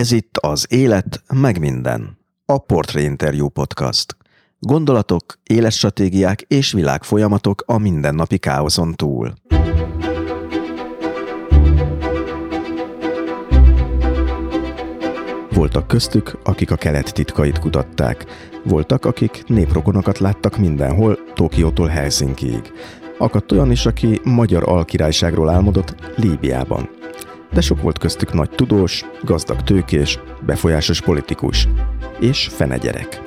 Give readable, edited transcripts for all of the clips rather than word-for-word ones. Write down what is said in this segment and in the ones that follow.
Ez itt az Élet meg minden, a Portréinterjú podcast. Gondolatok, életstratégiák és világfolyamatok a mindennapi káoszon túl. Voltak köztük, akik a kelet titkait kutatták. Voltak, akik néprokonokat láttak mindenhol, Tokiótól Helsinkiig. Akadt olyan is, aki magyar alkirályságról álmodott Líbiában. De sok volt köztük nagy tudós, gazdag tőkés, befolyásos politikus és fene gyerek.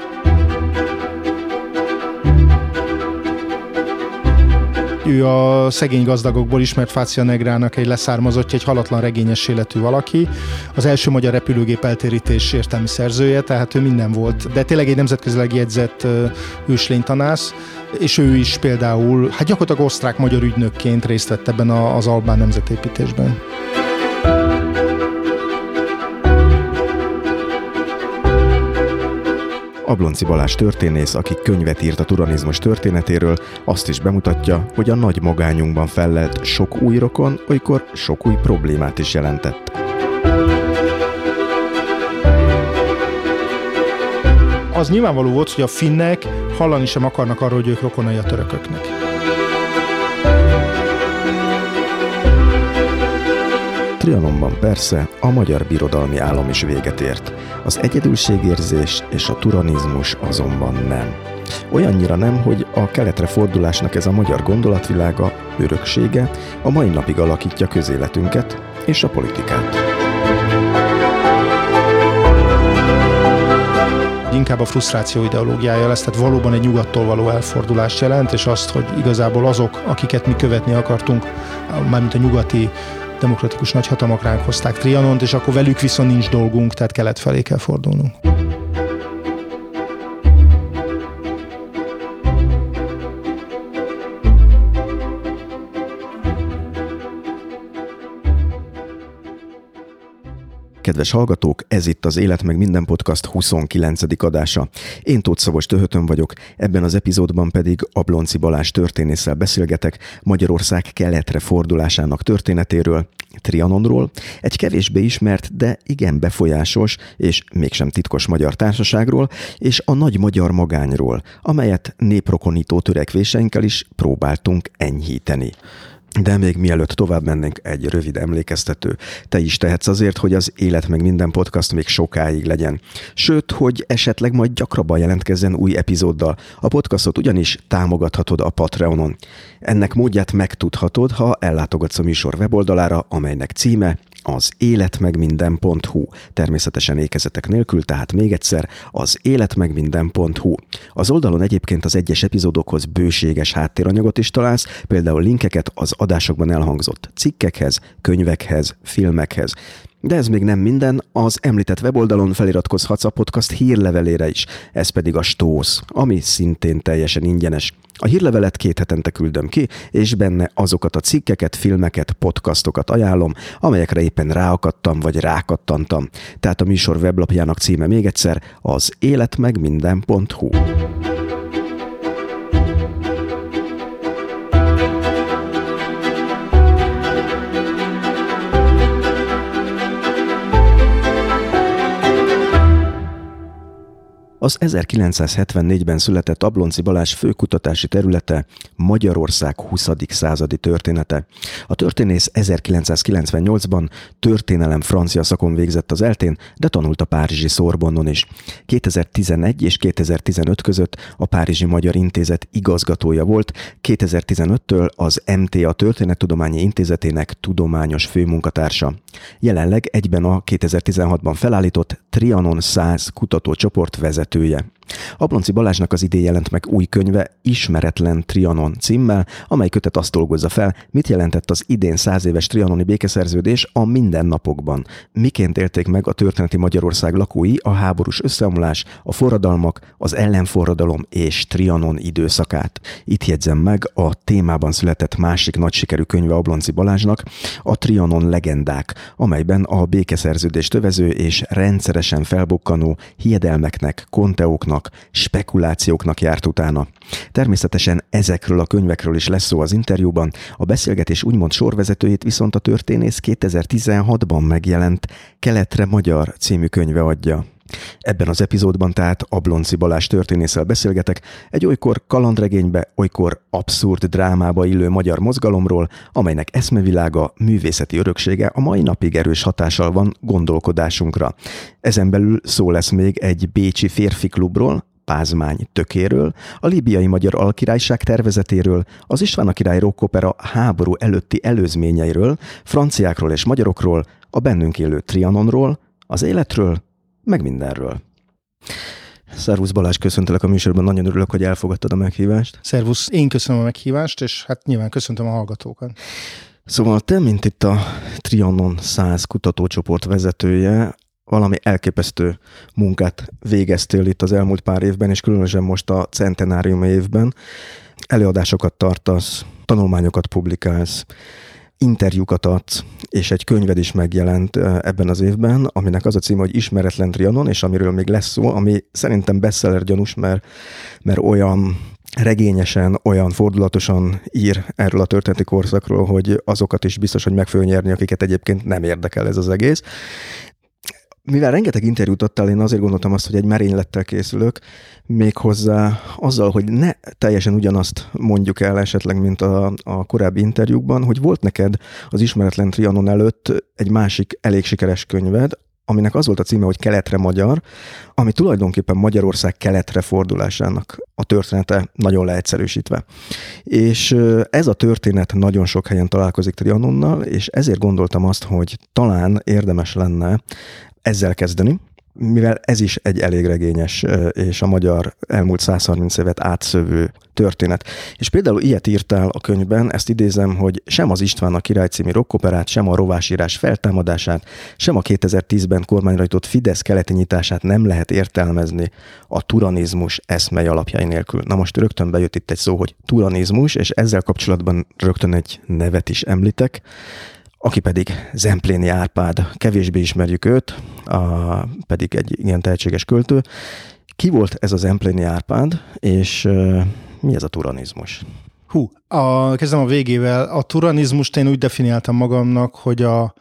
Ő a szegény gazdagokból ismert Fácia Negrának egy leszármazottja, egy halatlan regényes életű valaki, az első magyar repülőgép eltérítés értelmi szerzője, tehát ő minden volt, de tényleg egy nemzetközileg jegyzett őslénytanász, és ő is például, hát gyakorlatilag osztrák-magyar ügynökként részt vett ebben az albán nemzetépítésben. Ablonczy Balázs történész, aki könyvet írt a turanizmus történetéről, azt is bemutatja, hogy a nagy magányunkban fellelt sok új rokon, olykor sok új problémát is jelentett. Az nyilvánvaló volt, hogy a finnek hallani sem akarnak arról, hogy ők rokonai a törököknek. Trianonban persze a magyar birodalmi állam is véget ért. Az egyedülségérzés és a turanizmus azonban nem. Olyannyira nem, hogy a keletre fordulásnak ez a magyar gondolatvilága, öröksége a mai napig alakítja közéletünket és a politikát. Inkább a frusztráció ideológiája lesz, tehát valóban egy nyugattól való elfordulást jelent, és azt, hogy igazából azok, akiket mi követni akartunk, mármint a nyugati demokratikus nagyhatalmak ránk hozták Trianont, és akkor velük viszont nincs dolgunk, tehát kelet felé kell fordulnunk. Kedves hallgatók, ez itt az Élet meg minden podcast 29. adása. Én Tótszavos Töhötön vagyok, ebben az epizódban pedig Ablonczy Balázs történésszel beszélgetek Magyarország keletre fordulásának történetéről, Trianonról, egy kevésbé ismert, de igen befolyásos és mégsem titkos magyar társaságról, és a nagy magyar magányról, amelyet néprokonító törekvéseinkkel is próbáltunk enyhíteni. De még mielőtt tovább mennénk, egy rövid emlékeztető. Te is tehetsz azért, hogy az Élet meg minden podcast még sokáig legyen. Sőt, hogy esetleg majd gyakrabban jelentkezzen új epizóddal. A podcastot ugyanis támogathatod a Patreonon. Ennek módját megtudhatod, ha ellátogatsz a műsor weboldalára, amelynek címe az életmegminden.hu. Természetesen ékezetek nélkül, tehát még egyszer az életmegminden.hu. Az oldalon egyébként az egyes epizódokhoz bőséges háttéranyagot is találsz, például linkeket az adásokban elhangzott cikkekhez, könyvekhez, filmekhez. De ez még nem minden, az említett weboldalon feliratkozhatsz a podcast hírlevelére is, ez pedig a Stósz, ami szintén teljesen ingyenes. A hírlevelet 2 hetente küldöm ki, és benne azokat a cikkeket, filmeket, podcastokat ajánlom, amelyekre éppen ráakadtam vagy rákattantam. Tehát a műsor weblapjának címe még egyszer az életmegminden.hu. Az 1974-ben született Ablonczy Balázs főkutatási területe Magyarország 20. századi története. A történész 1998-ban történelem francia szakon végzett az Eltén, de tanult a Párizsi Sorbonnon is. 2011 és 2015 között a Párizsi Magyar Intézet igazgatója volt, 2015-től az MTA Történettudományi Intézetének tudományos főmunkatársa. Jelenleg egyben a 2016-ban felállított Trianon 100 kutatócsoport vezető. Ablonczy Balázsnak az idén jelent meg új könyve Ismeretlen Trianon címmel, amely kötet azt dolgozza fel, mit jelentett az idén 100 éves trianoni békeszerződés a mindennapokban. Miként élték meg a történeti Magyarország lakói a háborús összeomlás, a forradalmak, az ellenforradalom és Trianon időszakát. Itt jegyzem meg, a témában született másik nagy sikerű könyve Ablonczy Balázsnak, a Trianon legendák, amelyben a békeszerződést övező és rendszeresen felbukkanó hiedelmeknek, konteóknak, spekulációknak járt utána. Természetesen ezekről a könyvekről is lesz szó az interjúban, a beszélgetés úgymond sorvezetőjét viszont a történész 2016-ban megjelent Keletre Magyar című könyve adja. Ebben az epizódban tehát Ablonczy Balázs történésszel beszélgetek egy olykor kalandregénybe, olykor abszurd drámába illő magyar mozgalomról, amelynek eszmevilága, művészeti öröksége a mai napig erős hatással van gondolkodásunkra. Ezen belül szó lesz még egy bécsi férfiklubról, Pázmány tökéről, a líbiai magyar alkirályság tervezetéről, az István a király rockopera háború előtti előzményeiről, franciákról és magyarokról, a bennünk élő Trianonról, az életről, meg mindenről. Szervusz Balázs, köszöntelek a műsorban, nagyon örülök, hogy elfogadtad a meghívást. Szervusz, én köszönöm a meghívást, és hát nyilván köszöntöm a hallgatókat. Szóval te, mint itt a Trianon 100 kutatócsoport vezetője, valami elképesztő munkát végeztél itt az elmúlt pár évben, és különösen most a centenárium évben. Előadásokat tartasz, tanulmányokat publikálsz, interjúkat adsz, és egy könyved is megjelent ebben az évben, aminek az a címe, hogy Ismeretlen Trianon, és amiről még lesz szó, ami szerintem bestseller gyanús, mert olyan regényesen, olyan fordulatosan ír erről a történeti korszakról, hogy azokat is biztos, hogy meg fogja nyerni, akiket egyébként nem érdekel ez az egész. Mivel rengeteg interjút adtál, én azért gondoltam azt, hogy egy merénylettel készülök, méghozzá azzal, hogy ne teljesen ugyanazt mondjuk el esetleg, mint a korábbi interjúkban, hogy volt neked az Ismeretlen Trianon előtt egy másik elég sikeres könyved, aminek az volt a címe, hogy Keletre Magyar, ami tulajdonképpen Magyarország keletre fordulásának a története nagyon leegyszerűsítve. És ez a történet nagyon sok helyen találkozik Trianonnal, és ezért gondoltam azt, hogy talán érdemes lenne ezzel kezdeni, mivel ez is egy elég regényes és a magyar elmúlt 130 évet átszövő történet. És például ilyet írtál a könyvben, ezt idézem, hogy sem az István a király című rockoperát, sem a rovásírás feltámadását, sem a 2010-ben kormányra jutott Fidesz keleti nyitását nem lehet értelmezni a turanizmus eszmei alapjai nélkül. Na most rögtön bejött itt egy szó, hogy turanizmus, és ezzel kapcsolatban rögtön egy nevet is említek, aki pedig Zempléni Árpád, kevésbé ismerjük őt, pedig egy ilyen tehetséges költő. Ki volt ez a Zempléni Árpád, és mi ez a turanizmus? Kezdem a végével. A turanizmust én úgy definiáltam magamnak, hogy a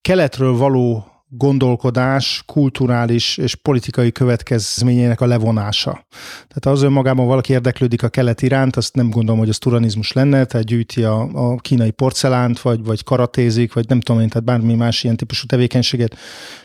keletről való gondolkodás, kulturális és politikai következményének a levonása. Tehát az önmagában valaki érdeklődik a kelet iránt, azt nem gondolom, hogy az turanizmus lenne, tehát gyűjti a kínai porcelánt, vagy karatézik, vagy nem tudom én, tehát bármi más ilyen típusú tevékenységet.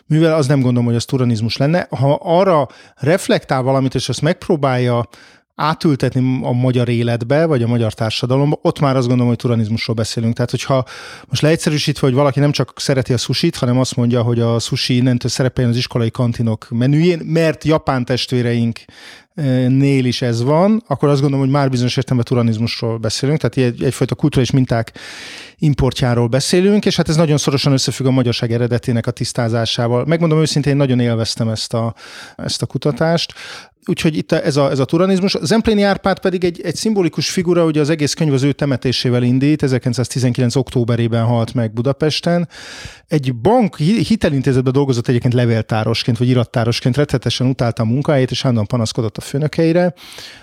Mivel az nem gondolom, hogy az turanizmus lenne. Ha arra reflektál valamit, és azt megpróbálja átültetni a magyar életbe, vagy a magyar társadalomba, ott már azt gondolom, hogy turanizmusról beszélünk. Tehát, hogyha most leegyszerűsítve, hogy valaki nem csak szereti a sushit, hanem azt mondja, hogy a sushi innentől szerepeljen az iskolai kantinok menüjén, mert japán testvéreinknél is ez van, akkor azt gondolom, hogy már bizonyos értelemben turanizmusról beszélünk, tehát egyfajta kulturális minták importjáról beszélünk, és hát ez nagyon szorosan összefügg a magyarság eredetének a tisztázásával. Megmondom őszintén, én nagyon élveztem ezt a kutatást. Úgyhogy itt ez a turanizmus. Zempléni Árpád pedig egy szimbolikus figura, ugye az egész könyv az ő temetésével indít, 1919. októberében halt meg Budapesten. Egy bank hitelintézetben dolgozott egyébként levéltárosként, vagy irattárosként, rettetesen utálta a munkáját, és állandóan panaszkodott a főnökeire.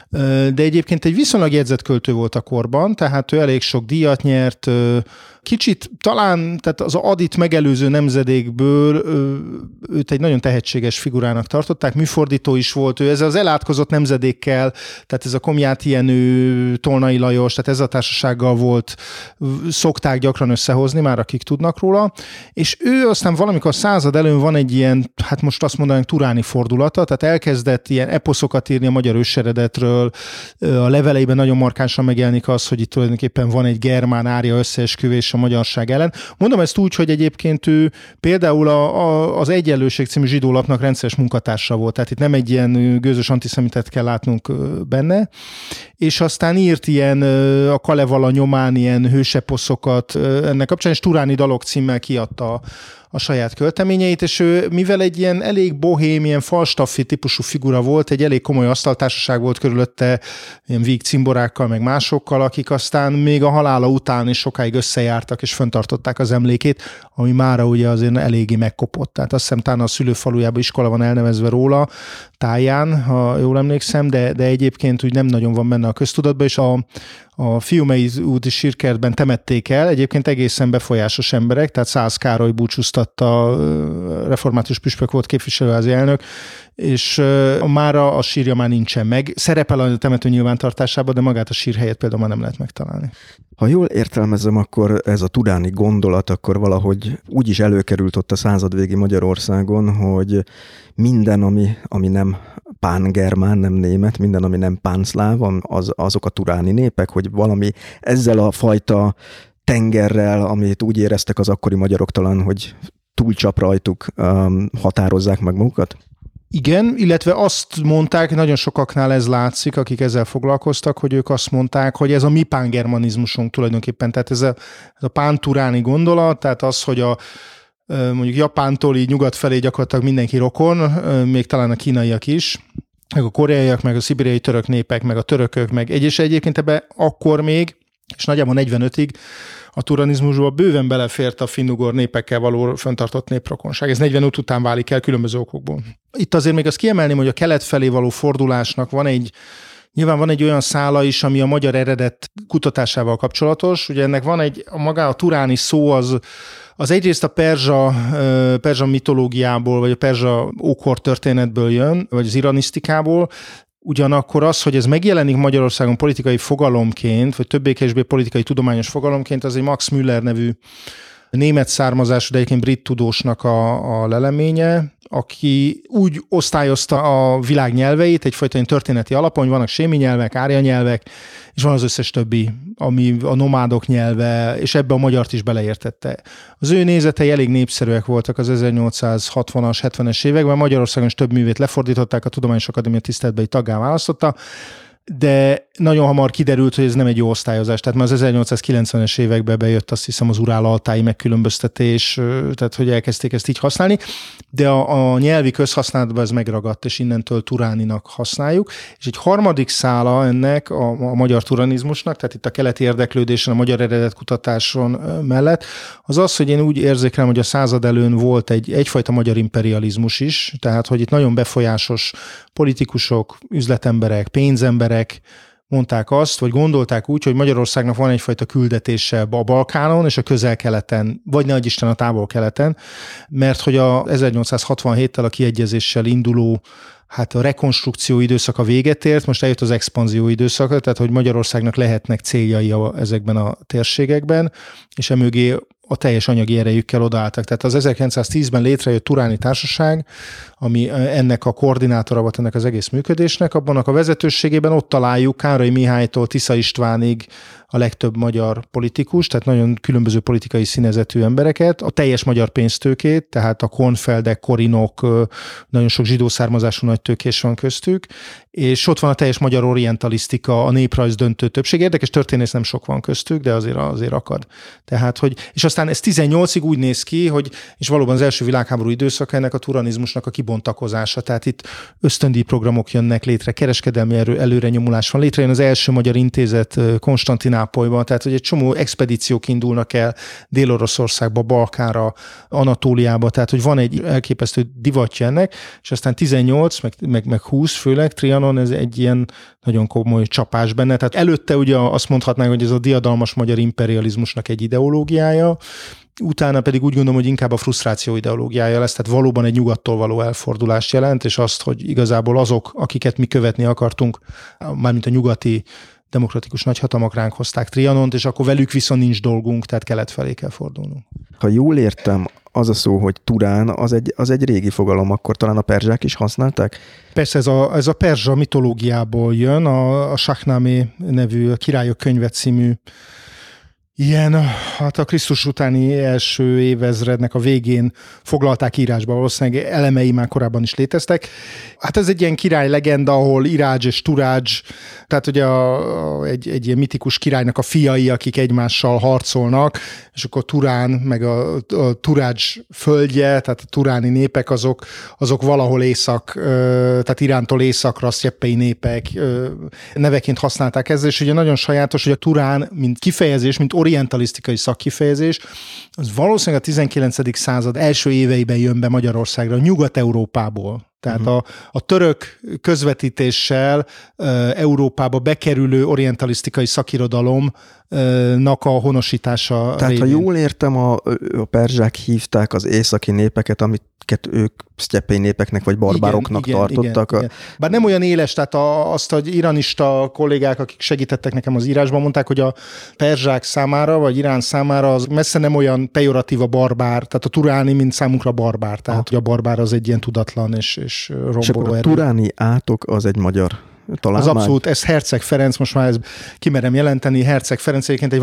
De egyébként egy viszonylag jegyzett költő volt a korban, tehát ő elég sok díjat nyert, kicsit talán, tehát az Adit megelőző nemzedékből őt egy nagyon tehetséges figurának tartották, műfordító is volt ő, ez az elátkozott nemzedékkel, tehát ez a Komjáthi Jenő, Tolnai Lajos, tehát ez a társasággal volt, szokták gyakran összehozni, már akik tudnak róla, és ő aztán valamikor század előn van egy ilyen, hát most azt mondanánk turáni fordulata, tehát elkezdett ilyen eposzokat írni a magyar őseredetről, a leveleiben nagyon markánsan megjelenik az, hogy itt tulajdonképpen van egy germán ária összeesküvés a magyarság ellen. Mondom ezt úgy, hogy egyébként ő például az Egyenlőség című zsidólapnak rendszeres munkatársa volt, tehát itt nem egy ilyen gőzös antiszemitet kell látnunk benne, és aztán írt ilyen a Kalevala nyomán ilyen hőseposzokat ennek kapcsán, és Turáni dalok címmel kiadta a saját költeményeit, és ő, mivel egy ilyen elég bohém, ilyen falstaffi típusú figura volt, egy elég komoly asztaltársaság volt körülötte, ilyen víg cimborákkal, meg másokkal, akik aztán még a halála után is sokáig összejártak, és fenntartották az emlékét, ami mára ugye azért eléggé megkopott. Tehát azt hiszem, talán a szülőfalujában iskola van elnevezve róla, Táján, ha jól emlékszem, de egyébként úgy nem nagyon van benne a köztudatban, és a Fiumei úti sírkertben temették el, egyébként egészen befolyásos emberek, tehát Szász Károly búcsúztatta, református püspök volt, képviselőházi elnök, és mára a sírja már nincsen meg. Szerepel a temető nyilvántartásában, de magát a sírhelyet például már nem lehet megtalálni. Ha jól értelmezem, akkor ez a turáni gondolat akkor valahogy úgy is előkerült ott a századvégi Magyarországon, hogy minden, ami nem pángermán, nem német, minden, ami nem pánszláv, azok a turáni népek, hogy valami ezzel a fajta tengerrel, amit úgy éreztek az akkori magyarok talán, hogy túlcsap rajtuk, határozzák meg magukat? Igen, illetve azt mondták, nagyon sokaknál ez látszik, akik ezzel foglalkoztak, hogy ők azt mondták, hogy ez a mi pángermanizmusunk tulajdonképpen, tehát ez a pánturáni gondolat, tehát az, hogy a mondjuk Japántól így nyugat felé gyakorlatilag mindenki rokon, még talán a kínaiak is, meg a koreaiak, meg a szibériai török népek, meg a törökök, meg egyébként ebbe akkor még, és nagyjából 45-ig a turanizmusba bőven belefért a finnugor népekkel való fenntartott néprokonság. Ez 45 után válik el különböző okokból. Itt azért még azt kiemelném, hogy a kelet felé való fordulásnak nyilván van egy olyan szála is, ami a magyar eredet kutatásával kapcsolatos. Ugye ennek van maga a turáni szó az egyrészt a perzsa mitológiából, vagy a perzsa ókortörténetből jön, vagy az iranisztikából. Ugyanakkor az, hogy ez megjelenik Magyarországon politikai fogalomként, vagy többé-kevésbé politikai tudományos fogalomként, az egy Max Müller nevű német származású, de egyébként brit tudósnak a leleménye, aki úgy osztályozta a világ nyelveit egyfajta ilyen történeti alapon, vannak sémi nyelvek, árja nyelvek, és van az összes többi, ami a nomádok nyelve, és ebbe a magyart is beleértette. Az ő nézetei elég népszerűek voltak az 1860-as, 70-es években, Magyarországon is több művét lefordították, a Tudományos Akadémia tiszteletbeli taggá választotta, de nagyon hamar kiderült, hogy ez nem egy jó osztályozás. Tehát már az 1890-es években bejött azt hiszem az urál-altái megkülönböztetés, tehát hogy elkezdték ezt így használni, de a nyelvi közhasználatban ez megragadt, és innentől turáninak használjuk. És egy harmadik szála ennek a magyar turanizmusnak, tehát itt a keleti érdeklődésen, a magyar eredetkutatáson mellett, az, hogy én úgy érzékelem, hogy a század előn volt egyfajta magyar imperializmus is, tehát hogy itt nagyon befolyásos politikusok, üzletemberek, pénzemberek, mondták azt, vagy gondolták úgy, hogy Magyarországnak van egyfajta küldetése a Balkánon és a közel-keleten, vagy ne adj Isten a távol-keleten, mert hogy a 1867-tel a kiegyezéssel induló, a rekonstrukció időszaka véget ért, most eljött az expanzió időszaka, tehát hogy Magyarországnak lehetnek céljai ezekben a térségekben, és emögé a teljes anyagi erejükkel odaálltak. Tehát az 1910-ben létrejött Turáni Társaság, ami ennek a koordinátora volt ennek az egész működésnek, abbannak a vezetőségében ott találjuk Károlyi Mihálytól Tisza Istvánig a legtöbb magyar politikus, tehát nagyon különböző politikai színezetű embereket, a teljes magyar pénztőkét, tehát a Kornfeldek, Korinok, nagyon sok zsidó származású nagytőkés van köztük, és ott van a teljes magyar orientalisztika, a néprajz döntő többség. Érdekes történész nem sok van köztük, de azért akad. Tehát, hogy, és aztán ez 18-ig úgy néz ki, hogy, és valóban az első világháború időszaka ennek a turanizmusnak a kibontakozása. Tehát itt ösztöndíjprogramok jönnek létre, kereskedelmi előrenyomulás van létre, jön az első magyar intézet Konstantinápolyban, tehát hogy egy csomó expedíciók indulnak el Dél-Oroszországba, Balkánra, Anatóliába, tehát hogy van egy elképesztő divatja ennek, és aztán 18, meg 20 főleg Trianon, ez egy ilyen nagyon komoly csapás benne. Tehát előtte ugye azt mondhatnánk, hogy ez a diadalmas magyar imperializmusnak egy ideológiája, utána pedig úgy gondolom, hogy inkább a frusztráció ideológiája lesz, tehát valóban egy nyugattól való elfordulást jelent, és azt, hogy igazából azok, akiket mi követni akartunk, mármint a nyugati demokratikus nagyhatalmak ránk hozták Trianont, és akkor velük viszont nincs dolgunk, tehát kelet felé kell fordulnunk. Ha jól értem, az a szó, hogy Turán, az egy régi fogalom, akkor talán a perzsák is használták? Persze, ez a perzsa mitológiából jön, a Sahnamé nevű a Királyok könyve című Ilyen, hát a Krisztus utáni első évezrednek a végén foglalták írásba, valószínűleg elemei már korábban is léteztek. Hát ez egy ilyen király legenda, ahol Irádzs és Turádzs, tehát ugye egy ilyen mitikus királynak a fiai, akik egymással harcolnak, és akkor Turán, meg a Turádzs földje, tehát a turáni népek azok valahol észak, tehát Irántól északra sztyeppei népek neveként használták ezt, és ugye nagyon sajátos, hogy a Turán, mint kifejezés, mint orientalisztikai szakkifejezés, az valószínűleg a 19. század első éveiben jön be Magyarországra, Nyugat-Európából. Tehát a török közvetítéssel Európába bekerülő orientalisztikai szakirodalomnak a honosítása révén. Tehát ha jól értem, a perzsák hívták az északi népeket, amiket ők sztyeppei népeknek vagy barbároknak tartottak. Igen. Bár nem olyan éles, tehát azt, hogy iranista kollégák, akik segítettek nekem az írásban, mondták, hogy a perzsák számára, vagy Irán számára az messze nem olyan pejoratív a barbár, tehát a turáni, mint számunkra barbár. Tehát hogy a barbár az egy ilyen tudatlan és romboló erő. És akkor a turáni átok az egy magyar találmány? Az abszolút, ez Herceg Ferenc, most már kimerem jelenteni, Herceg Ferenc egyébként egy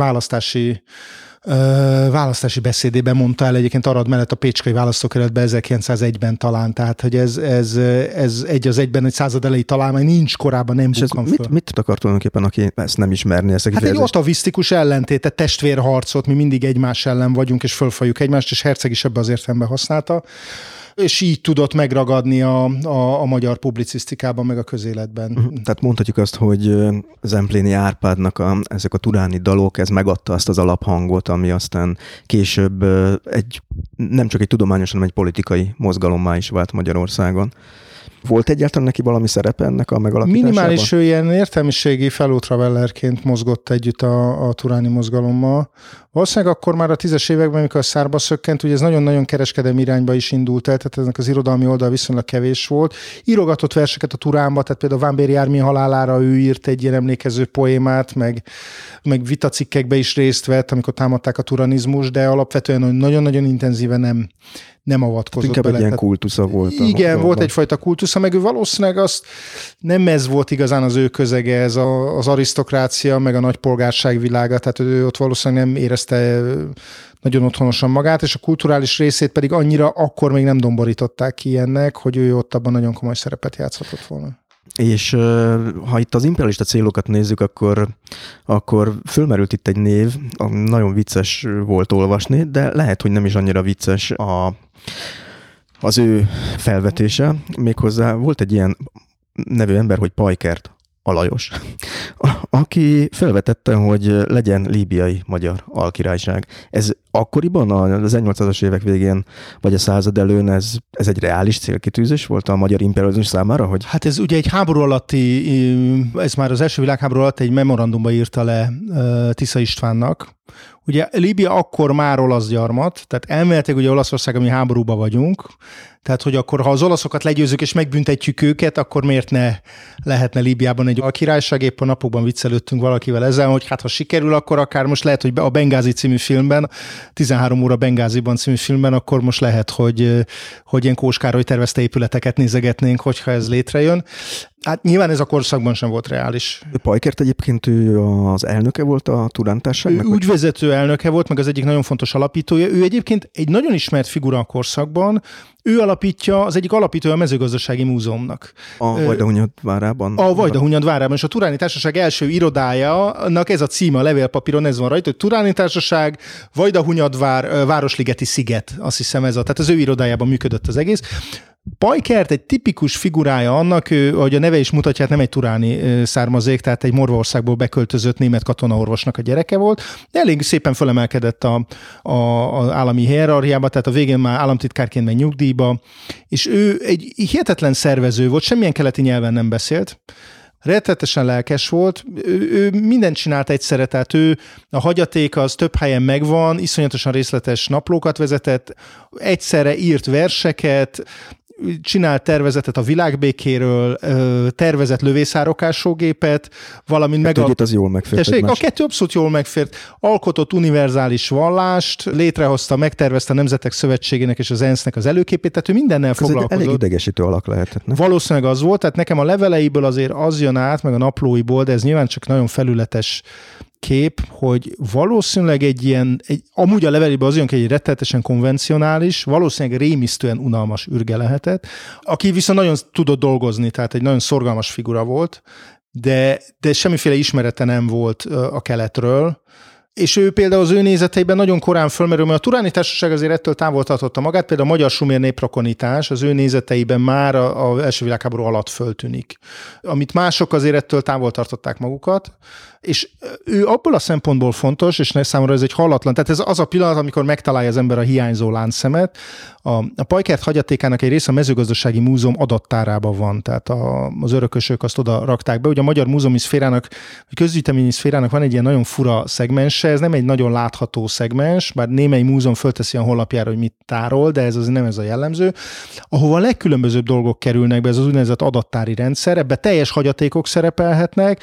választási beszédében mondta el egyébként Arad mellett a pécskei választókerületben 1901-ben talán, tehát hogy ez egy az egyben egy század elejé találmány, nincs korábban, nem bukkan föl. Mit akar tulajdonképpen, aki ezt nem ismerni? Hát egy atavisztikus ellentéte, testvérharcot, mi mindig egymás ellen vagyunk, és fölfajjuk egymást, és Herceg is ebbe az értelemben használta, és így tudott megragadni a magyar publicisztikában, meg a közéletben. Tehát mondhatjuk azt, hogy Zempléni Árpádnak ezek a turáni dalok, ez megadta azt az alaphangot, ami aztán később nem csak egy tudományos, hanem egy politikai mozgalommá is vált Magyarországon. Volt egyáltalán neki valami szerepe ennek a megalapításában? Minimális, ő ilyen értelmiségi felútravellerként mozgott együtt a turáni mozgalommal. Valószínűleg akkor már a 10-es években, amikor a szárba szökkent, ugye ez nagyon-nagyon kereskedelmi irányba is indult el, tehát ennek az irodalmi oldal viszonylag kevés volt. Írogatott verseket a Turánba, tehát például Vámbéry Ármin halálára ő írt egy ilyen emlékező poémát, meg vitacikkekbe is részt vett, amikor támadták a turanizmus, de alapvetően nagyon-nagyon intenzíven nem avatkozott bele. Inkább egy ilyen kultusza volt. Igen, volt egyfajta kultusza, meg ő valószínűleg nem ez volt igazán az ő közege, ez az arisztokrácia, meg a nagypolgárság világa, tehát ő ott valószínűleg nem érezte nagyon otthonosan magát, és a kulturális részét pedig annyira akkor még nem domborították ki ennek, hogy ő ott abban nagyon komoly szerepet játszhatott volna. És ha itt az imperialista célokat nézzük, akkor fölmerült itt egy név, nagyon vicces volt olvasni, de lehet, hogy nem is annyira vicces az ő felvetése. Méghozzá volt egy ilyen nevű ember, hogy Paikert Alajos, aki felvetette, hogy legyen líbiai magyar alkirályság. Ez akkoriban, az 1800-as évek végén, vagy a század előn, ez egy reális célkitűzés volt a magyar imperializmus számára? Hogy... Hát ez ugye egy háború alatti, ez már az első világháború alatt egy memorandumba írta le Tisza Istvánnak. Ugye Líbia akkor már olasz gyarmat, tehát elméletileg ugye Olaszország, ami háborúba vagyunk, tehát hogy akkor, ha az olaszokat legyőzzük és megbüntetjük őket, akkor miért ne lehetne Líbiában egy alkirályság? Épp a napokban viccelődtünk valakivel ezzel, hogy hát ha sikerül, akkor akár most lehet, hogy a Bengázi című filmben, 13 óra Bengáziban című filmben, akkor most lehet, hogy ilyen Kós Károly tervezte épületeket nézegetnénk, hogyha ez létrejön. Hát nyilván ez a korszakban sem volt reális. Paikert egyébként ő az elnöke volt a Turán Társaságnak? Úgy vezető elnöke volt, meg az egyik nagyon fontos alapítója. Ő egyébként egy nagyon ismert figura a korszakban. Ő alapítja, az egyik alapítója a mezőgazdasági múzeumnak. A Vajdahunyadvárában. A Vajdahunyadvárában, és a Turáni Társaság első irodájának ez a címe a levélpapíron, ez van rajta, hogy Turáni Társaság, Vajdahunyadvár, Városligeti sziget, azt hiszem ez a. Tehát az ő irodájában működött az egész. Paikert egy tipikus figurája annak, hogy a neve is mutatja, hát nem egy turáni származék, tehát egy Morvaországból beköltözött német katonaorvosnak a gyereke volt, de elég szépen fölemelkedett az állami hierarchiába, tehát a végén már államtitkárként meg nyugdíjba, és ő egy hihetetlen szervező volt, semmilyen keleti nyelven nem beszélt, rettetesen lelkes volt, ő mindent csinált egyszerre, tehát ő a hagyatéka az több helyen megvan, iszonyatosan részletes naplókat vezetett, egyszerre írt verseket, csinált tervezetet a világbékéről, tervezett lövészárokásógépet, valamint meg a... az jól megfért. A kettő abszolút jól megfért. Alkotott univerzális vallást, létrehozta, megtervezte a Nemzetek Szövetségének és az ENSZ-nek az előképét, tehát ő mindennel foglalkozott. Elég idegesítő alak lehetett. Ne? Valószínűleg az volt, tehát nekem a leveleiből azért az jön át, meg a naplóiból, de ez nyilván csak nagyon felületes kép, hogy valószínűleg egy ilyen, amúgy a levelében az jön ki, egy rettenetesen konvencionális, valószínűleg rémisztően unalmas ürge lehetett, aki viszont nagyon tudott dolgozni, tehát egy nagyon szorgalmas figura volt, de semmiféle ismerete nem volt a keletről, és ő például az ő nézeteiben nagyon korán fölmerül, mert a Turáni Társaság azért ettől távol tartotta magát, például a magyar sumér néprakonítás az ő nézeteiben már az első világháború alatt föltűnik, amit mások azért ettől távol tartották magukat, és ő abból a szempontból fontos, és számomra ez egy hallatlan, tehát ez az a pillanat, amikor megtalálja az ember a hiányzó láncszemet. A Paikert hagyatékának egy része a Mezőgazdasági Múzeum adattárában van, tehát az örökösök azt oda rakták be, ugye a magyar múzeumi szférának, a közgyűjteményi szférának van egy ilyen nagyon fura szegmense, ez nem egy nagyon látható szegmens, bár némely múzeum fölteszi a honlapjára, hogy mit tárol, de ez azért nem ez a jellemző. Ahova a legkülönbözőbb dolgok kerülnek be, ez az úgynevezett adattári rendszer, ebbe teljes hagyatékok szerepelhetnek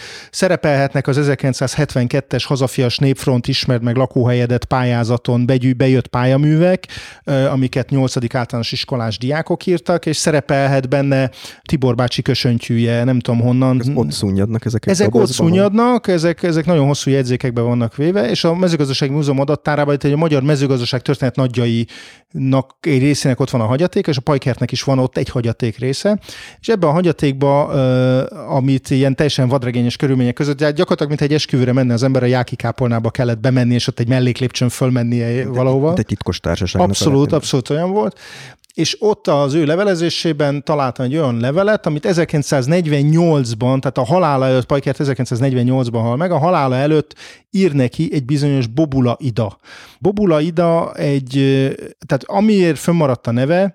az 1972-es Hazafias Népfront Ismerd meg lakóhelyedet pályázaton bejött pályaművek, amiket 8. általános iskolás diákok írtak, és szerepelhet benne Tibor bácsi kösöntyűje, nem tudom honnan. Ott szúnyadnak ezek. Ezek ott szúnyadnak, ezek nagyon hosszú jegyzékekben vannak véve, és a Mezőgazdasági Múzeum adattárában itt a magyar mezőgazdaság történet nagyjainak egy részének ott van a hagyaték, és a Paikertnek is van ott egy hagyaték része, és ebben a hagyatékban, amit ilyen teljesen vadregényes körülmények között, gyakorlatilag mint egy esküvőre menne az ember, a Jáki kápolnába kellett bemenni, és ott egy melléklépcsőn fölmennie valahova. Mint egy titkos társaság. Abszolút olyan volt. És ott az ő levelezésében találtam egy olyan levelet, amit 1948-ban, tehát a halála előtt, Paikert 1948-ban hal meg, a halála előtt ír neki egy bizonyos Bobula Ida. Bobula Ida tehát amiért fönnmaradt a neve,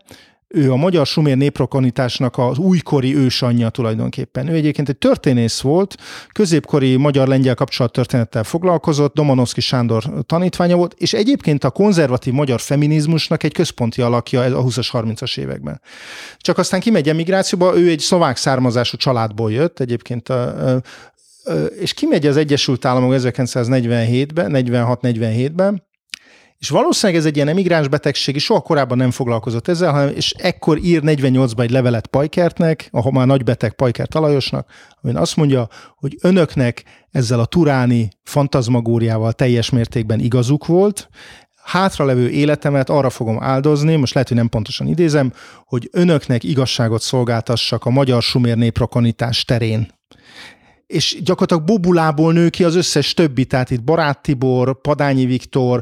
ő a magyar sumér néprokonításnak az újkori ősanyja tulajdonképpen. Ő egyébként egy történész volt, középkori magyar-lengyel kapcsolattörténettel foglalkozott, Domanovszky Sándor tanítványa volt, és egyébként a konzervatív magyar feminizmusnak egy központi alakja a 20-as, 30-as években. Csak aztán kimegy emigrációba, ő egy szlovák származású családból jött, egyébként és kimegy az Egyesült Államok 1947-ben, 46-47-ben, és valószínűleg ez egy ilyen emigráns betegség, és soha korábban nem foglalkozott ezzel, és ekkor ír 48-ban egy levelet Paikertnek, ahol már nagybeteg Paikert Alajosnak, amin azt mondja, hogy önöknek ezzel a turáni fantazmagóriával teljes mértékben igazuk volt, hátralevő életemet arra fogom áldozni, most lehet, hogy nem pontosan idézem, hogy önöknek igazságot szolgáltassak a magyar sumér néprokonítás terén. És gyakorlatilag Bobulából nő ki az összes többi, tehát itt Barát Tibor, Padányi Viktor,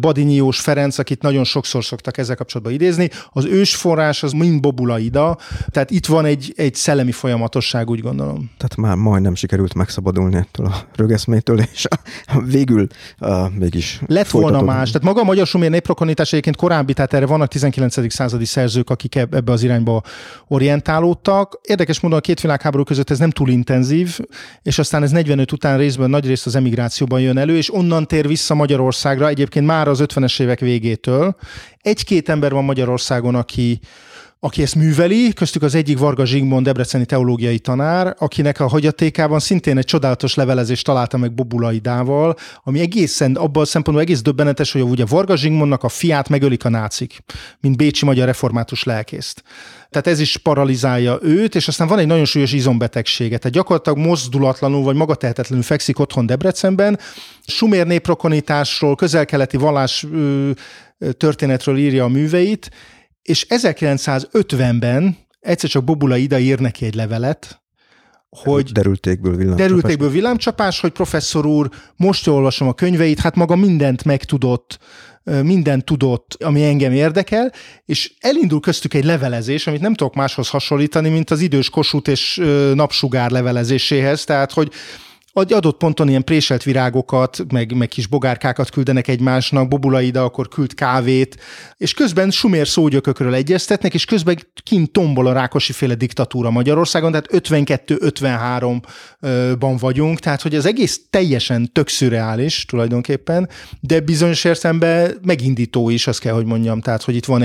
Badinyi Jós Ferenc, akit nagyon sokszor szoktak ezzel kapcsolatban idézni, az ősforrás az mind Bobula Ida, tehát itt van egy szellemi folyamatosság, úgy gondolom. Tehát már majdnem sikerült megszabadulni ettől a rögeszmétől, és végül mégis lett folytatódni. Volna más, tehát maga a magyar sumér néprokonítás egyébként korábbi, tehát erre vannak 19. századi szerzők, akik ebbe az irányba orientálódtak. Érdekes módon a két világháború között ez nem túl intenzív, és aztán ez 45 után részben nagyrészt az emigrációban jön elő, és onnan tér vissza Magyarországra egyébként már az 50-es évek végétől. Egy-két ember van Magyarországon, aki ezt műveli, köztük az egyik Varga Zsigmond debreceni teológiai tanár, akinek a hagyatékában szintén egy csodálatos levelezést találtam meg Bobula Idával, ami egészen abban a szempontból egész döbbenetes, hogy ugye Varga Zsigmondnak a fiát megölik a nácik, mint bécsi magyar református lelkészt. Tehát ez is paralizálja őt, és aztán van egy nagyon súlyos izombetegsége. Tehát gyakorlatilag mozdulatlanul vagy magatehetetlenül fekszik otthon Debrecenben. Sumér néprokonításról, közel-keleti vallás történetről írja a műveit, és 1950-ben egyszer csak Bobula Ida ír neki egy levelet, hogy derültékből villámcsapás, hogy professzor úr, most jól olvasom a könyveit, hát maga mindent tudott, ami engem érdekel, és elindul köztük egy levelezés, amit nem tudok máshoz hasonlítani, mint az idős Kossuth és Napsugár levelezéséhez, tehát hogy adott ponton ilyen préselt virágokat, meg kis bogárkákat küldenek egymásnak, Bobula Ida akkor küld kávét, és közben sumér szógyökökről egyeztetnek, és közben kint tombol a Rákosi-féle diktatúra Magyarországon, tehát 52-53-ban vagyunk, tehát hogy az egész teljesen tök szürreális tulajdonképpen, de bizonyos értelemben megindító is, azt kell, hogy mondjam, tehát hogy itt van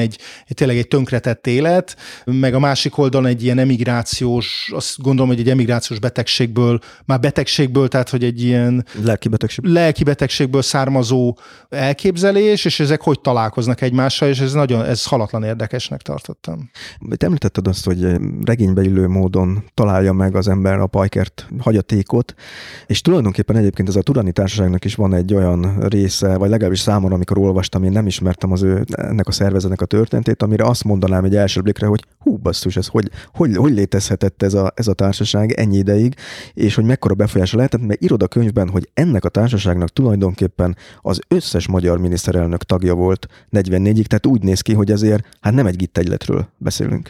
tényleg egy tönkretett élet, meg a másik oldalon egy ilyen emigrációs, azt gondolom, hogy egy emigrációs betegségből föl, tehát hogy egy ilyen lelkibetegségből származó elképzelés, és ezek hogy találkoznak egymással, és ez halatlan érdekesnek tartottam. Te említetted azt, hogy regénybe illő módon találja meg az ember a Paikert hagyatékot, és tulajdonképpen egyébként ez a Turáni Társaságnak is van egy olyan része, vagy legalábbis számomra, amikor olvastam, én nem ismertem ennek a szervezetnek a történetét, amire azt mondanám egy első blikre, hogy hú, basszus, ez hogy létezhetett ez a társaság ennyi ideig, és hogy mekkora befolyása lehetett, mert írod a könyvben, hogy ennek a társaságnak tulajdonképpen az összes magyar miniszterelnök tagja volt 44-ig, tehát úgy néz ki, hogy azért hát nem egy gittegyletről beszélünk.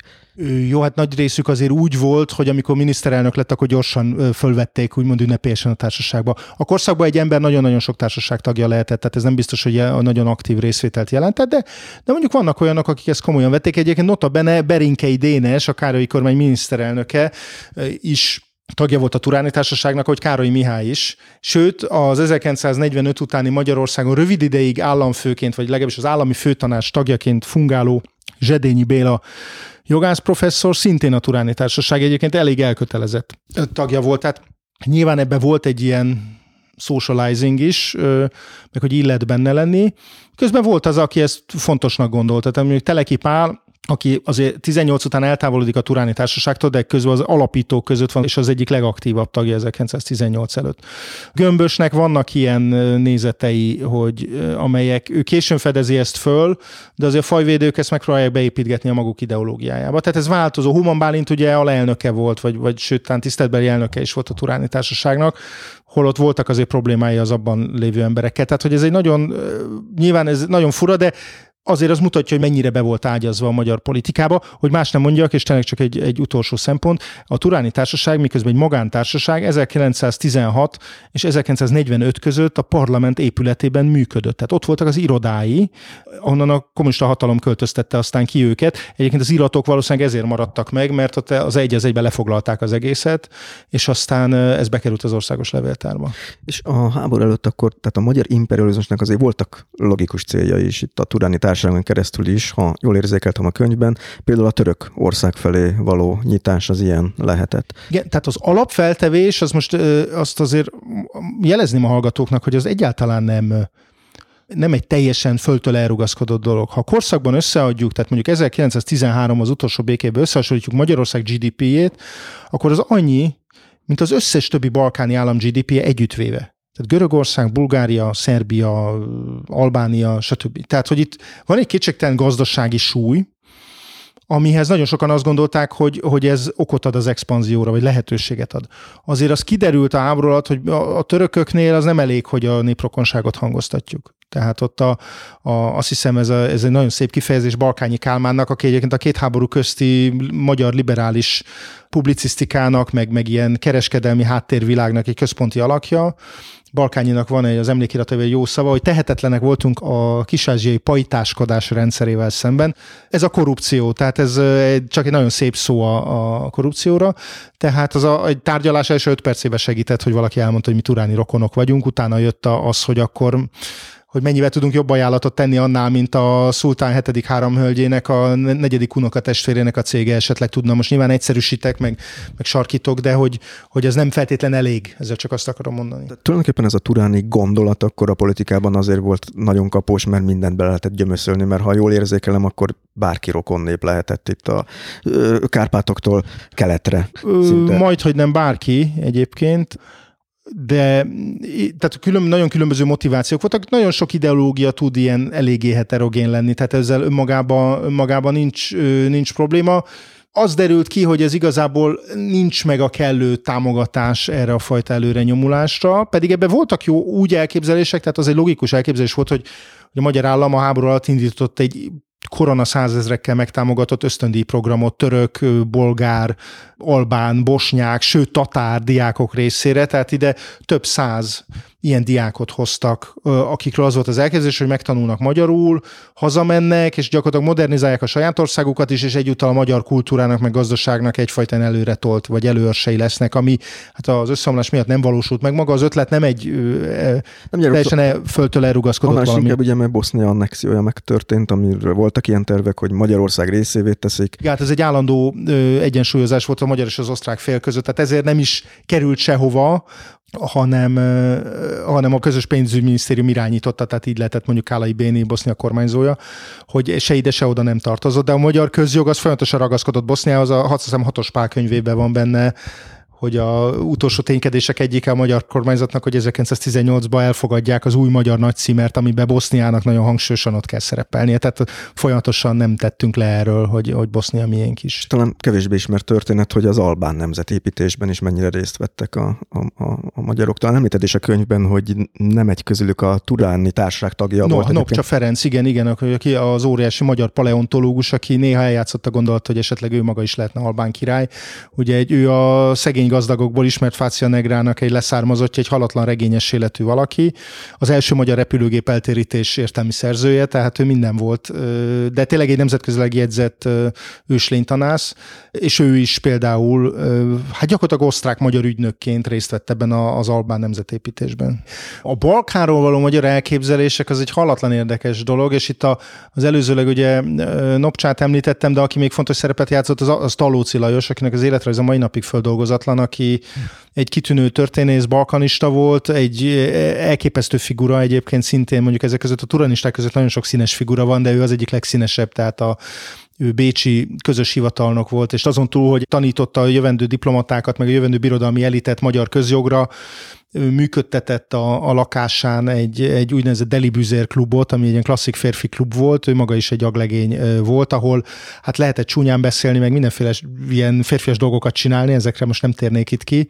Jó, hát nagy részük azért úgy volt, hogy amikor miniszterelnök lett, akkor gyorsan fölvették, úgymond ünnepélyesen a társaságba. A korszakban egy ember nagyon-nagyon sok társaság tagja lehetett, tehát ez nem biztos, hogy a nagyon aktív részvételt jelentett, de mondjuk vannak olyanok, akik ezt komolyan vették. Egyébként nota bene Berinkei Dénes, a Károlyi kormány miniszterelnöke is tagja volt a Turáni Társaságnak, hogy Károlyi Mihály is. Sőt, az 1945 utáni Magyarországon rövid ideig államfőként, vagy legalábbis az állami főtanács tagjaként fungáló Zsedényi Béla jogász professzor szintén a Turáni Társaság egyébként elég elkötelezett tagja volt. Tehát nyilván ebben volt egy ilyen socializing is, meg hogy illet benne lenni. Közben volt az, aki ezt fontosnak gondolta. Tehát mondjuk Teleki Pál, aki azért 18 után eltávolodik a Turáni Társaságtól, de közben az alapítók között van, és az egyik legaktívabb tagja 1918 előtt. Gömbösnek vannak ilyen nézetei, amelyek, ő későn fedezi ezt föl, de azért a fajvédők ezt megpróbálják beépítgetni a maguk ideológiájába. Tehát ez változó. Human Bálint ugye alelnöke volt, vagy sőt, tán tiszteletbeli elnöke is volt a Turáni Társaságnak, holott voltak azért problémái az abban lévő emberekkel. Tehát, hogy ez egy nagyon, nyilván ez nagyon fura, de azért az mutatja, hogy mennyire be volt ágyazva a magyar politikába, hogy más nem mondjak, és tényleg csak egy utolsó szempont. A Turáni Társaság, miközben egy magántársaság 1916 és 1945 között a parlament épületében működött. Tehát ott voltak az irodái, onnan a kommunista hatalom költöztette aztán ki őket. Egyébként az iratok valószínűleg ezért maradtak meg, mert ott az egyben lefoglalták az egészet, és aztán ez bekerült az országos levéltárba. És a háború előtt akkor, tehát a magyar imperializmusnak azért voltak logikus céljai is itt a Turáni Társaságon keresztül is, ha jól érzékeltem a könyvben, például a török ország felé való nyitás az ilyen lehetett. Igen, tehát az alapfeltevés, az most azt azért jelezném a hallgatóknak, hogy az egyáltalán nem egy teljesen földtől elrugaszkodott dolog. Ha korszakban összeadjuk, tehát mondjuk 1913 az utolsó békében összehasonlítjuk Magyarország GDP-jét, akkor az annyi, mint az összes többi balkáni állam GDP-je együttvéve. Tehát Görögország, Bulgária, Szerbia, Albánia, stb. Tehát, hogy itt van egy kétségtelen gazdasági súly, amihez nagyon sokan azt gondolták, hogy ez okot ad az expanzióra, vagy lehetőséget ad. Azért az kiderült a háború alatt, hogy a törököknél az nem elég, hogy a néprokonságot hangoztatjuk. Tehát ott azt hiszem ez egy nagyon szép kifejezés Balkányi Kálmánnak, aki egyébként a két háború közti magyar liberális publicisztikának, meg ilyen kereskedelmi háttérvilágnak egy központi alakja. Balkányinak van az emlékiratában egy jó szava, hogy tehetetlenek voltunk a kis-ázsiai pajtáskodás rendszerével szemben. Ez a korrupció, tehát ez csak egy nagyon szép szó a korrupcióra. Tehát az egy tárgyalás első 5 percébe segített, hogy valaki elmondta, hogy mi turáni rokonok vagyunk. Utána jött az, hogy akkor mennyivel tudunk jobb ajánlatot tenni annál, mint a szultán 7. háromhölgyének, a 4. unokatestvérének a cége esetleg tudna. Most nyilván egyszerűsítek, meg sarkítok, de hogy ez nem feltétlen elég, ezzel csak azt akarom mondani. De tulajdonképpen ez a turáni gondolat akkor a politikában azért volt nagyon kapós, mert mindent bele lehetett gyömöszölni, mert ha jól érzékelem, akkor bárki rokon nép lehetett itt a Kárpátoktól keletre. Majdhogy nem bárki egyébként. De tehát nagyon különböző motivációk voltak, nagyon sok ideológia tud ilyen eléggé heterogén lenni, tehát ezzel önmagában nincs probléma. Az derült ki, hogy ez igazából nincs meg a kellő támogatás erre a fajta előrenyomulásra, pedig ebben voltak jó úgy elképzelések, tehát az egy logikus elképzelés volt, hogy a magyar állam a háború alatt indított egy korona 100 000-ekkel megtámogatott ösztöndíjprogramot török, bolgár, albán, bosnyák, sőt tatár diákok részére, tehát ide több 100 ilyen diákot hoztak, akikről az volt az elképzelés, hogy megtanulnak magyarul, hazamennek, és gyakorlatilag modernizálják a saját országukat is, és egyúttal a magyar kultúrának, meg gazdaságnak egyfajta előretolt, vagy előörsei lesznek, ami hát az összeomlás miatt nem valósult meg. Maga az ötlet nem teljesen földtől elrugaszkodott valami. Inkább ugye, mert Bosznia annexiója megtörtént, amiről voltak ilyen tervek, hogy Magyarország részévé teszik. Hát ez egy állandó egyensúlyozás volt a magyar és az osztrák fél között, tehát ezért nem is került sehova, hanem a közös pénzügyminisztérium irányította, tehát így lehetett mondjuk Kálai Béni Bosznia kormányzója, hogy se ide, se oda nem tartozott, de a magyar közjog az folyamatosan ragaszkodott Boszniához, azt hiszem 6-os Pál könyvében van benne, hogy az utolsó ténykedések egyike a magyar kormányzatnak, hogy 1918-ban elfogadják az új magyar nagycímert, amiben Boszniának nagyon hangsúlyosan ott kell szerepelnie. Tehát folyamatosan nem tettünk le erről, hogy Bosznia miénk is. Talán kevésbé ismert történet, hogy az albán nemzetépítésben is mennyire részt vettek a magyarok. Talán említed is a könyvben, hogy nem egy közülük a Turáni Társaság tagja volt. Nopcsa Ferenc, igen, aki az óriási magyar paleontológus, aki néha eljátszott a gondolat, hogy esetleg ő maga is lehetne albán király. Ugye ő a szegény gazdagokból ismert Fácia Negrának egy leszármazottja, egy halatlan regényes életű valaki, az első magyar repülőgép eltérítés értelmi szerzője, tehát ő minden volt, de tényleg egy nemzetközileg jegyzett őslénytanász, és ő is például gyakorlatilag osztrák-magyar ügynökként részt vett ebben az albán nemzetépítésben. A Balkánról való magyar elképzelések az egy halatlan érdekes dolog, és itt az előzőleg ugye Nopcsát említettem, de aki még fontos szerepet játszott, az Tallóczy Lajos, akinek az életrajza mai napig földolgozatlan, aki egy kitűnő történész, balkanista volt, egy elképesztő figura egyébként szintén, mondjuk ezek között a turanisták között nagyon sok színes figura van, de ő az egyik legszínesebb, tehát ő bécsi közös hivatalnok volt, és azon túl, hogy tanította a jövendő diplomatákat, meg a jövendő birodalmi elitet magyar közjogra, ő működtetett a lakásán egy úgynevezett delibüzér klubot, ami egy ilyen klasszik férfi klub volt, ő maga is egy aglegény volt, ahol lehetett csúnyán beszélni, meg mindenféle ilyen férfias dolgokat csinálni, ezekre most nem térnék itt ki,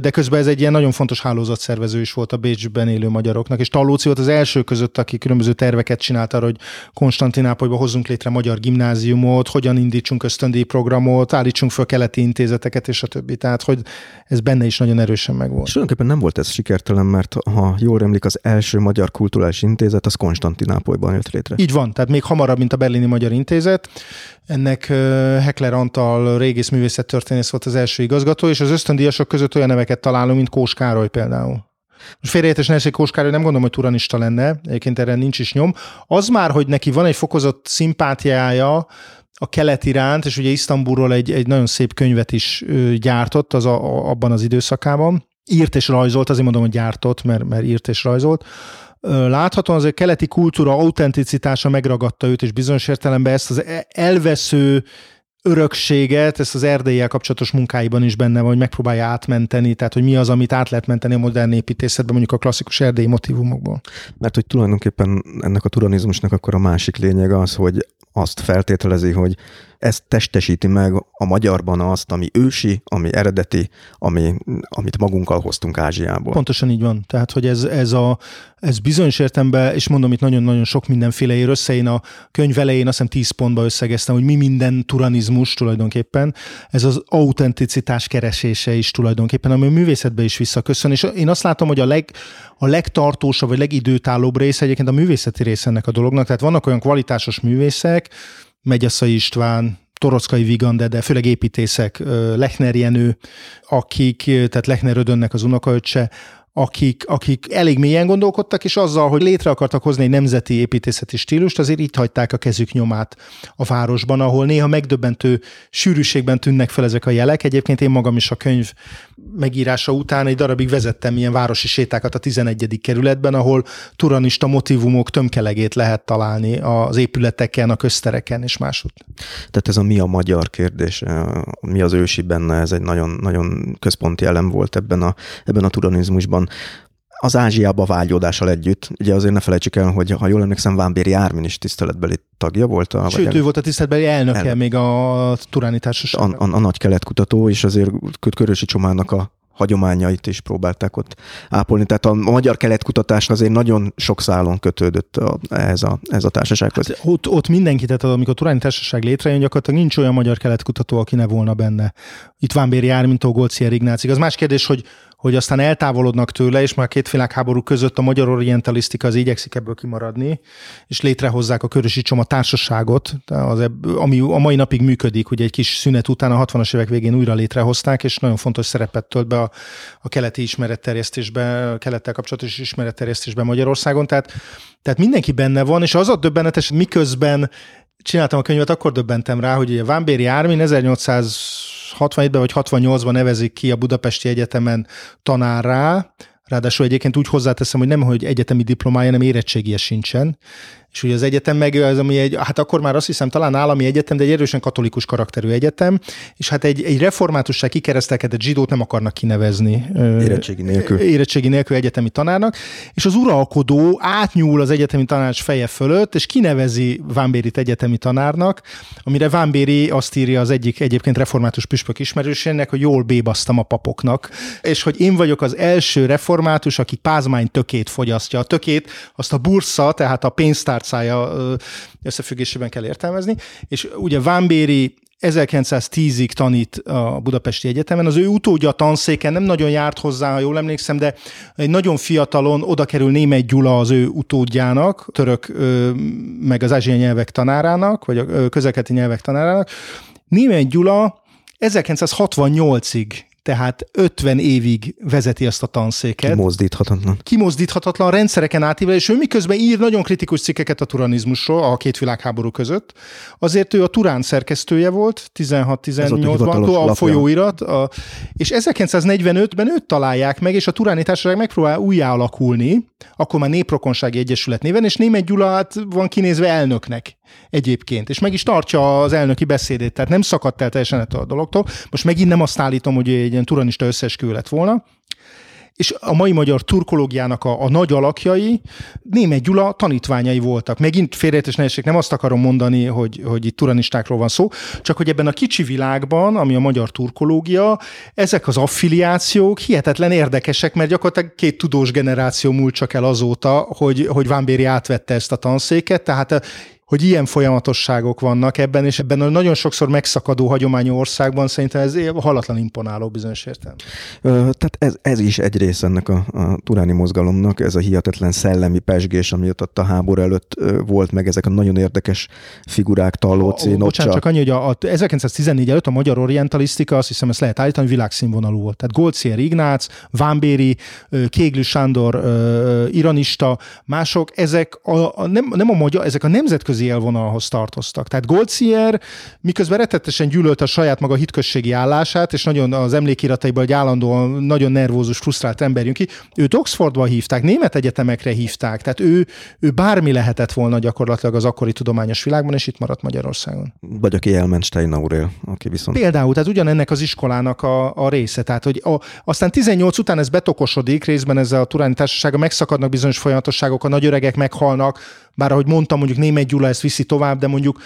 de közben ez egy ilyen nagyon fontos hálózatszervező is volt a Bécsben élő magyaroknak, és Tallóczy volt az első között, aki különböző terveket csinált arra, hogy Konstantinápolyba hozzunk létre magyar gimnáziumot, hogyan indítsunk ösztöndíjprogramot, állítsunk föl keleti intézeteket, és a többi. Tehát, hogy ez benne is nagyon erősen megvolt. És tulajdonképpen nem volt ez sikertelen, mert ha jól emlik, az első magyar kulturális intézet az Konstantinápolyban jött létre. Így van, tehát még hamarabb, mint a berlini magyar intézet. Ennek Heckler Antal régészművészettörténész volt az első igazgató, és az ösztöndíjasok között olyan neveket találunk, mint Kós Károly például. Most félreértés ne essék, Kós Károly nem gondolom, hogy turanista lenne, egyébként erre nincs is nyom. Az már, hogy neki van egy fokozott szimpátiája a kelet iránt, és ugye Isztambulról egy nagyon szép könyvet is gyártott abban az időszakában. Írt és rajzolt, azért mondom, hogy gyártott, mert írt és rajzolt. Láthatóan az a keleti kultúra autenticitása megragadta őt, és bizonyos értelemben ezt az elvesző örökséget, ezt az Erdéllyel kapcsolatos munkáiban is benne van, hogy megpróbálja átmenteni, tehát hogy mi az, amit át lehet menteni a modern építészetben, mondjuk a klasszikus erdélyi motívumokból. Mert hogy tulajdonképpen ennek a turanizmusnak akkor a másik lényeg az, hogy azt feltételezi, hogy ez testesíti meg a magyarban azt, ami ősi, ami eredeti, amit magunkkal hoztunk Ázsiából. Pontosan így van. Tehát, hogy ez bizonyos értelemben, és mondom, itt nagyon-nagyon sok mindenféle ér össze. Én a könyv elején azt hiszem 10 pontba összegeztem, hogy mi minden turanizmus tulajdonképpen. Ez az autenticitás keresése is tulajdonképpen, ami a művészetbe is visszaköszön. És én azt látom, hogy a legtartósabb, vagy legidőtállóbb része egyébként a művészeti része ennek a dolognak. Tehát vannak olyan kvalitásos művészek, Megyaszai István, Toroczkai Vigand, de főleg építészek, Lechner Jenő, tehát Lechner Ödönnek az unokaöccse, akik elég mélyen gondolkodtak, és azzal, hogy létre akartak hozni egy nemzeti építészeti stílust, azért itt hagyták a kezük nyomát a városban, ahol néha megdöbbentő sűrűségben tűnnek fel ezek a jelek. Egyébként én magam is a könyv megírása után egy darabig vezettem ilyen városi sétákat a 11. kerületben, ahol turanista motivumok tömkelegét lehet találni az épületeken, a köztereken és máshogy. Tehát ez a mi a magyar kérdés, mi az ősi benne, ez egy nagyon-nagyon központi elem volt ebben a turanizmusban. Az Ázsiába vágyódással együtt, ugye azért ne felejtsük el, hogy ha jól emlékszem, Vámbéry Ármin is tiszteletbeli tagja volt. Sőt, ő volt a tiszteletbeli elnöke még a Turáni Társaságnak. A nagy keletkutató, és azért Körösi Csomának a hagyományait is próbálták ott ápolni. Tehát a magyar keletkutatás azért nagyon sok szálon kötődött ez a társasághoz. Hát ott mindenki, tehát amikor a Turáni Társaság létrejön, gyakorlatilag nincs olyan magyar keletkutató, aki ne volna benne. Itt Vámbéry Ármintól Goldziher Ignácig. Az más kérdés, hogy aztán eltávolodnak tőle, és már a két világháború között a magyar orientalisztika az igyekszik ebből kimaradni, és létrehozzák a Körösi Csoma társaságot, ami a mai napig működik, ugye egy kis szünet után a 60-as évek végén újra létrehozták, és nagyon fontos szerepet tölt be a keleti ismeretterjesztésben, a kelettel kapcsolatos ismeretterjesztésben Magyarországon. Tehát mindenki benne van, és az a döbbenetes, miközben csináltam a könyvet, akkor döbbentem rá, hogy ugye Vámbéry Ármin 1800 67-ben vagy 68-ban nevezik ki a Budapesti Egyetemen tanárrá, ráadásul egyébként úgy hozzáteszem, hogy nem, hogy egyetemi diplomája, hanem érettségie sincsen. És ugye az egyetem meg, az, ami egy, hát akkor már azt hiszem talán állami egyetem, de egy erősen katolikus karakterű egyetem, és hát egy reformátussal kikeresztelkedett zsidót nem akarnak kinevezni. Érettségi nélkül egyetemi tanárnak, és az uralkodó átnyúl az egyetemi tanács feje fölött, és kinevezi Vámbéryt egyetemi tanárnak, amire Vámbéry azt írja az egyik egyébként református püspök ismerősének, hogy jól bébasztam a papoknak, és hogy én vagyok az első református, aki pázmány tökét fogyasztja. A tökét azt a bursa, tehát a pénztár tárcája összefüggésében kell értelmezni, és ugye Vámbéry 1910-ig tanít a Budapesti Egyetemen, az ő utódja a tanszéken nem nagyon járt hozzá, ha jól emlékszem, de egy nagyon fiatalon oda kerül Németh Gyula az ő utódjának, török meg az ázsiai nyelvek tanárának, vagy a közelkeleti nyelvek tanárának. Németh Gyula 1968-ig, tehát 50 évig vezeti ezt a tanszéket. Kimozdíthatatlan rendszereken átível, és ő miközben ír nagyon kritikus cikkeket a turanizmusról a két világháború között. Azért ő a Turán szerkesztője volt, 16-18-ban a folyóirat, és 1945-ben őt találják meg, és a Turáni Társaság megpróbál újjáalakulni, akkor már Néprokonsági Egyesület néven, és Németh Gyula van kinézve elnöknek egyébként, és meg is tartja az elnöki beszédét, tehát nem szakadt el teljesen ettől a dologtól. Most megint nem azt állítom, hogy egy ilyen turanista összeesküvő lett volna, és a mai magyar turkológiának a nagy alakjai Németh Gyula tanítványai voltak. Megint félreértés ne essék, nem azt akarom mondani, hogy itt turanistákról van szó, csak hogy ebben a kicsi világban, ami a magyar turkológia, ezek az affiliációk hihetetlen érdekesek, mert gyakorlatilag két tudós generáció múlt csak el azóta, hogy Vámbéry átvette ezt a tanszéket, tehát hogy ilyen folyamatosságok vannak ebben, és ebben a nagyon sokszor megszakadó hagyományú országban szerintem ez hallatlan imponáló bizonyos értelemben. Tehát ez is egy rész ennek a turáni mozgalomnak, ez a hihetetlen szellemi pezsgés, ami ott a háború előtt volt, meg ezek a nagyon érdekes figurák, Tallóczy, Nocsa. Bocsánat, csak annyi, hogy a 1914 előtt a magyar orientalisztika, azt hiszem ezt lehet állítani, világszínvonalú volt. Tehát Goldszier Ignác, Vámbéry, Kéglű Sándor iranista, mások, ezek nem a magyar, ezek a nemzetközi élvonalhoz tartoztak. Tehát Goldszier miközben rettetesen gyűlölte a saját maga hitközségi állását, és nagyon az emlékirataiból egy állandóan nagyon nervózus, frusztrált ember jön ki, őt Oxfordba hívták, német egyetemekre hívták, tehát ő bármi lehetett volna gyakorlatilag az akkori tudományos világban, és itt maradt Magyarországon. Vagy aki elment Stein Aurél, aki viszont... Például, tehát ugyanennek az iskolának a része, tehát hogy aztán 18 után ez betokosodik, részben ezzel a Turáni Társasága megszakadnak bizonyos folyamatosságok, a nagyöregek meghalnak, bár ahogy mondtam, mondjuk Németh Gyula ezt viszi tovább, de mondjuk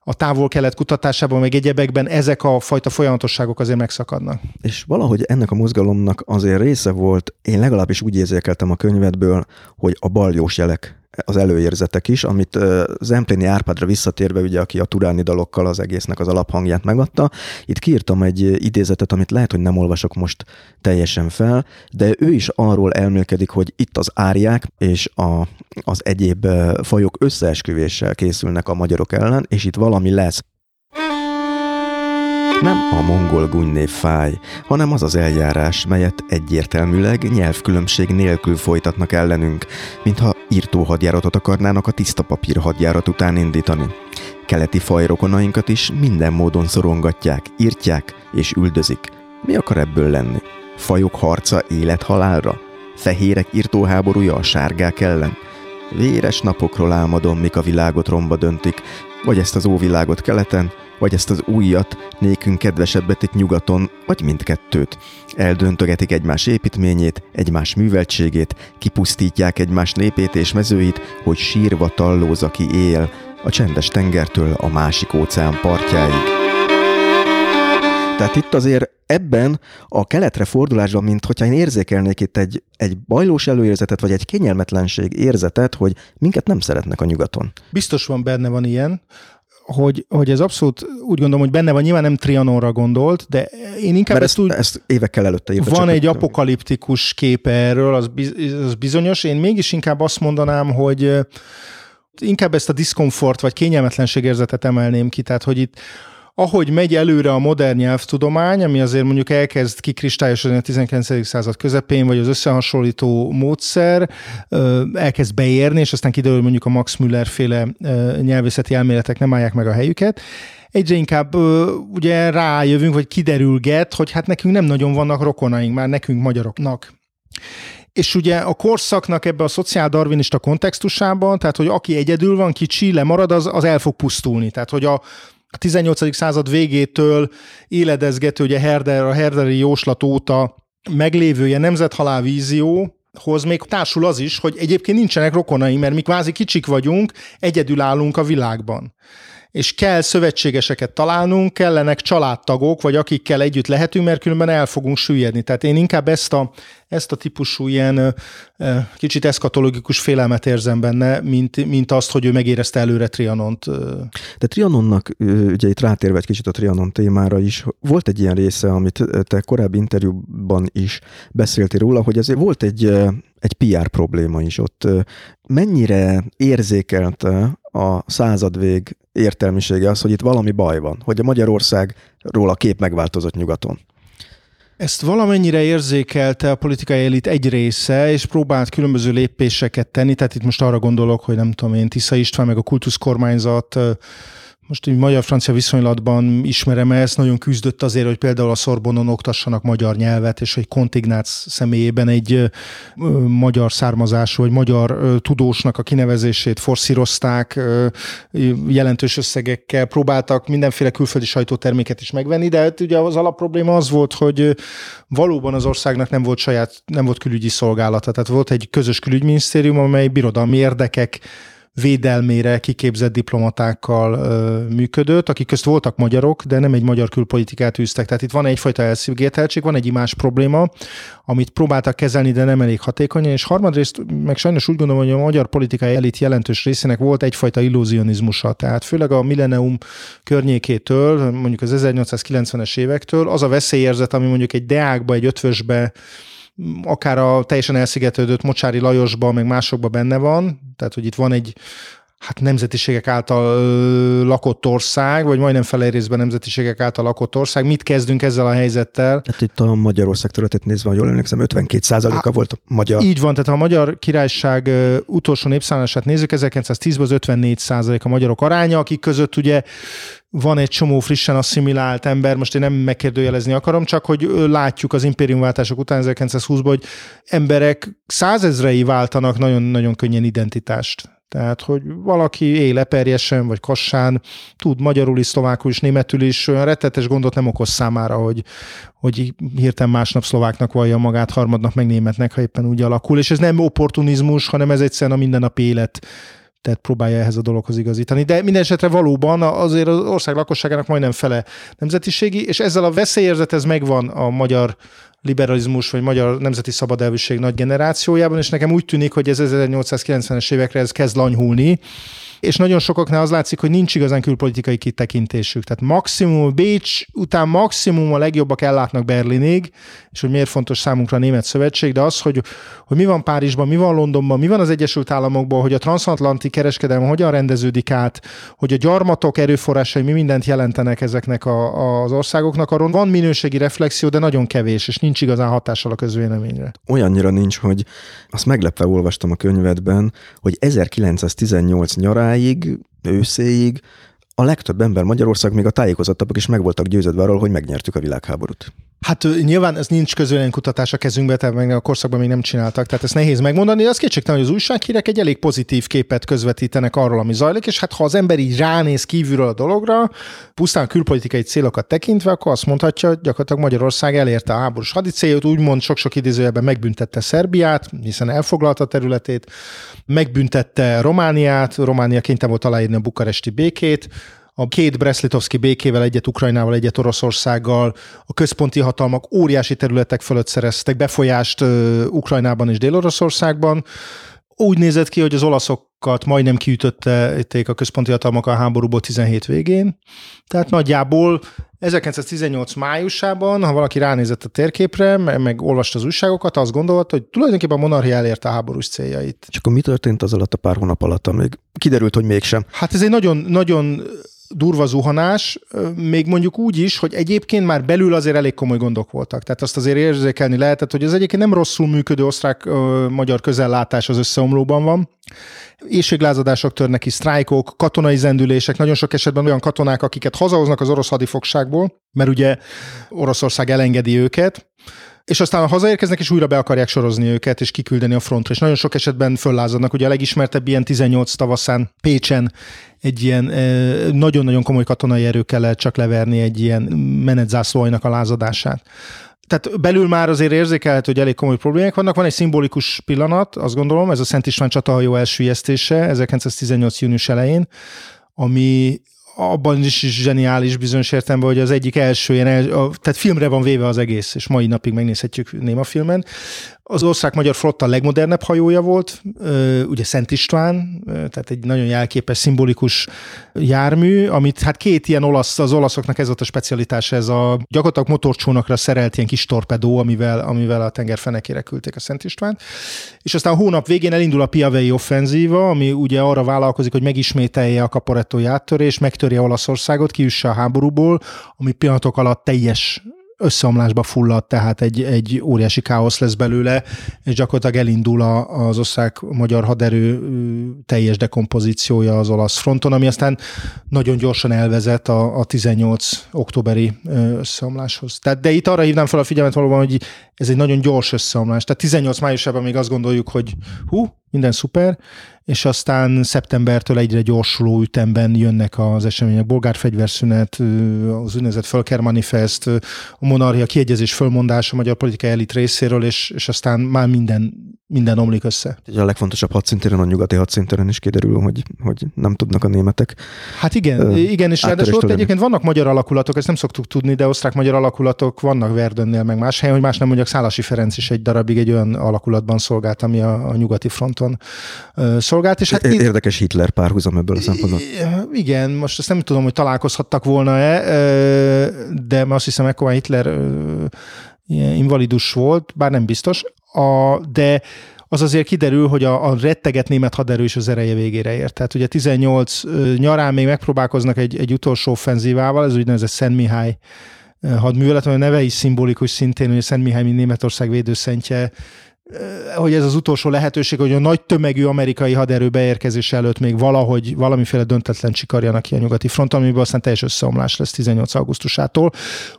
a távol-kelet kutatásában, meg egyebekben ezek a fajta folyamatosságok azért megszakadnak. És valahogy ennek a mozgalomnak azért része volt, én legalábbis úgy érzékeltem a könyvedből, hogy a baljós jelek, az előérzetek is, amit Zempléni Árpádra visszatérve, ugye, aki a turáni dalokkal az egésznek az alaphangját megadta. Itt kiírtam egy idézetet, amit lehet, hogy nem olvasok most teljesen fel, de ő is arról elmélkedik, hogy itt az áriák és az egyéb fajok összeesküvéssel készülnek a magyarok ellen, és itt valami lesz. Nem a mongol gúnynév fáj, hanem az az eljárás, melyet egyértelműleg nyelvkülönbség nélkül folytatnak ellenünk, mintha írtóhadjáratot akarnának a tiszta papír hadjárat után indítani. Keleti fajrokonainkat is minden módon szorongatják, írtják és üldözik. Mi akar ebből lenni? Fajok harca élet-halálra? Fehérek írtóháborúja a sárgák ellen? Véres napokról álmodom, mik a világot romba döntik, vagy ezt az óvilágot keleten, vagy ezt az újat, nékünk kedvesebbet itt nyugaton, vagy mindkettőt. Eldöntögetik egymás építményét, egymás műveltségét, kipusztítják egymás népét és mezőit, hogy sírva tallóz, aki él, a csendes tengertől a másik óceán partjáig. Tehát itt azért ebben a keletre fordulásban, mint hogyha én érzékelnék itt egy bajlós előérzetet, vagy egy kényelmetlenség érzetet, hogy minket nem szeretnek a nyugaton. Biztos benne van ilyen. Hogy ez abszolút úgy gondolom, hogy benne van, nyilván nem Trianonra gondolt, de én inkább ezt évekkel előtte írta. Van egy apokaliptikus képe erről, az bizonyos. Én mégis inkább azt mondanám, hogy inkább ezt a diszkomfort vagy kényelmetlenségérzetet emelném ki. Tehát, hogy itt ahogy megy előre a modern nyelvtudomány, ami azért mondjuk elkezd kikristályosodni a 19. század közepén, vagy az összehasonlító módszer elkezd beérni, és aztán kiderül, hogy mondjuk a Max Müller-féle nyelvészeti elméletek nem állják meg a helyüket. egyre inkább ugye rájövünk, vagy kiderülget, hogy hát nekünk nem nagyon vannak rokonaink már, nekünk magyaroknak. És ugye a korszaknak ebbe a szociáldarwinista kontextusában, tehát hogy aki egyedül van, kicsi, lemarad, az el fog pusztulni. Tehát hogy a 18. század végétől éledezgető, ugye a herderi jóslat óta meglévő ilyen nemzethalál vízióhoz még társul az is, hogy egyébként nincsenek rokonai, mert mi kvázi kicsik vagyunk, egyedül állunk a világban. És kell szövetségeseket találnunk, kellenek családtagok, vagy akikkel együtt lehetünk, mert különben el fogunk süllyedni. Tehát én inkább ezt a típusú ilyen kicsit eszkatológikus félelmet érzem benne, mint azt, hogy ő megérezte előre Trianont. De Trianonnak, ugye itt rátérve egy kicsit a Trianon témára is, volt egy ilyen része, amit te korábbi interjúban is beszéltél róla, hogy azért volt egy PR probléma is ott. Mennyire érzékelte a századvég értelmisége az, hogy itt valami baj van, hogy a Magyarországról a kép megváltozott nyugaton? Ezt valamennyire érzékelte a politikai elit egy része, és próbált különböző lépéseket tenni, tehát itt most arra gondolok, hogy nem tudom én, Tisza István meg a kultuszkormányzat, most így magyar-francia viszonylatban ismerem ezt, nagyon küzdött azért, hogy például a Szorbonon oktassanak magyar nyelvet, és hogy Kont Ignác személyében egy magyar származású, vagy magyar tudósnak a kinevezését forszírozták, jelentős összegekkel próbáltak mindenféle külföldi sajtóterméket is megvenni, de ugye az alapprobléma az volt, hogy valóban az országnak nem volt külügyi szolgálata, tehát volt egy közös külügyminisztérium, amely birodalmi érdekek védelmére kiképzett diplomatákkal működött, akik közt voltak magyarok, de nem egy magyar külpolitikát űztek. Tehát itt van egyfajta elszigeteltség, van egy imázs probléma, amit próbáltak kezelni, de nem elég hatékonyan, és harmadrészt meg sajnos úgy gondolom, hogy a magyar politikai elit jelentős részének volt egyfajta illúzionizmusa. Tehát főleg a millennium környékétől, mondjuk az 1890-es évektől az a veszélyérzet, ami mondjuk egy deákba, egy ötvösbe, akár a teljesen elszigetődött Mocsáry Lajosban, meg másokba benne van, tehát hogy itt van egy hát nemzetiségek által lakott ország, vagy majdnem fele részben nemzetiségek által lakott ország. Mit kezdünk ezzel a helyzettel? Hát itt a Magyarország területét nézve, jól emlékszem, 52%-a volt a magyar. Így van, tehát ha a Magyar Királyság utolsó népszámlálását nézzük, 1910-ben az 54% a magyarok aránya, akik között ugye van egy csomó frissen asszimilált ember, most én nem megkérdőjelezni akarom, csak hogy látjuk az impériumváltások után 1920-ban, hogy emberek százezrei váltanak nagyon-nagyon könnyen identitást. Tehát hogy valaki él Eperjesen vagy Kassán, tud magyarul is, szlovákul is, németül is, olyan rettetes gondot nem okoz számára, hogy hirtelen másnap szlováknak vallja magát, harmadnap meg németnek, ha éppen úgy alakul. És ez nem opportunizmus, hanem ez egyszerűen a mindennapi élet, tehát próbálja ehhez a dologhoz igazítani. De minden esetre valóban azért az ország lakosságának majdnem fele nemzetiségi, és ezzel a veszélyérzet ez megvan a magyar liberalizmus vagy magyar nemzeti szabadelvűség nagy generációjában, és nekem úgy tűnik, hogy ez 1890-es évekre ez kezd lanyhulni, és nagyon sokaknál az látszik, hogy nincs igazán külpolitikai kitekintésük. Tehát maximum Bécs után maximum a legjobbak ellátnak Berlinig, és hogy miért fontos számunkra a Német Szövetség, de az, hogy mi van Párizsban, mi van Londonban, mi van az Egyesült Államokban, hogy a transatlanti kereskedelem hogyan rendeződik át, hogy a gyarmatok erőforrásai mi mindent jelentenek ezeknek az országoknak, arról van minőségi reflexió, de nagyon kevés, és nincs igazán hatással a közvéleményre. Olyannyira nincs, hogy azt meglepve olvastam a könyvedben, hogy 1918 nyaráig, őszéig a legtöbb ember Magyarország, még a tájékozottabbak is meg voltak győződve arról, hogy megnyertük a világháborút. Hát nyilván ez nincs közvéleménykutatás a kezünkben, tehát meg a korszakban még nem csináltak, tehát ezt nehéz megmondani, de az kétségtelen, hogy az újsághírek egy elég pozitív képet közvetítenek arról, ami zajlik, és hát ha az ember így ránéz kívülről a dologra, pusztán külpolitikai célokat tekintve, akkor azt mondhatja, hogy gyakorlatilag Magyarország elérte a háborús hadicélját, úgymond sok-sok idézőjelben megbüntette Szerbiát, hiszen elfoglalta a területét, megbüntette Romániát, Románia kénytelen volt aláírni a bukaresti békét, a két breszlitovszki békével, egyet Ukrajnával, egyet Oroszországgal, a központi hatalmak óriási területek fölött szereztek befolyást Ukrajnában és Dél-Oroszországban. Úgy nézett ki, hogy az olaszokat majdnem kiütötték a központi hatalmak a háborúból 17 végén. Tehát nagyjából 1918 májusában, ha valaki ránézett a térképre, meg olvasta az újságokat, azt gondolta, hogy tulajdonképpen a monarchia elérte a háborús céljait. És akkor mi történt az alatt a pár hónap alatt, amíg kiderült, hogy mégsem? Hát ez egy nagyon, nagyon durva zuhanás, még mondjuk úgy is, hogy egyébként már belül azért elég komoly gondok voltak. Tehát azt azért érzékelni lehetett, hogy ez egyébként nem rosszul működő osztrák-magyar közellátás az összeomlóban van. Éhséglázadások törnek ki, sztrájkok, katonai zendülések, nagyon sok esetben olyan katonák, akiket hazahoznak az orosz hadifogságból, mert ugye Oroszország elengedi őket, és aztán hazaérkeznek, és újra be akarják sorozni őket, és kiküldeni a frontra. És nagyon sok esetben föllázadnak. Ugye a legismertebb ilyen 18 tavaszán Pécsen egy ilyen nagyon-nagyon komoly katonai erő kellett csak leverni egy ilyen menetzászlóajnak a lázadását. Tehát belül már azért érzékelhető, hogy elég komoly problémák vannak. Van egy szimbolikus pillanat, azt gondolom, ez a Szent István csatahajó elsüllyesztése 1918. június elején, ami abban is zseniális bizonyos értelemben, hogy az egyik első ilyen, tehát filmre van véve az egész, és mai napig megnézhetjük némafilmen. Az osztrák-magyar flotta legmodernebb hajója volt, ugye Szent István, tehát egy nagyon jelképes, szimbolikus jármű, amit hát két ilyen olasz, az olaszoknak ez volt a specialitása, ez a gyakorlatilag motorcsónakra szerelt ilyen kis torpedó, amivel a tenger fenekére küldték a Szent Istvánt. És aztán a hónap végén elindul a Piavei offenzíva, ami ugye arra vállalkozik, hogy megismételje a caporettói áttörést, megtörje Olaszországot, kiüsse a háborúból, ami pillanatok alatt teljes összeomlásba fullad, tehát egy óriási káosz lesz belőle, és gyakorlatilag elindul az osztrák-magyar haderő teljes dekompozíciója az olasz fronton, ami aztán nagyon gyorsan elvezet a 18 októberi összeomláshoz. Tehát, de itt arra hívnám fel a figyelmet valóban, hogy ez egy nagyon gyors összeomlás. Tehát 18 májusában még azt gondoljuk, hogy minden szuper, és aztán szeptembertől egyre gyorsuló ütemben jönnek az események. Bolgár fegyverszünet, az úgynevezett Völkermanifest, a monarchia kiegyezés fölmondása a magyar politikai elit részéről, és aztán már minden omlik össze. A legfontosabb hadszintéren, a nyugati hadszintéren is kiderül, hogy nem tudnak a németek. Hát igen, és ráadásul ott egyébként vannak magyar alakulatok, ezt nem szoktuk tudni, de osztrák-magyar alakulatok vannak Verdönnél, meg más helyen, hogy más nem mondjak, Szálasi Ferenc is egy darabig egy olyan alakulatban szolgált, ami a nyugati fronton szolgált. És hát érdekes Hitler párhuzam ebből a szempontból. Igen, most ezt nem tudom, hogy találkozhattak volna-e, de azt hiszem, ekkor Hitler invalidus volt, bár nem biztos. De az azért kiderül, hogy a rettegett német haderő is az ereje végére ért. Tehát ugye 18 nyarán még megpróbálkoznak egy utolsó offenzívával, ez úgynevezett Szent Mihály hadművelet, a neve is szimbolikus szintén, hogy Szent Mihály, mint Németország védőszentje, hogy ez az utolsó lehetőség, hogy a nagy tömegű amerikai haderő beérkezése előtt még valahogy valamiféle döntetlen csikarjanak ki a nyugati fronton, amiből aztán teljes összeomlás lesz 18. augusztusától.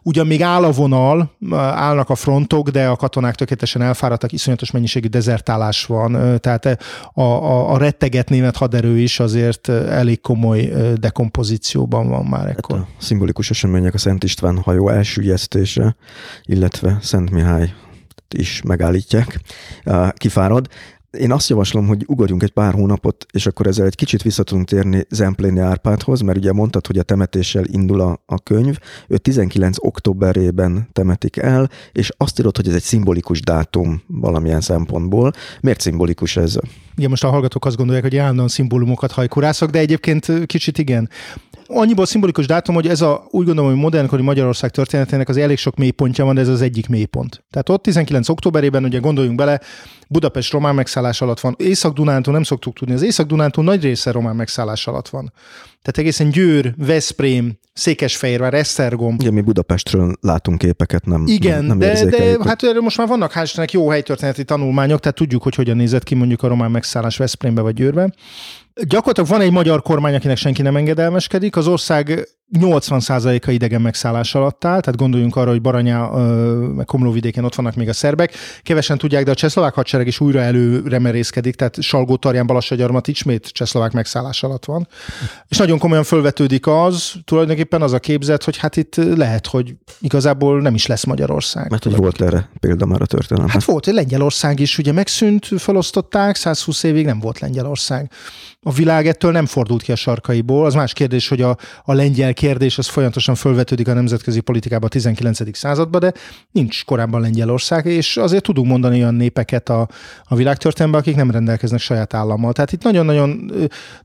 Ugyan még áll a vonal, állnak a frontok, de a katonák tökéletesen elfáradtak, iszonyatos mennyiségű dezertálás van, tehát a rettegett német haderő is azért elég komoly dekompozícióban van már ekkor. Hát a szimbolikus események, a Szent István hajó elsüllyesztése, illetve Szent Mihály is megállítják, kifárad. Én azt javaslom, hogy ugorjunk egy pár hónapot, és akkor ezzel egy kicsit vissza tudunk térni Zempléni Árpádhoz, mert ugye mondtad, hogy a temetéssel indul a könyv. Ő 19. októberében temetik el, és azt írod, hogy ez egy szimbolikus dátum valamilyen szempontból. Miért szimbolikus ez? Igen, most a hallgatók azt gondolják, hogy állandóan szimbólumokat hajkurászok, de egyébként kicsit igen. Annyiból szimbolikus dátum, hogy ez úgy gondolom, hogy modernkori Magyarország történetének az elég sok mélypontja van, de ez az egyik mélypont. Tehát ott 19. októberében, ugye gondoljunk bele, Budapest román megszállás alatt van. Észak-Dunántúl nem szoktuk tudni, az Észak-Dunántúl nagy része román megszállás alatt van. Tehát egészen Győr, Veszprém, Székesfehérvár, Esztergom. Ugye mi Budapestről látunk képeket, nem igen, nem de hát most már vannak hál' Istennek jó helytörténeti tanulmányok, tehát tudjuk, hogy hogyan nézett ki mondjuk a román megszállás Veszprémbe vagy Győrbe. Gyakorlatilag van egy magyar kormány, akinek senki nem engedelmeskedik, az ország 80%-a idegen megszállás alatt áll, tehát gondoljunk arra, hogy Baranya, meg Komlóvidéken ott vannak még a szerbek. Kevesen tudják, de a csehszlovák hadsereg is újra előre merészkedik, tehát Salgótarján, Balassagyarmat ismét csehszlovák megszállás alatt van. És nagyon komolyan fölvetődik az, tulajdonképpen az a képzet, hogy hát itt lehet, hogy igazából nem is lesz Magyarország. Mert hogy volt erre példa már a történelemben. Hát volt, Lengyelország is ugye megszűnt, felosztották, 120 évig nem volt Lengyelország. A világ ettől nem fordult ki a sarkaiból. Az más kérdés, hogy a lengyel kérdés az folyamatosan fölvetődik a nemzetközi politikában a 19. században, de nincs korábban Lengyelország, és azért tudunk mondani olyan népeket a világtörténelemben, akik nem rendelkeznek saját állammal. Tehát itt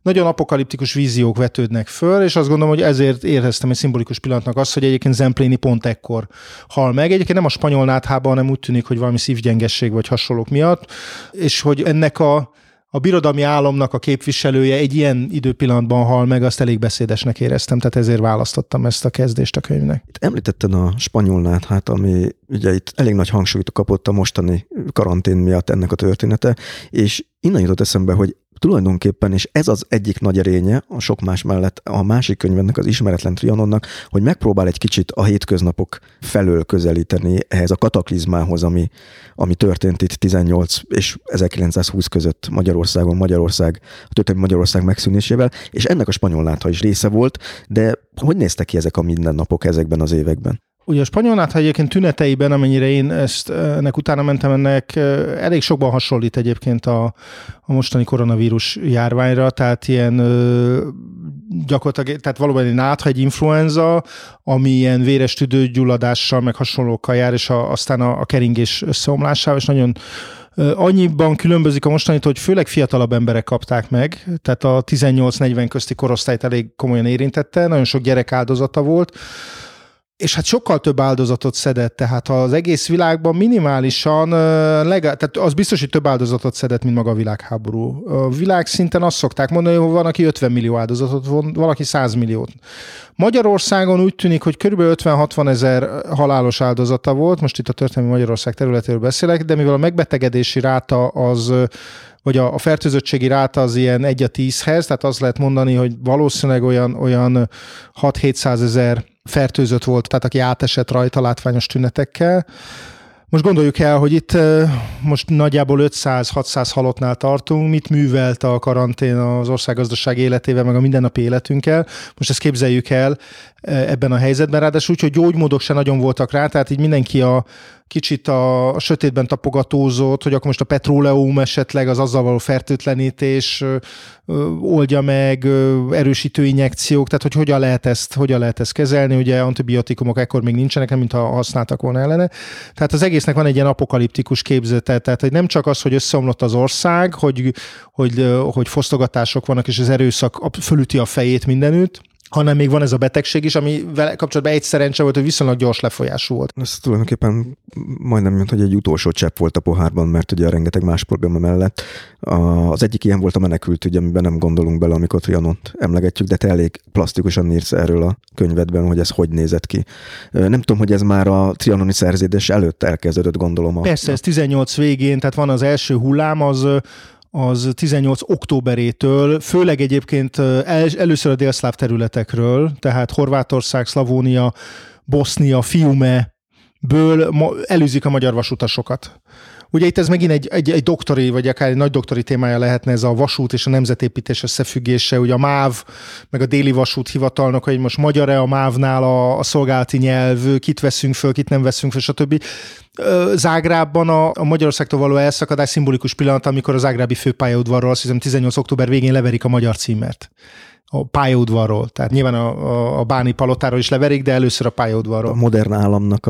nagyon apokaliptikus víziók vetődnek föl, és azt gondolom, hogy ezért éreztem egy szimbolikus pillanatnak azt, hogy egyébként Zempléni pont ekkor hal meg. Egyébként nem a spanyol náthában, hanem úgy tűnik, hogy valami szívgyengesség vagy hasonlók miatt, és hogy ennek a a birodalmi államnak a képviselője egy ilyen időpillanatban hal meg, azt elég beszédesnek éreztem, tehát ezért választottam ezt a kezdést a könyvnek. Itt említetted a spanyolnát, hát ami ugye itt elég nagy hangsúlyt kapott a mostani karantén miatt ennek a története, és innen jutott eszembe, hogy tulajdonképpen, és ez az egyik nagy erénye, a sok más mellett a másik könyvednek, az Ismeretlen Trianonnak, hogy megpróbál egy kicsit a hétköznapok felől közelíteni ehhez a kataklizmához, ami történt itt 18 és 1920 között Magyarország megszűnésével, és ennek a spanyolnátha is része volt, de hogy néztek ki ezek a mindennapok ezekben az években? Ugye a spanyolnátha egyébként tüneteiben, amennyire én ennek utána mentem, ennek elég sokban hasonlít egyébként a mostani koronavírus járványra, tehát ilyen gyakorlatilag, tehát valóban egy nátha, egy influenza, ami ilyen véres tüdőgyulladással, meg hasonlókkal jár, és aztán a keringés összeomlásával, és nagyon annyiban különbözik a mostanitól, hogy főleg fiatalabb emberek kapták meg, tehát a 18-40 közti korosztályt elég komolyan érintette, nagyon sok gyerek áldozata volt, és hát sokkal több áldozatot szedett, tehát az egész világban minimálisan, tehát az biztos, hogy több áldozatot szedett, mint maga a világháború. A világszinten azt szokták mondani, hogy van, aki 50 millió áldozatot von, valaki 100 milliót. Magyarországon úgy tűnik, hogy kb. 50-60 ezer halálos áldozata volt, most itt a történelmi Magyarország területéről beszélek, de mivel a megbetegedési ráta az, vagy a fertőzöttségi ráta az ilyen 1/10-hez, tehát azt lehet mondani, hogy valószínűleg olyan 6-700 ezer fertőzött volt, tehát aki átesett rajta látványos tünetekkel. Most gondoljuk el, hogy itt most nagyjából 500-600 halottnál tartunk, mit művelt a karantén az országgazdaság életével, meg a mindennapi életünkkel. Most ezt képzeljük el ebben a helyzetben, ráadásul úgy, hogy gyógymódok se nagyon voltak rá, tehát így mindenki kicsit a sötétben tapogatózott, hogy akkor most a petróleum esetleg az azzal való fertőtlenítés oldja meg, erősítő injekciók, tehát hogy hogyan lehet ezt kezelni, ugye antibiotikumok ekkor még nincsenek, mintha használtak volna ellene. Tehát az egésznek van egy ilyen apokaliptikus képzete, tehát hogy nem csak az, hogy összeomlott az ország, hogy fosztogatások vannak, és az erőszak fölüti a fejét mindenütt, hanem még van ez a betegség is, ami vele kapcsolatban egy szerencse volt, hogy viszonylag gyors lefolyású volt. Ez tulajdonképpen majdnem, mint hogy egy utolsó csepp volt a pohárban, mert ugye rengeteg más probléma mellett. Az egyik ilyen volt a menekültügy, amiben nem gondolunk bele, amikor Trianont emlegetjük, de te elég plastikusan írsz erről a könyvedben, hogy ez hogy nézett ki. Nem tudom, hogy ez már a trianoni szerződés előtt elkezdődött, gondolom. Persze, ez 18 végén, tehát van az első hullám, az 18 októberétől, főleg egyébként először a délszláv területekről, tehát Horvátország, Szlavónia, Bosznia, Fiumeből elűzik a magyar vasutasokat. Ugye itt ez megint egy doktori, vagy akár egy nagy doktori témája lehetne, ez a vasút és a nemzetépítés összefüggése, ugye a MÁV, meg a déli vasút hivatalnak, hogy most magyar-e a MÁV-nál a szolgálati nyelv, kit veszünk föl, kit nem veszünk föl, stb. Zágrában a Magyarországtól való elszakadás szimbolikus pillanat, amikor a zágrábi főpályaudvarról, azt hiszem 18. október végén leverik a magyar címert. A pályaudvarról. Tehát nyilván a báni palotáról is leverik, de először a pályaudvarról. A modern államnak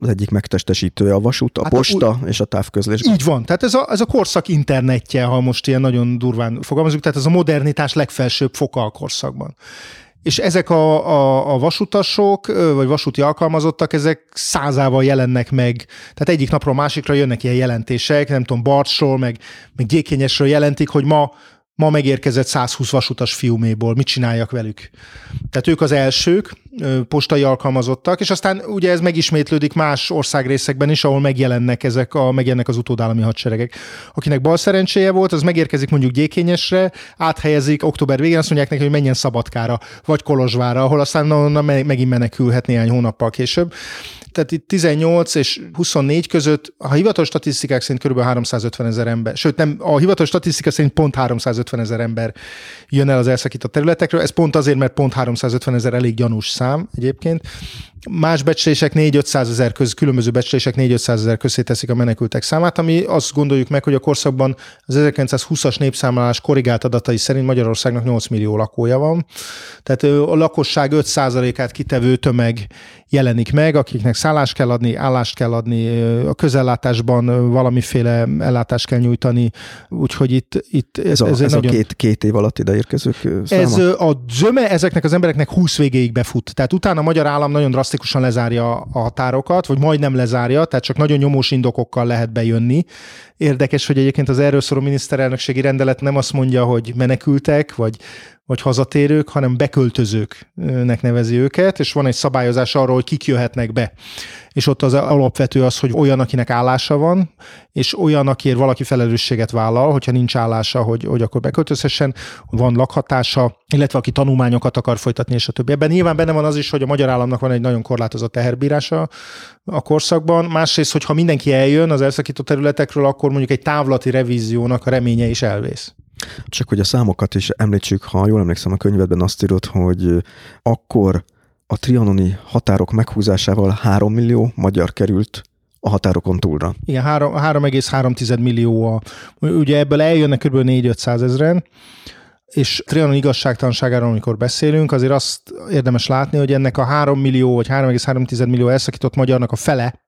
az egyik megtestesítője a vasút, a posta és a távközlés. Így van. Tehát ez a korszak internetje, ha most ilyen nagyon durván fogalmazunk, tehát ez a modernitás legfelsőbb foka a korszakban. És ezek a vasutasok, vagy vasúti alkalmazottak, ezek százával jelennek meg. Tehát egyik napról másikra jönnek ilyen jelentések, nem tudom, Barcsról, meg Gyékényesről jelentik, hogy ma megérkezett 120 vasutas Fiuméból, mit csináljak velük? Tehát ők az elsők, postai alkalmazottak, és aztán ugye ez megismétlődik más országrészekben is, ahol megjelennek az utódállami hadseregek. Akinek bal szerencséje volt, az megérkezik mondjuk Gyékényesre, áthelyezik október végén, azt mondják neki, hogy menjen Szabadkára, vagy Kolozsvárra, ahol aztán onnan megint menekülhet néhány hónappal később. Tehát itt 18 és 24 között a hivatalos statisztikák szerint kb. 350 ezer ember, sőt nem, a hivatalos statisztika szerint pont 350 ezer ember jön el az elszakított területekről, ez pont azért, mert pont 350 ezer elég gyanús szám egyébként. Más becslések 4-500 ezer köz, különböző becslések 4-500 ezer közé teszik a menekültek számát, ami azt gondoljuk meg, hogy a korszakban az 1920-as népszámlálás korrigált adatai szerint Magyarországnak 8 millió lakója van, tehát a lakosság 5%-át kitevő tömeg jelenik meg, akiknek szállást kell adni, állást kell adni, a közellátásban valamiféle ellátást kell nyújtani, úgyhogy itt ez nagyon... a két év alatt ideérkezők száma? Ez a zöme ezeknek az embereknek 20 végéig befut. Tehát utána a magyar állam nagyon drasztikusan lezárja a határokat, vagy majdnem lezárja, tehát csak nagyon nyomós indokokkal lehet bejönni. Érdekes, hogy egyébként az erről szóló miniszterelnökségi rendelet nem azt mondja, hogy menekültek, vagy hazatérők, hanem beköltözőknek nevezi őket, és van egy szabályozás arról, hogy kik jöhetnek be. És ott az alapvető az, hogy olyan, akinek állása van, és olyan, akiért valaki felelősséget vállal, hogyha nincs állása, hogy akkor beköltözhessen, van lakhatása, illetve aki tanulmányokat akar folytatni, és a többi. Ebben nyilván benne van az is, hogy a magyar államnak van egy nagyon korlátozott teherbírása a korszakban. Másrészt, hogyha mindenki eljön az elszakított területekről, akkor mondjuk egy távlati revíziónak a reménye is elvész. Csak hogy a számokat is említsük, ha jól emlékszem, a könyvedben azt írod, hogy akkor a trianoni határok meghúzásával 3 millió magyar került a határokon túlra. Igen, 3,3 millió. Ugye ebből eljönnek kb. 4-500 ezeren, és Trianon igazságtalanságáról, amikor beszélünk, azért azt érdemes látni, hogy ennek a 3 millió vagy 3,3 millió elszakított magyarnak a fele,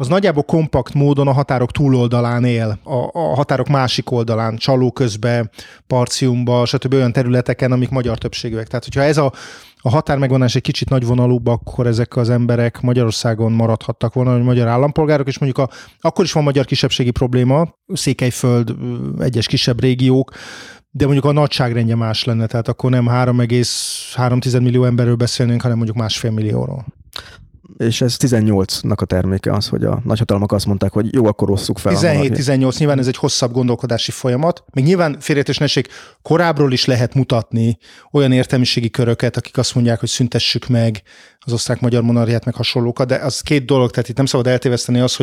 az nagyjából kompakt módon a határok túloldalán él, a határok másik oldalán, Csalóközbe, Partiumba, stb. Olyan területeken, amik magyar többségűek. Tehát, hogyha ez a határ megvonás egy kicsit nagyvonalúbb, akkor ezek az emberek Magyarországon maradhattak volna, hogy magyar állampolgárok, és mondjuk akkor is van magyar kisebbségi probléma, Székelyföld, egyes kisebb régiók, de mondjuk a nagyságrendje más lenne, tehát akkor nem 3,3 millió emberről beszélnénk, hanem mondjuk 1,5 millióról. És ez 18-nak a terméke az, hogy a nagyhatalmak azt mondták, hogy jó, akkor osszuk fel. 17-18, nyilván ez egy hosszabb gondolkodási folyamat. Még nyilván félreértés ne essék, korábbról is lehet mutatni olyan értelmiségi köröket, akik azt mondják, hogy szüntessük meg az osztrák-magyar monarchiát, meg hasonlókat, de az két dolog, tehát itt nem szabad eltéveszteni az,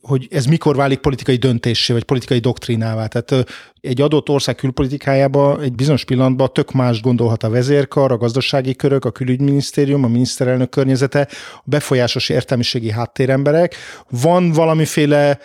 hogy ez mikor válik politikai döntéssé, vagy politikai doktrínává. Tehát egy adott ország külpolitikájában egy bizonyos pillanatban tök mást gondolhat a vezérkar, a gazdasági körök, a külügyminisztérium, a miniszterelnök környezete, a befolyásos értelmiségi háttéremberek. Van valamiféle,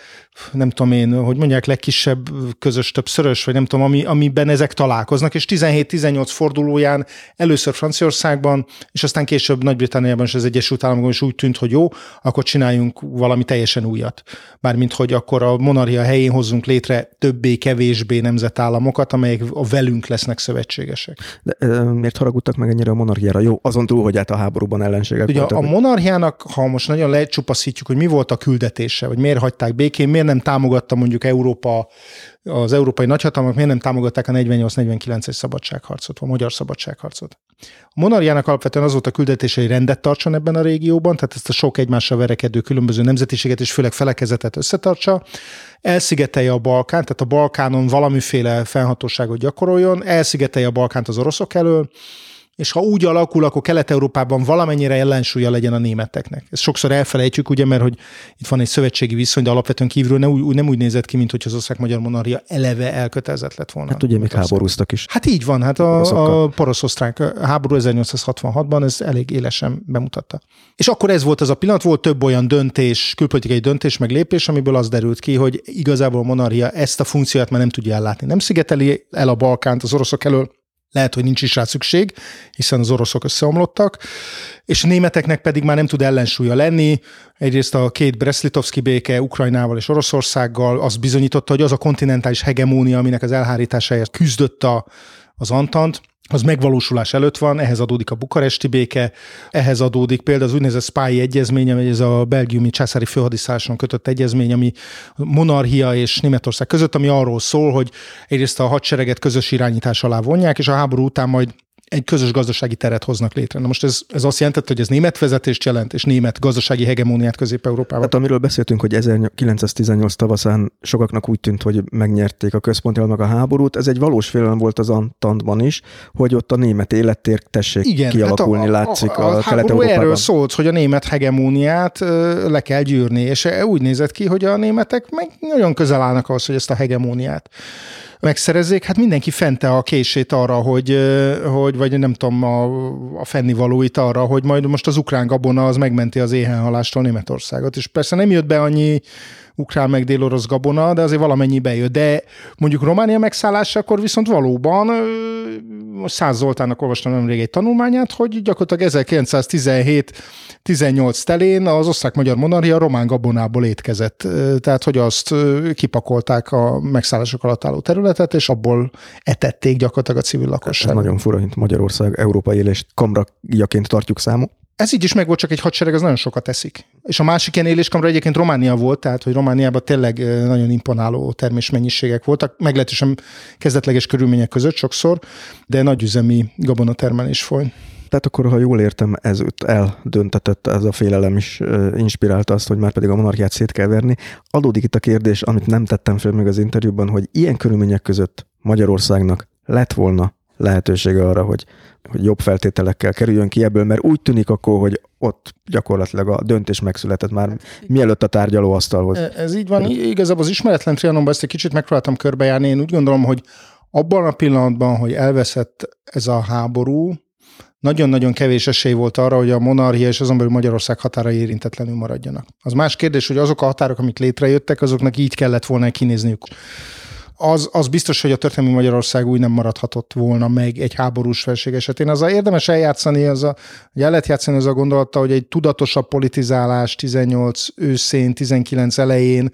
nem tudom én, hogy mondják, legkisebb közös többszörös, vagy nem tudom, amiben ezek találkoznak, és 17-18 fordulóján először Franciaországban, és aztán később Nagy-Britanniában és az Egyesült Államokban is úgy tűnt, hogy jó, akkor csináljunk valami teljesen újat. Mármint, hogy akkor a monarchia helyén hozzunk létre többé-kevésbé nemzetállamokat, amelyek a velünk lesznek szövetségesek. De miért haragudtak meg ennyire a monarchiára? Jó, azon túl, hogy hát a háborúban ellenségek ugye voltak. A monarchiának, ha most nagyon lecsupaszítjuk, hogy mi volt a küldetése, vagy miért hagyták békén, miért nem támogatta mondjuk Európa, az európai nagyhatalmak miért nem támogatták a 48-49-es szabadságharcot, a magyar szabadságharcot. A monarchiának alapvetően az volt a küldetése, hogy rendet tartson ebben a régióban, tehát ezt a sok egymással verekedő különböző nemzetiséget és főleg felekezetet összetartsa, elszigetelje a Balkán, tehát a Balkánon valamiféle fennhatóságot gyakoroljon, elszigetelje a Balkánt az oroszok elől, és ha úgy alakul, akkor Kelet-Európában valamennyire ellensúlya legyen a németeknek. Ezt sokszor elfelejtjük, ugye, mert hogy itt van egy szövetségi viszony, de alapvetően kívülről nem úgy nézett ki, mint hogy az osztrák-magyar monarchia eleve elkötelezett lett volna. Hát ugye még háborúztak is. Hát így van, hát a porosz-osztrák háború 1866-ban ez elég élesen bemutatta. És akkor ez volt az a pillanat, volt több olyan döntés, külpolitikai döntés, meg lépés, amiből az derült ki, hogy igazából a monarchia ezt a funkcióját már nem tudja ellátni. Nem szigeteli el a Balkánt az oroszok elől, lehet, hogy nincs is rá szükség, hiszen az oroszok összeomlottak, és a németeknek pedig már nem tud ellensúlya lenni. Egyrészt a két breszlitovszki béke Ukrajnával és Oroszországgal az bizonyította, hogy az a kontinentális hegemónia, aminek az elhárításáért küzdött az Antant, az megvalósulás előtt van, ehhez adódik a bukaresti béke, ehhez adódik például az úgynevezett Spályi Egyezmény, ami ez a belgiumi császári főhadiszálláson kötött egyezmény, ami monarchia és Németország között, ami arról szól, hogy egyrészt a hadsereget közös irányítás alá vonják, és a háború után majd egy közös gazdasági teret hoznak létre. Na most ez azt jelentett, hogy ez német vezetést jelent, és német gazdasági hegemóniát Közép-Európában. Hát amiről beszéltünk, hogy 1918 tavaszán sokaknak úgy tűnt, hogy megnyerték a központi meg a háborút, ez egy valós félelem volt az Antantban is, hogy ott a német élettér tessék igen, kialakulni, hát látszik a Kelet-Európában. Erről szólt, hogy a német hegemóniát le kell gyűrni, és úgy nézett ki, hogy a németek meg nagyon közel állnak ahhoz, hogy ezt a hegemóniát megszerezzék, hát mindenki fente a kését arra, hogy vagy nem tudom, a fennivalóit arra, hogy majd most az ukrán gabona az megmenti az éhenhalástól Németországot. És persze nem jött be annyi ukrán meg dél-orosz gabona, de azért valamennyi bejött. De mondjuk Románia megszállásakor viszont valóban most Szász Zoltánnak olvastam nemrég egy tanulmányát, hogy gyakorlatilag 1917-18 telén az Osztrák-Magyar Monarchia román gabonából étkezett. Tehát, hogy azt kipakolták a megszállások alatt álló területet, és abból etették gyakorlatilag a civil lakosság. Ez nagyon fura, mint Magyarország európai élést kamrajaként tartjuk számon. Ez így is meg volt, csak egy hadsereg, az nagyon sokat eszik. És a másik ilyen éléskamra egyébként Románia volt, tehát hogy Romániában tényleg nagyon imponáló termésmennyiségek voltak, meglehetősen kezdetleges körülmények között sokszor, de nagyüzemi gabonatermelés folyt. Tehát akkor, ha jól értem, ez eldöntetett, ez a félelem is inspirálta azt, hogy már pedig a monarchiát szét kell verni. Adódik itt a kérdés, amit nem tettem fel még az interjúban, hogy ilyen körülmények között Magyarországnak lett volna lehetősége arra, hogy jobb feltételekkel kerüljön ki ebből, mert úgy tűnik akkor, hogy ott gyakorlatilag a döntés megszületett már mielőtt a tárgyalóasztalhoz. Ez így van. Igazából az Ismeretlen Trianonban ezt egy kicsit megpróbáltam körbejárni. Én úgy gondolom, hogy abban a pillanatban, hogy elveszett ez a háború, nagyon-nagyon kevés esély volt arra, hogy a monarchia és azon belül Magyarország határai érintetlenül maradjanak. Az más kérdés, hogy azok a határok, amik létrejöttek, azoknak így kellett volna kinézniük. Az biztos, hogy a történelmi Magyarország úgy nem maradhatott volna meg egy háborús verseny esetén. Azzal érdemes eljátszani, hogy el lehet játszani az a gondolata, hogy egy tudatosabb politizálás 18 őszén, 19 elején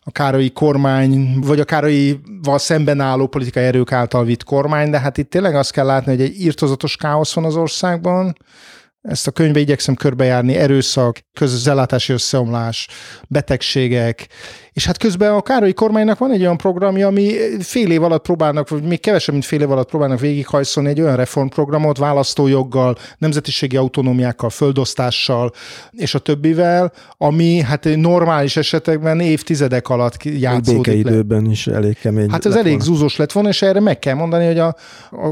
a Károlyi kormány, vagy a Károlyival szemben álló politikai erők által vitt kormány, de hát itt tényleg azt kell látni, hogy egy irtózatos káosz van az országban. Ezt a könyvbe igyekszem körbejárni, erőszak, közellátási összeomlás, betegségek, és hát közben a Károlyi kormánynak van egy olyan programja, ami fél év alatt próbálnak, vagy még kevesebb, mint fél év alatt próbálnak végighajszolni egy olyan reformprogramot választójoggal, nemzetiségi autonómiákkal, földosztással és a többivel, ami hát normális esetekben évtizedek alatt játszódik le. Békeidőben is elég kemény. Hát ez elég zúzós lett volna, és erre meg kell mondani, hogy a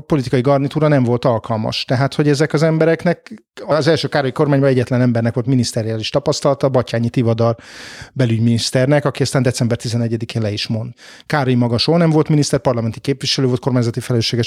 politikai garnitúra nem volt alkalmas. Tehát, hogy ezek az embereknek, az első Károlyi kormányban egyetlen embernek volt miniszteriális tapasztalata, Batthyány Tivadar belügyminiszternek, aki aztán december 11-én le is mond. Károlyi maga soha nem volt miniszter, parlamenti képviselő volt, kormányzati felelőssége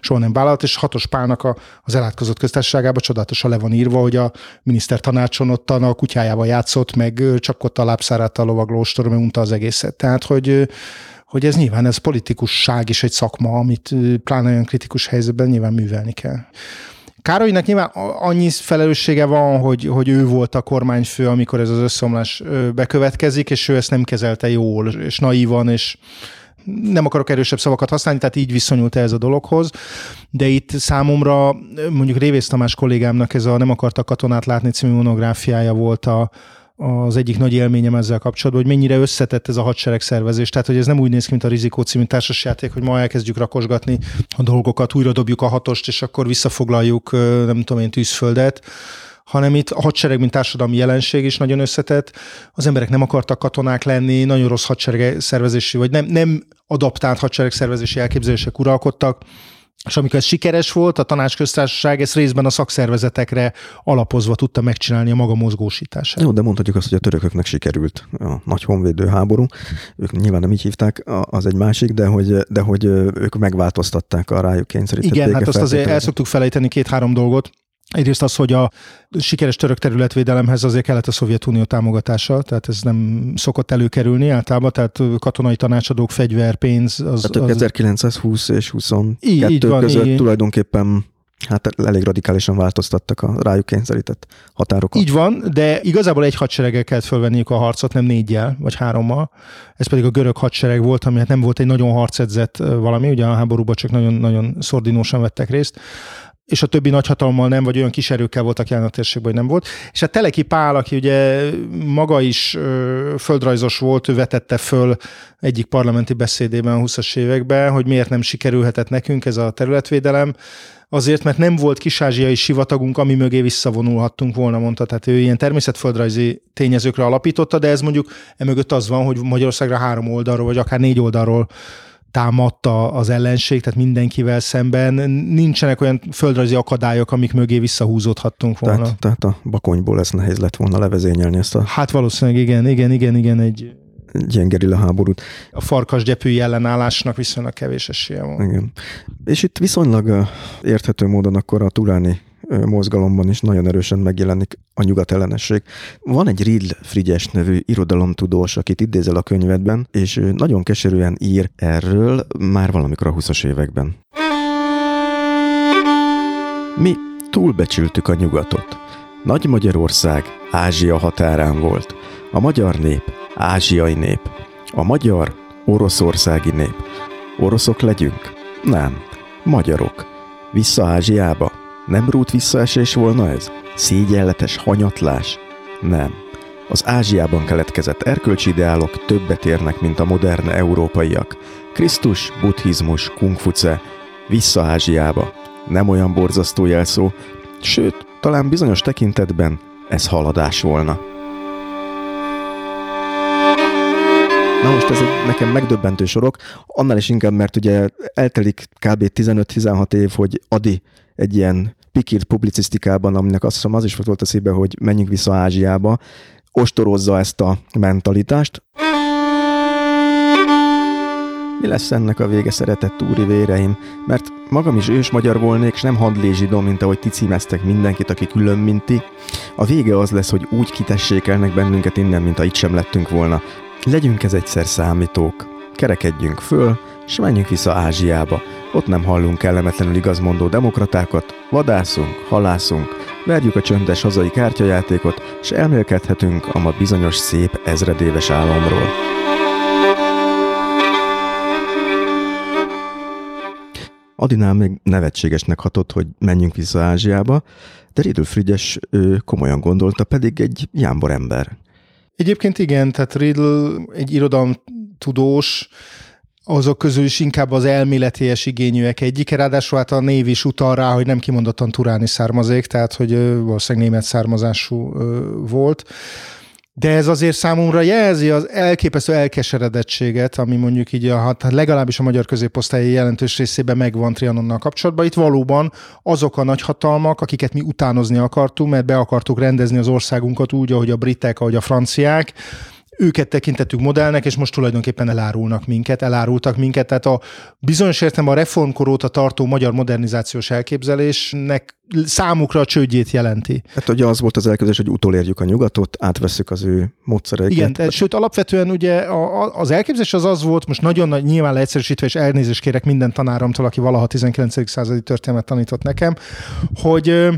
soha nem vállalt, és Hatos Pálnak az elátkozott köztársaságában csodálatosan le van írva, hogy a miniszter tanácson ottan a kutyájával játszott, meg csapkodta a lábszárát a lovaglóstor, meg unta az egészet. Tehát, hogy ez nyilván, ez politikusság is egy szakma, amit pláne olyan kritikus helyzetben nyilván művelni kell. Károlynak nyilván annyi felelőssége van, hogy ő volt a kormányfő, amikor ez az összeomlás bekövetkezik, és ő ezt nem kezelte jól, és naívan, és nem akarok erősebb szavakat használni, tehát így viszonyult ez a dologhoz. De itt számomra mondjuk Révész Tamás kollégámnak ez a Nem akartak katonát látni című monográfiája volt az egyik nagy élményem ezzel kapcsolatban, hogy mennyire összetett ez a hadseregszervezés. Tehát, hogy ez nem úgy néz ki, mint a Rizikó című társasjáték, hogy ma elkezdjük rakosgatni a dolgokat, újra dobjuk a hatost, és akkor visszafoglaljuk, nem tudom én, Tűzföldet, hanem itt a hadsereg, mint társadalmi jelenség is nagyon összetett. Az emberek nem akartak katonák lenni, nagyon rossz hadseregszervezési, vagy nem adaptált hadseregszervezési elképzelések uralkodtak. És amikor ez sikeres volt, a Tanácsköztársaság ezt részben a szakszervezetekre alapozva tudta megcsinálni a maga mozgósítását. Jó, de mondhatjuk azt, hogy a törököknek sikerült a nagy honvédő háború. Ők nyilván nem így hívták, az egy másik, de hogy ők megváltoztatták a rájuk kényszerített. Igen, hát azt azért el szoktuk felejteni 2-3 dolgot. Egyrészt az, hogy a sikeres török területvédelemhez azért kellett a Szovjetunió támogatása, tehát ez nem szokott előkerülni általában, tehát katonai tanácsadók, fegyver, pénz. Tehát 1920 és 22 így van, között így. Tulajdonképpen hát elég radikálisan változtattak a rájuk kényszerített határokat. Így van, de igazából egy hadsereggel kellett fölvenniük a harcot, nem 4-jel, vagy 3-mal. Ez pedig a görög hadsereg volt, ami hát nem volt egy nagyon harcedzett valami, ugye a háborúban csak nagyon-nagyon szordinósan vettek részt. És a többi nagyhatalommal nem, vagy olyan kis erőkkel voltak jelen a térségben, hogy nem volt. És a Teleki Pál, aki ugye maga is földrajzos volt, ő vetette föl egyik parlamenti beszédében a 20-as években, hogy miért nem sikerülhetett nekünk ez a területvédelem. Azért, mert nem volt kis-ázsiai sivatagunk, ami mögé visszavonulhattunk volna, mondta. Tehát ő ilyen természetföldrajzi tényezőkre alapította, de ez mondjuk emögött az van, hogy Magyarországra 3 oldalról, vagy akár 4 oldalról támadta az ellenség, tehát mindenkivel szemben. Nincsenek olyan földrajzi akadályok, amik mögé visszahúzódhattunk volna. Tehát a Bakonyból ez nehéz lett volna levezényelni ezt a... Hát valószínűleg igen, gyenge háborút. A farkasgyepői ellenállásnak viszonylag kevés esélye van. Igen. És itt viszonylag érthető módon akkor a turáni mozgalomban is nagyon erősen megjelenik a nyugatellenesség. Van egy Riedl Frigyes nevű irodalomtudós, akit idézel a könyvedben, és nagyon keserűen ír erről már valamikor a 20-as években. Mi túlbecsültük a nyugatot. Nagy Magyarország Ázsia határán volt. A magyar nép ázsiai nép. A magyar oroszországi nép. Oroszok legyünk? Nem. Magyarok. Vissza Ázsiába? Nem rút visszaesés volna ez? Szégyenletes hanyatlás? Nem. Az Ázsiában keletkezett erkölcsi ideálok többet érnek, mint a modern európaiak. Krisztus, buddhizmus, kungfuce. Vissza Ázsiába. Nem olyan borzasztó jelszó, sőt, talán bizonyos tekintetben ez haladás volna. Na most ezek nekem megdöbbentő sorok, annál is inkább, mert ugye eltelik kb. 15-16 év, hogy Adi egy ilyen pikirt publicisztikában, aminek azt hiszem az is volt a szébe, hogy menjünk vissza Ázsiába, ostorozza ezt a mentalitást. Mi lesz ennek a vége, szeretett úrivéreim? Mert magam is ős magyar volnék, s nem hadlézsidó, mint ahogy ti címeztek mindenkit, aki külön, mint ti. A vége az lesz, hogy úgy kitessékelnek bennünket innen, mint ha itt sem lettünk volna. Legyünk ez egyszer számítók, kerekedjünk föl, s menjünk vissza Ázsiába. Ott nem hallunk kellemetlenül igazmondó demokratákat, vadászunk, halászunk, verjük a csöndes hazai kártyajátékot, s elmélkedhetünk a ma bizonyos szép ezredéves álomról. Adinál még nevetségesnek hatott, hogy menjünk vissza Ázsiába, de Riedl Frigyes komolyan gondolta, pedig egy jámbor ember. Egyébként igen, tehát Riedl egy irodalomtudós, azok közül is inkább az elméletélyes igényűek egyike, ráadásul hát a név is utal rá, hogy nem kimondottan turáni származék, tehát hogy valószínűleg német származású volt. De ez azért számomra jelzi az elképesztő elkeseredettséget, ami mondjuk így legalábbis a magyar középosztály jelentős részében megvan Trianonnal kapcsolatban. Itt valóban azok a nagyhatalmak, akiket mi utánozni akartunk, mert be akartuk rendezni az országunkat úgy, ahogy a britek, ahogy a franciák, őket tekintettük modellnek, és most tulajdonképpen elárultak minket. Tehát a bizonyos értelemben a reformkor óta tartó magyar modernizációs elképzelésnek számukra a csődjét jelenti. Hát ugye az volt az elképzelés, hogy utolérjük a nyugatot, átveszük az ő módszereiket. Igen, de, sőt alapvetően ugye az elképzelés az volt, most nagyon nagy, nyilván leegyszerűsítve, és elnézést kérek minden tanáramtól, aki valaha 19. századi történelmet tanított nekem, hogy...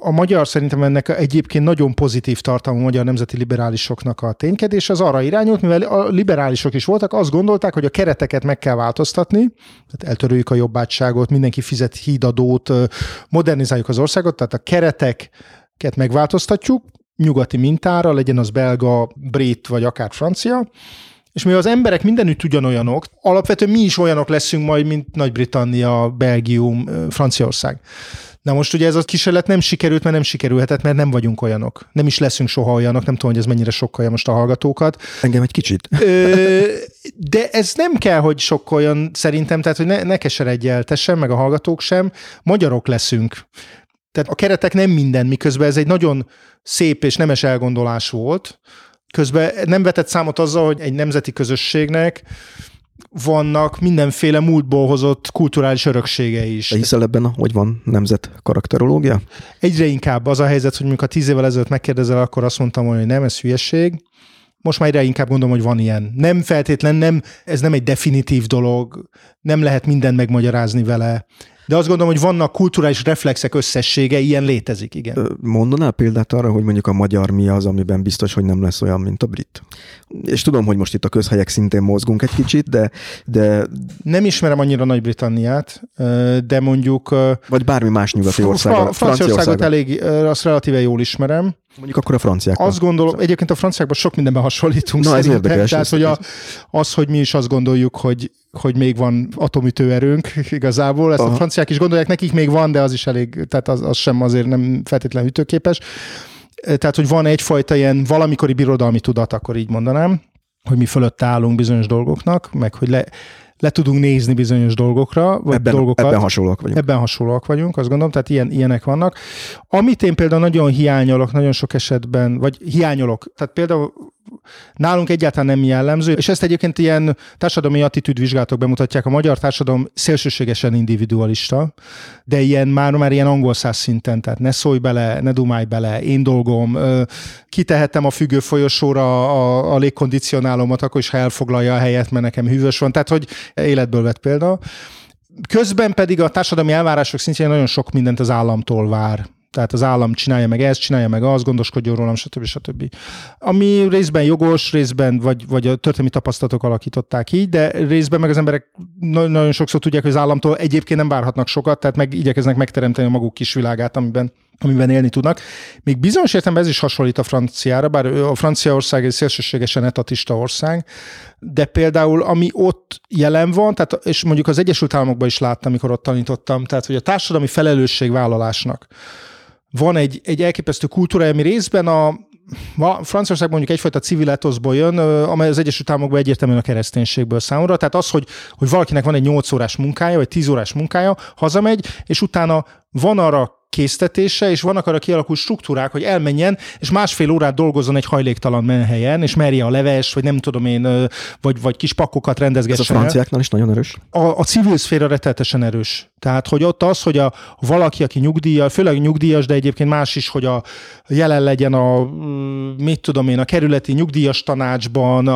A magyar, szerintem ennek egyébként nagyon pozitív tartalma a magyar nemzeti liberálisoknak a ténykedés, az arra irányult, mivel a liberálisok is voltak, azt gondolták, hogy a kereteket meg kell változtatni, tehát eltöröljük a jobbátságot, mindenki fizet hídadót, modernizáljuk az országot, tehát a kereteket megváltoztatjuk, nyugati mintára, legyen az belga, brit vagy akár francia, és mivel az emberek mindenütt ugyanolyanok, alapvetően mi is olyanok leszünk majd, mint Nagy-Britannia, Belgium, Franciaország. Na most ugye ez a kísérlet nem sikerült, mert nem sikerülhetett, mert nem vagyunk olyanok. Nem is leszünk soha olyanok, nem tudom, hogy ez mennyire sokkolja most a hallgatókat. Engem egy kicsit. De ez nem kell, hogy sokkoljon szerintem, tehát hogy ne keseredj el, te sem, meg a hallgatók sem, magyarok leszünk. Tehát a keretek nem minden, miközben ez egy nagyon szép és nemes elgondolás volt. Közben nem vetett számot azzal, hogy egy nemzeti közösségnek vannak mindenféle múltból hozott kulturális örökségei is. De hiszel ebben, hogy van nemzet karakterológia? Egyre inkább az a helyzet, hogy amikor 10 évvel ezelőtt megkérdezel, akkor azt mondtam, hogy nem, ez hülyeség. Most már egyre inkább gondolom, hogy van ilyen. Nem feltétlen, nem, ez nem egy definitív dolog, nem lehet mindent megmagyarázni vele. De azt gondolom, hogy vannak kulturális reflexek összessége, ilyen létezik, igen. Mondanál példát arra, hogy mondjuk a magyar mi az, amiben biztos, hogy nem lesz olyan, mint a brit? És tudom, hogy most itt a közhelyek szintén mozgunk egy kicsit, de... Nem ismerem annyira Nagy-Britanniát, de mondjuk... Vagy bármi más nyugati országot. Franciaországot elég, azt relatíve jól ismerem. Mondjuk akkor a franciákban. Azt gondolom, egyébként a franciákban sok mindenben hasonlítunk. Na, ez érdekes. Tehát, hogy az, hogy mi is azt gondoljuk, hogy még van atomütőerőnk igazából, ezt a franciák is gondolják, nekik még van, de az is elég, tehát az sem azért nem feltétlenül ütőképes. Tehát, hogy van egyfajta ilyen valamikori birodalmi tudat, akkor így mondanám, hogy mi fölött állunk bizonyos dolgoknak, meg hogy le tudunk nézni bizonyos dolgokra, vagy dolgokat. Ebben hasonlóak vagyunk, azt gondolom, tehát ilyenek vannak. Amit én például nagyon hiányolok, nagyon sok esetben, tehát például nálunk egyáltalán nem jellemző, és ezt egyébként ilyen társadalmi attitűdvizsgálatok bemutatják, a magyar társadalom szélsőségesen individualista, de ilyen már ilyen angolszász szinten, tehát ne szólj bele, ne dumálj bele, én dolgom, kitehetem a függő folyosóra a légkondicionálómat, akkor is ha elfoglalja a helyet, mert nekem hűvös van, tehát hogy életből vett példa. Közben pedig a társadalmi elvárások szintjén nagyon sok mindent az államtól vár. Tehát az állam csinálja meg ezt, csinálja meg azt, gondoskodjon rólam, stb. Stb. Ami részben jogos, részben, vagy a történelmi tapasztalatok alakították így, de részben meg az emberek nagyon sokszor tudják, hogy az államtól egyébként nem várhatnak sokat, tehát meg igyekeznek megteremteni a maguk kis világát, amiben élni tudnak. Még bizonyos értelemben ez is hasonlít a franciára, bár a Franciaország egy szélsőségesen etatista ország, de például ami ott jelen van, tehát, és mondjuk az Egyesült Államokban is láttam, amikor ott tanítottam, tehát hogy a társadalmi felelősségvállalásnak van egy elképesztő kultúra, ami részben a Franciaország mondjuk egyfajta civil etoszból jön, amely az Egyesült Államokban egyértelműen a kereszténységből számomra. Tehát az, hogy valakinek van egy 8 órás munkája, vagy 10 órás munkája, hazamegy, és utána van arra késztetése, és vannak arra kialakult struktúrák, hogy elmenjen, és másfél órát dolgozzon egy hajléktalan menhelyen, és merje a leves, vagy nem tudom én, vagy kis pakkokat rendezgessen. Ez a franciáknál is nagyon erős. A civil szféra rettenetesen erős. Tehát, hogy ott az, hogy valaki, aki nyugdíjas, főleg nyugdíjas, de egyébként más is, hogy jelen legyen a kerületi nyugdíjas tanácsban,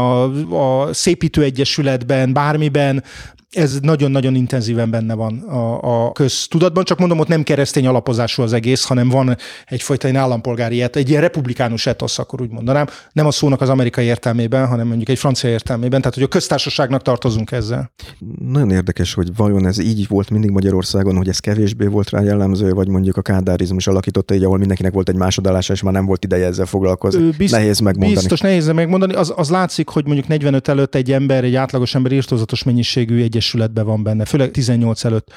a szépítő egyesületben, bármiben, ez nagyon-nagyon intenzíven benne van a köztudatban, csak mondom, ott nem keresztény alapozású az egész, hanem van egyfajta ilyen állampolgári, egy ilyen republikánus etosz, akkor úgy mondanám, nem a szónak az amerikai értelmében, hanem mondjuk egy francia értelmében, tehát hogy a köztársaságnak tartozunk ezzel. Nagyon érdekes, hogy vajon ez így volt mindig Magyarországon, hogy ez kevésbé volt rá jellemző, vagy mondjuk a kádárizmus alakította így, ahol mindenkinek volt egy másodállása, és már nem volt ideje ezzel foglalkozni. Nehéz megmondani. Biztos nehéz megmondani, az látszik, hogy mondjuk 45 előtt egy átlagos ember irtózatos mennyiségű egyesületben van benne, főleg 18 előtt.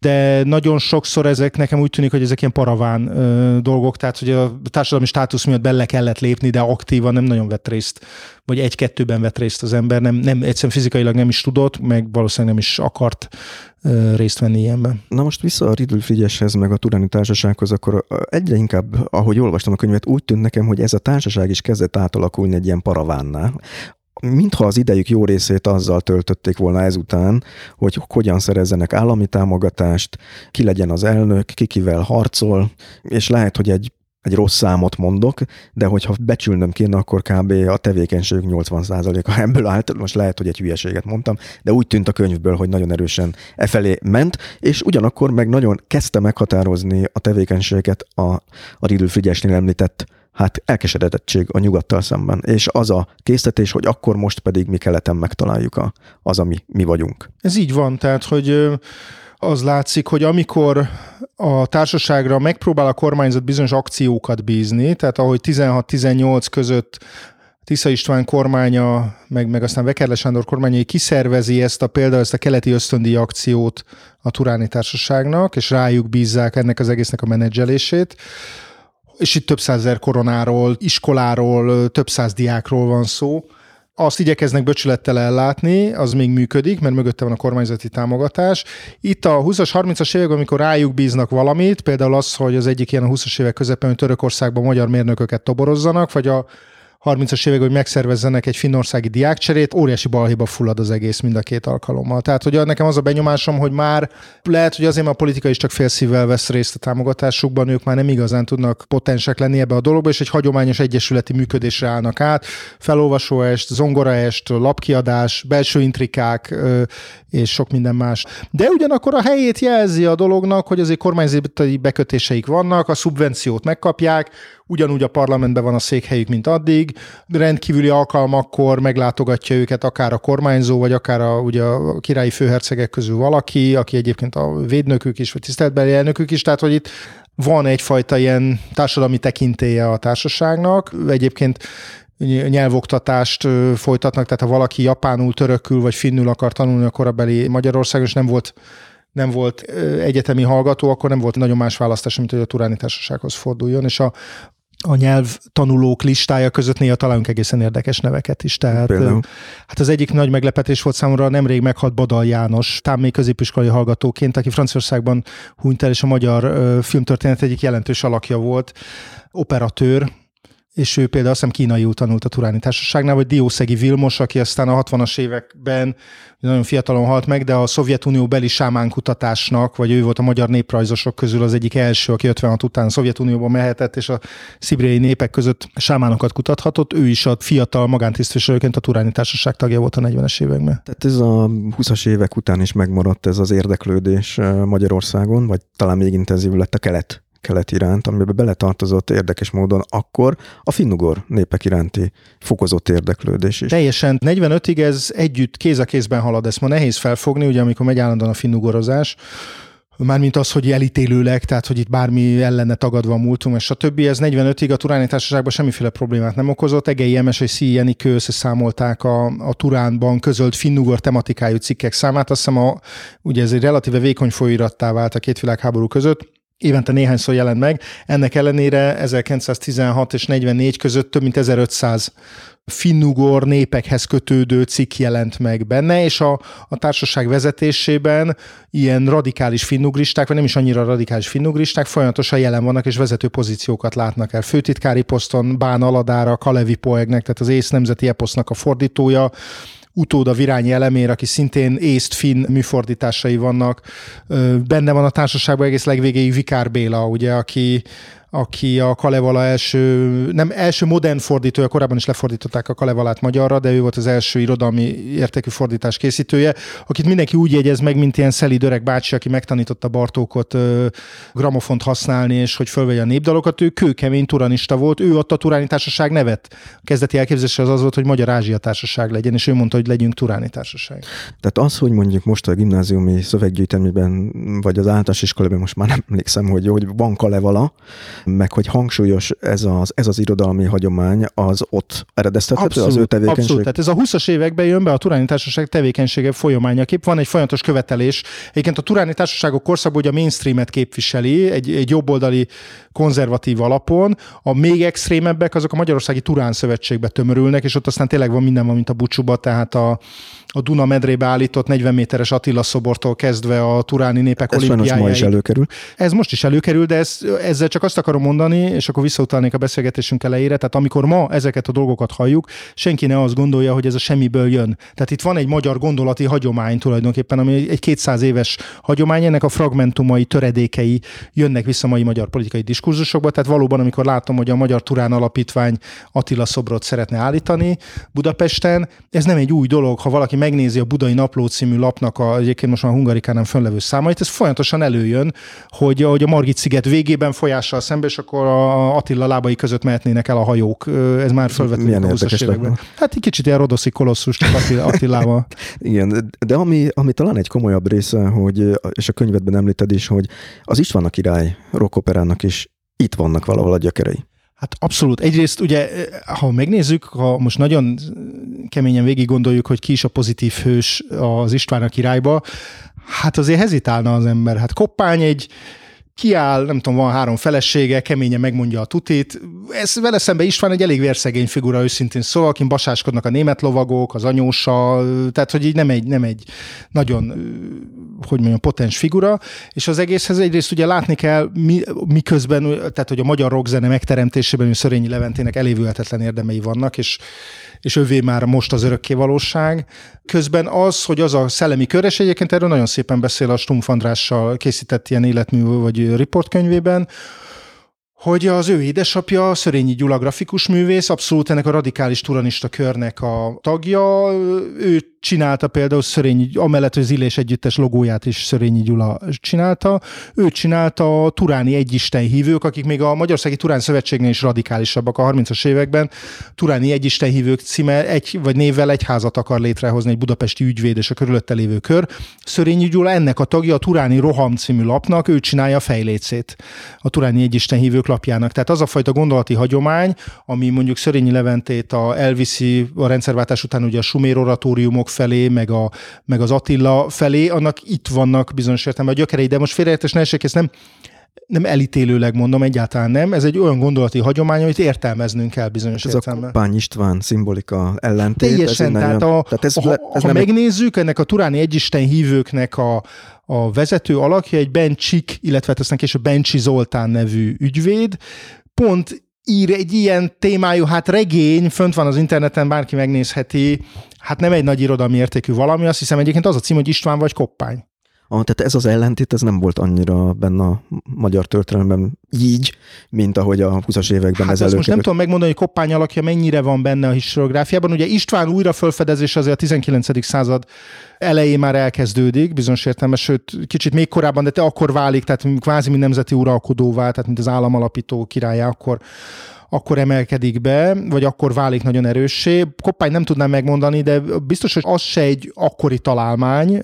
De nagyon sokszor ezek, nekem úgy tűnik, hogy ezek ilyen paraván dolgok, tehát hogy a társadalmi státusz miatt bele kellett lépni, de aktívan nem nagyon vett részt, vagy egy-kettőben vett részt az ember, nem egyszerűen fizikailag nem is tudott, meg valószínűleg nem is akart részt venni ilyenben. Na most vissza a Riedl Frigyeshez, meg a Turáni Társasághoz, akkor egyre inkább, ahogy olvastam a könyvet, úgy tűnt nekem, hogy ez a társaság is kezdett átalakulni egy ilyen paravánná. Mintha az idejük jó részét azzal töltötték volna ezután, hogy hogyan szerezzenek állami támogatást, ki legyen az elnök, ki kivel harcol, és lehet, hogy egy rossz számot mondok, de hogyha becsülnöm kéne, akkor kb. A tevékenység 80%-a ebből állt. Most lehet, hogy egy hülyeséget mondtam, de úgy tűnt a könyvből, hogy nagyon erősen e felé ment, és ugyanakkor meg nagyon kezdte meghatározni a tevékenységet a Riedl Frigyesnél említett elkeseredettség a nyugattal szemben, és az a késztetés, hogy akkor most pedig mi keleten megtaláljuk az, ami mi vagyunk. Ez így van, tehát, hogy az látszik, hogy amikor a társaságra megpróbál a kormányzat bizonyos akciókat bízni, tehát ahogy 16-18 között Tisza István kormánya, meg aztán Vekerle Sándor kormányai kiszervezi ezt a keleti ösztöndíj akciót a Turáni Társaságnak, és rájuk bízzák ennek az egésznek a menedzselését, és itt több százezer koronáról, iskoláról, több száz diákról van szó. Azt igyekeznek becsülettel ellátni, az még működik, mert mögötte van a kormányzati támogatás. Itt a 20-as, 30-as években, amikor rájuk bíznak valamit, például az, hogy az egyik ilyen a 20-as évek közepén, hogy Törökországban magyar mérnököket toborozzanak, vagy a 30-as évek, hogy megszervezzenek egy finnországi diákcserét, óriási balhiba fullad az egész mind a két alkalommal. Tehát, hogy nekem az a benyomásom, hogy már lehet, hogy azért a politika is csak félszívvel vesz részt a támogatásukban, ők már nem igazán tudnak potensek lenni ebbe a dologba, és egy hagyományos egyesületi működésre állnak át. Felolvasóest, zongoraest, lapkiadás, belső intrikák és sok minden más. De ugyanakkor a helyét jelzi a dolognak, hogy azért kormányzati bekötéseik vannak, a szubvenciót megkapják, ugyanúgy a parlamentben van a székhelyük, mint addig, rendkívüli alkalmakkor meglátogatja őket akár a kormányzó, vagy akár a királyi főhercegek közül valaki, aki egyébként a védnökük is, vagy tiszteletbeli elnökük is, tehát hogy itt van egyfajta ilyen társadalmi tekintélye a társaságnak. Egyébként nyelvoktatást folytatnak, tehát ha valaki japánul, törökül, vagy finnül akar tanulni a korabeli Magyarországon, és nem volt egyetemi hallgató, akkor nem volt nagyon más választás, mint hogy a Turáni Társasághoz forduljon, és a nyelvtanulók listája között néha találunk egészen érdekes neveket is. Tehát, hát az egyik nagy meglepetés volt számomra, nemrég meghalt Badal János, tám még középiskolai hallgatóként, aki Franciaországban hunyt el, és a magyar filmtörténet egyik jelentős alakja volt, operatőr, és ő például azt hiszem kínaiul tanult a Turáni Társaságnál, vagy Diószegi Vilmos, aki aztán a 60-as években nagyon fiatalon halt meg, de a Szovjetunió beli sámánkutatásnak, vagy ő volt a magyar néprajzosok közül az egyik első, aki 56 után a Szovjetunióba mehetett, és a szibériai népek között sámánokat kutathatott, ő is a fiatal magántisztviselőként a Turáni Társaság tagja volt a 40-es években. Tehát ez a 20-as évek után is megmaradt ez az érdeklődés Magyarországon, vagy talán még intenzív lett a kelet iránt, amiben beletartozott érdekes módon akkor a finnugor népek iránti fokozott érdeklődés is. Teljesen 45-ig ez együtt kéz a kézben halad, ezt ma nehéz felfogni, ugye amikor megy állandóan a finnugorozás, mármint az, hogy elítélőleg, tehát hogy itt bármi ellene tagadva a múltunk, és a többi, ez 45-ig a Turáni Társaságban semmiféle problémát nem okozott. Egei Emes és Szíj Jenikő összeszámolták a Turánban közölt finnugor tematikájú cikkek számát. Azt hiszem, ugye ez egy relatíve vékony folyóirattá vált a két világháború között. Évente néhányszor jelent meg. Ennek ellenére 1916 és 44 között több mint 1500 finnugor népekhez kötődő cikk jelent meg benne, és a társaság vezetésében ilyen radikális finnugristák, vagy nem is annyira radikális finnugristák folyamatosan jelen vannak, és vezető pozíciókat látnak el. Főtitkári poszton Bán Aladára, Kalevi Poegnek, tehát az Ész Nemzeti Eposznak a fordítója, utóda Virányi Elemér, aki szintén észt-finn műfordításai vannak. Benne van a társaságban egész legvégéig Vikár Béla, ugye, aki a Kalevala első modern fordítója, korábban is lefordították a Kalevalát magyarra, de ő volt az első irodalmi értékű fordítás készítője, akit mindenki úgy jegyez meg, mint ilyen szelíd öreg bácsi, aki megtanította Bartókot gramofont használni, és hogy fölvegye a népdalokat. Ő kőkemény turanista volt, ő adta a Turáni Társaság nevet. A kezdeti elképzelése az volt, hogy Magyar Ázsia Társaság legyen, és ő mondta, hogy legyünk Turáni Társaság. Tehát az, hogy mondjuk most a gimnáziumi szöveggyűjteményben, vagy az általános iskolában, most már nem emlékszem, hogy van Kalevala, meg hogy hangsúlyos ez az irodalmi hagyomány, az ott eredeztethető az ő tevékenység. Abszolút, tehát ez a 20-as években jön be a Turáni Társaság tevékenysége folyamányaképp. Van egy folyamatos követelés. Egyébként a Turáni Társaságok korszakban ugye a mainstreamet képviseli, egy jobboldali konzervatív alapon. A még extrémebbek azok a Magyarországi Turán Szövetségbe tömörülnek, és ott aztán tényleg van minden, mint a bucsuba, tehát a Duna medrébe állított 40 méteres Attila szobortól kezdve a turáni népek olimpiájáig. Ez sajnos ma is előkerül. Ez most is előkerül, de ezzel csak azt akarom mondani, és akkor visszautalnék a beszélgetésünk elejére, tehát amikor ma ezeket a dolgokat halljuk, senki ne azt gondolja, hogy ez a semmiből jön. Tehát itt van egy magyar gondolati hagyomány tulajdonképpen, ami egy 200 éves hagyomány, ennek a fragmentumai, töredékei jönnek vissza mai magyar politikai diskurzusokba, tehát valóban amikor látom, hogy a Magyar Turán Alapítvány Attila szobrot szeretne állítani Budapesten, ez nem egy új dolog, ha valaki megnézi a Budai Napló című lapnak egyébként most már a Hungarikánál fönnlevő számait, ez folyamatosan előjön, hogy a Margit-sziget végében folyással szembe, és akkor a Attila lábai között mehetnének el a hajók. Ez már fölvetődik a 20-as években. Hát egy kicsit ilyen rodoszi kolosszus, csak Attilával. Igen, de ami talán egy komolyabb része, hogy, és a könyvedben említed is, hogy az István a király rockoperának is itt vannak valahol a gyökerei. Hát abszolút. Egyrészt ugye, ha megnézzük, ha most nagyon keményen végig gondoljuk, hogy ki is a pozitív hős az István a királyba, hát azért hezitálna az ember. Hát Koppány kiáll, nem tudom, van három felesége, keményen megmondja a tutit. Ez vele szemben István egy elég vérszegény figura, őszintén szóval, akin basáskodnak a német lovagok, az anyósa, tehát hogy így nem egy nagyon, hogy mondjam, potens figura, és az egészhez egyrészt ugye látni kell, miközben, tehát hogy a magyar rockzene megteremtésében Szörényi Leventének elévülhetetlen érdemei vannak, és ővé már most az örökké valóság. Közben az, hogy az a szellemi kör, és egyébként erről nagyon szépen beszél a Stumpf Andrással készített ilyen életmű vagy riportkönyvében, hogy az ő édesapja, Szörényi Gyula grafikus művész, abszolút ennek a radikális turanista körnek a tagja. Ő csinálta például Szörényi, amellett, hogy az Illés Együttes logóját is Szörényi Gyula csinálta. Ő csinálta a turáni egyisten hívők, akik még a Magyarországi Turán Szövetségnél is radikálisabbak a 30-as években. Turáni egyisten hívők címe vagy névvel egy házat akar létrehozni, egy budapesti ügyvéd és a körülötte lévő kör. Szörényi Gyula ennek a tagja, a Turáni Roham című lapnak, ő csinálja a fejlécét a Turáni egyisten hívők lapjának. Tehát az a fajta gondolati hagyomány, ami mondjuk Szörényi Leventét elviszi a rendszerváltás után ugye a sumér oratóriumok felé, meg az Attila felé, annak itt vannak bizonyos értelemben a gyökerei, de most félreértés ne essék, ezt nem elítélőleg mondom, egyáltalán nem. Ez egy olyan gondolati hagyomány, amit értelmeznünk kell bizonyos értelemben. Ez a Koppány István szimbolika ellentét. Teljesen, ha megnézzük, ennek a turáni egyisten hívőknek a vezető alakja egy Bencsik, illetve tesznek később Bencsi Zoltán nevű ügyvéd, pont ír egy ilyen témájú, hát regény, fönt van az interneten, bárki megnézheti, hát nem egy nagy irodalmi értékű valami, azt hiszem egyébként az a cím, hogy István vagy Koppány. Ah, tehát ez az ellentét, ez nem volt annyira benne a magyar történelemben így, mint ahogy a 20-as években hát ez előkerült. Most nem tudom megmondani, hogy Koppány alakja mennyire van benne a historiográfiában. Ugye István újra felfedezés azért a 19. század elején már elkezdődik, bizonyos értelme, sőt, kicsit még korábban, de akkor válik, tehát kvázi mint nemzeti uralkodóvá, tehát mint az államalapító királya, akkor emelkedik be, vagy akkor válik nagyon erőssé. Koppány nem tudnám megmondani, de biztos, hogy az se egy akkori találmány,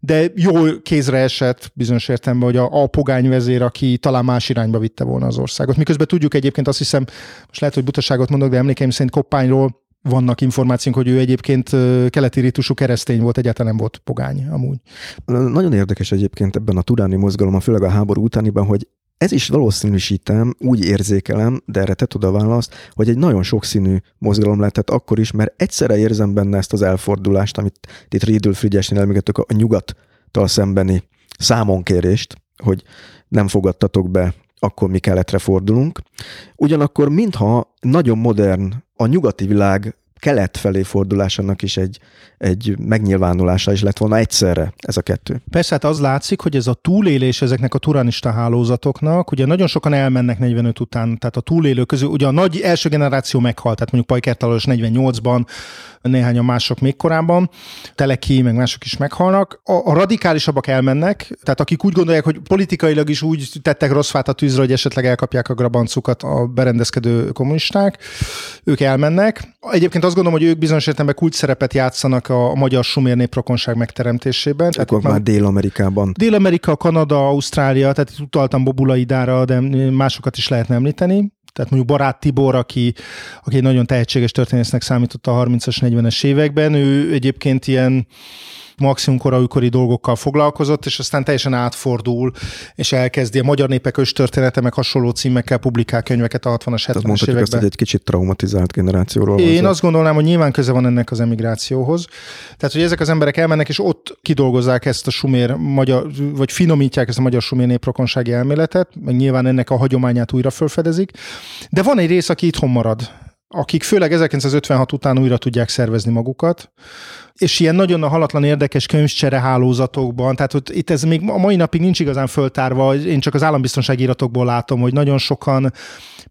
de jól kézre esett bizonyos értelemben, hogy a pogányvezér, aki talán más irányba vitte volna az országot. Miközben tudjuk egyébként, azt hiszem, most lehet, hogy butaságot mondok, de emlékeim szerint Koppányról vannak információink, hogy ő egyébként keleti ritusú keresztény volt, egyáltalán nem volt pogány amúgy. Nagyon érdekes egyébként ebben a turáni mozgalomban, főleg a háború utániban, hogy ez is valószínűsítem, úgy érzékelem, de erre te tudod a választ, hogy egy nagyon sokszínű mozgalom lehetett akkor is, mert egyszerre érzem benne ezt az elfordulást, amit itt Riedl Frigyesnél említettük, a nyugattal szembeni számonkérést, hogy nem fogadtatok be, akkor mi keletre fordulunk. Ugyanakkor mintha nagyon modern, a nyugati világ kelet felé fordulásának is egy megnyilvánulása is lett volna egyszerre ez a kettő. Persze, hát az látszik, hogy ez a túlélés ezeknek a turanista hálózatoknak, ugye nagyon sokan elmennek 45 után, tehát a túlélő közül, ugye a nagy első generáció meghalt, tehát mondjuk Paikert Alajos 48-ban, néhányan mások még korábban, Teleki, meg mások is meghalnak. A radikálisabbak elmennek, tehát akik úgy gondolják, hogy politikailag is úgy tettek rossz fát a tűzre, hogy esetleg elkapják a grabancukat a berendezkedő kommunisták, ők elmennek. Egyébként azt gondolom, hogy ők bizonyos értelemben kulcs szerepet játszanak a magyar sumér néprokonság megteremtésében. Ekkor már Dél-Amerikában. Dél-Amerika, Kanada, Ausztrália, tehát itt utaltam Bobula Idára, de másokat is lehetne említeni. Tehát mondjuk Barát Tibor, aki egy nagyon tehetséges történésznek számított a 30-as, 40-es években, ő egyébként ilyen maximum koraújkori dolgokkal foglalkozott, és aztán teljesen átfordul, és elkezdi a magyar népek őstörténete, meg hasonló címekkel publikál könyveket a 60-as, 70-es években. Mondhatjuk azt, hogy egy kicsit traumatizált generációról van. Én azt gondolnám, hogy nyilván köze van ennek az emigrációhoz. Tehát, hogy ezek az emberek elmennek, és ott kidolgozzák ezt a vagy finomítják ezt a magyar sumér néprokonsági elméletet, meg nyilván ennek a hagyományát újra felfedezik. De van egy rész, aki itthon marad, akik főleg 1956 után újra tudják szervezni magukat, és ilyen nagyon halatlan érdekes könyvcsere hálózatokban, tehát hogy itt ez még a mai napig nincs igazán föltárva, én csak az állambiztonsági iratokból látom, hogy nagyon sokan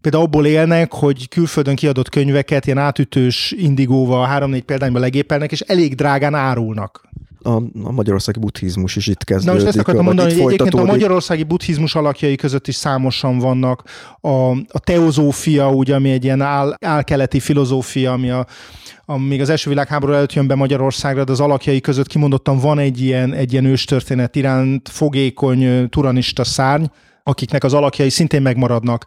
például abból élnek, hogy külföldön kiadott könyveket ilyen átütős indigóval 3-4 példányba legépelnek, és elég drágán árulnak. A magyarországi buddhizmus is itt kezdődik. Na most ezt akartam mondani, hogy egyébként a magyarországi buddhizmus alakjai között is számosan vannak. A teozófia, ugye, ami egy ilyen álkeleti filozófia, ami még az első világháború előtt jön be Magyarországra, de az alakjai között kimondottan van egy ilyen őstörténet iránt fogékony turanista szárny, akiknek az alakjai szintén megmaradnak.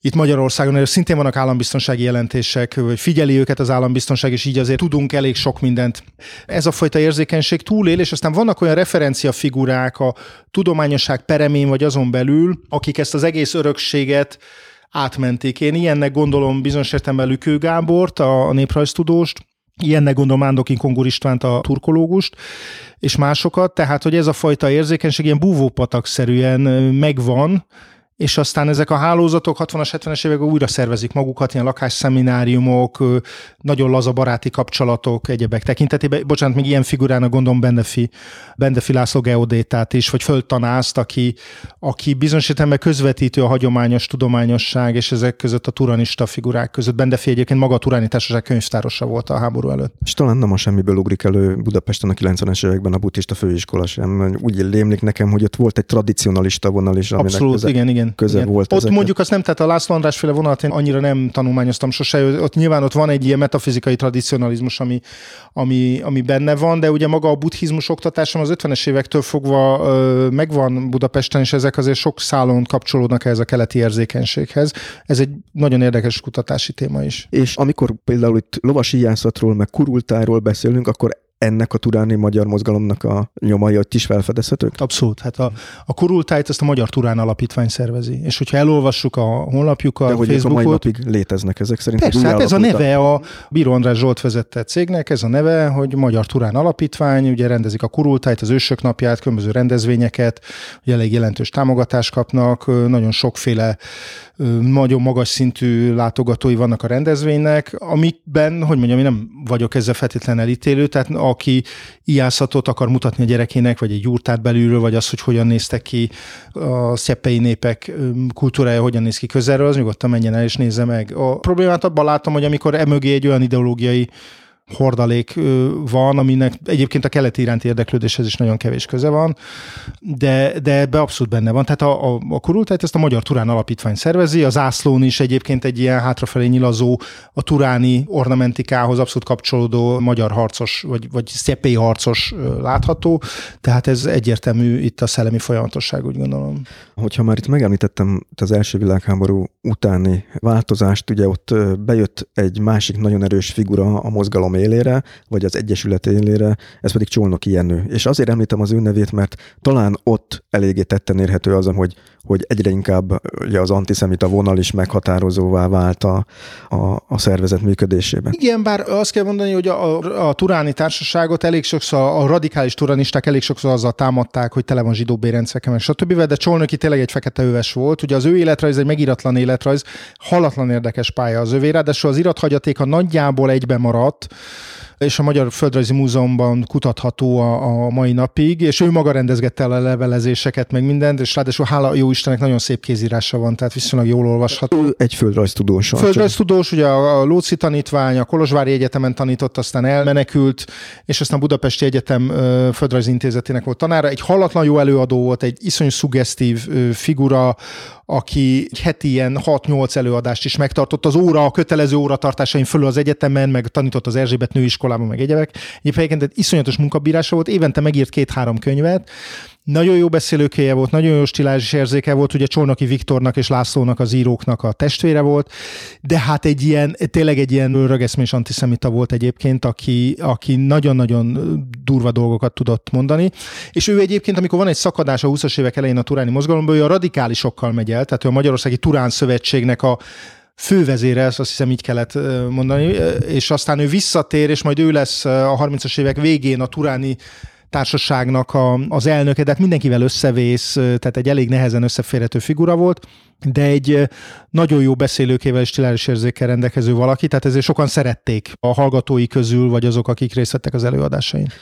Itt Magyarországon szintén vannak állambiztonsági jelentések, hogy figyeli őket az állambiztonság, és így azért tudunk elég sok mindent. Ez a fajta érzékenység túlél, és aztán vannak olyan referenciafigurák a tudományosság peremén vagy azon belül, akik ezt az egész örökséget átmentik. Én ilyennek gondolom bizonyos értelemben Lükő Gábort, a néprajztudóst, ilyennek gondolom Ándokin Kongúr Istvánt, a turkológust, és másokat. Tehát, hogy ez a fajta érzékenység ilyen búvópatak-szerűen megvan, és aztán ezek a hálózatok 60-as, 70-es években újra szervezik magukat, ilyen lakásszemináriumok, nagyon laza baráti kapcsolatok, egyebek tekintetében. Bocsánat, még ilyen figurának gondolom Bendefi László geodétát is, vagy földtanászt, aki bizonyos értelemben közvetítő a hagyományos tudományosság, és ezek között a turanista figurák között. Bendefi egyébként maga a Turáni Társaság könyvtárosa volt a háború előtt. És talán nem a semmiből ugrik elő Budapesten a 90-es években a buddhista főiskola sem. Úgy lémlik nekem, hogy ott volt egy tradicionalista vonal is. Abszolút, igen. Közel volt ott ezeket. Mondjuk azt nem, tehát a László András féle vonalat én annyira nem tanulmányoztam sose, ott nyilván ott van egy ilyen metafizikai tradicionalizmus, ami benne van, de ugye maga a buddhizmus oktatásom az 50-es évektől fogva megvan Budapesten, és ezek azért sok szálon kapcsolódnak ehhez a keleti érzékenységhez. Ez egy nagyon érdekes kutatási téma is. És amikor például itt lovasíjászatról, meg kurultáról beszélünk, akkor ennek a turáni magyar mozgalomnak a nyomai ott is felfedezhetők? Abszolút. Hát a kurultájt ezt a Magyar Turán Alapítvány szervezi. És hogyha elolvassuk a honlapjukat, a Facebookot... De hogy a mai napig léteznek ezek szerint? Persze, hát ez a neve, a Bíró András Zsolt vezette cégnek, ez a neve, hogy Magyar Turán Alapítvány, ugye rendezik a kurultájt, az Ősök Napját, különböző rendezvényeket, ugye elég jelentős támogatást kapnak, nagyon sokféle nagyon magas szintű látogatói vannak a rendezvénynek, amikben, hogy mondjam, én nem vagyok ezzel feltétlenül elítélő, tehát aki ijászatot akar mutatni a gyerekének, vagy egy jurtát belülről, vagy az, hogy hogyan néztek ki a sztyeppei népek kultúrája, hogyan néz ki közelről, az nyugodtan menjen el és nézze meg. A problémát abban látom, hogy amikor emögé egy olyan ideológiai hordalék van, aminek egyébként a keleti iránti érdeklődéshez is nagyon kevés köze van, de ebbe abszolút benne van. Tehát a kurultájt ezt a Magyar Turán Alapítvány szervezi, a zászlón is egyébként egy ilyen hátrafelé nyilazó, a turáni ornamentikához abszolút kapcsolódó magyar harcos, vagy sztyeppei harcos látható, tehát ez egyértelmű itt a szellemi folyamatosság, úgy gondolom. Hogyha már itt megemlítettem az első világháború utáni változást, ugye ott bejött egy másik nagyon erős figura a mozgalom élére, vagy az egyesület élére, ez pedig Cholnoky Jenő. És azért említem az ő nevét, mert talán ott eléggé tetten érhető azon, hogy egyre inkább ugye az antiszemita vonal is meghatározóvá vált a szervezet működésében. Igen, bár azt kell mondani, hogy a turáni társaságot elég sokszor, a radikális turanisták elég sokszor azzal támadták, hogy tele van zsidó bérencekkel, meg stb. De Cholnoky tényleg egy fekete öves volt. Ugye az ő életrajz egy megíratlan életrajz, halatlan érdekes pálya az övé, ráadásul az irathagyatéka nagyjából egybe maradt, és a Magyar Földrajzi Múzeumban kutatható a mai napig, és ő maga rendezgette el a levelezéseket, meg mindent, és ráadásul hála jó Istennek nagyon szép kézírása van, tehát viszonylag jól olvasható. Ő egy földrajztudós. Földrajztudós, ugye a Lóczy tanítvány, a Kolozsvári Egyetemen tanított, aztán elmenekült, és aztán a Budapesti Egyetem Földrajzi Intézetének volt tanára. Egy hallatlan jó előadó volt, egy iszonyú szuggesztív figura, aki heti ilyen 6-8 előadást is megtartott, a kötelező óratartásain fölül az egyetemen, meg tanított az Erzsébet nőiskolában, meg egyebek. Egyébként iszonyatos munkabírása volt, évente megírt 2-3 könyvet, nagyon jó beszélőkéje volt, nagyon jó stílázis érzéke volt, ugye Cholnoky Viktornak és Lászlónak, az íróknak a testvére volt, de hát tényleg egy ilyen rögeszmés antiszemita volt egyébként, aki nagyon-nagyon durva dolgokat tudott mondani, és ő egyébként, amikor van egy szakadás a 20-as évek elején a turáni mozgalomban, ő a radikálisokkal megy el, tehát ő a Magyarországi Turán Szövetségnek a fővezére, ezt azt hiszem így kellett mondani, és aztán ő visszatér, és majd ő lesz a 30-as évek végén a turáni társaságnak az elnöke, de hát mindenkivel összevész, tehát egy elég nehezen összeférhető figura volt, de egy nagyon jó beszélőkével és stilális érzékkel rendelkező valaki, tehát ezért sokan szerették a hallgatói közül, vagy azok, akik részt vettek az előadásain.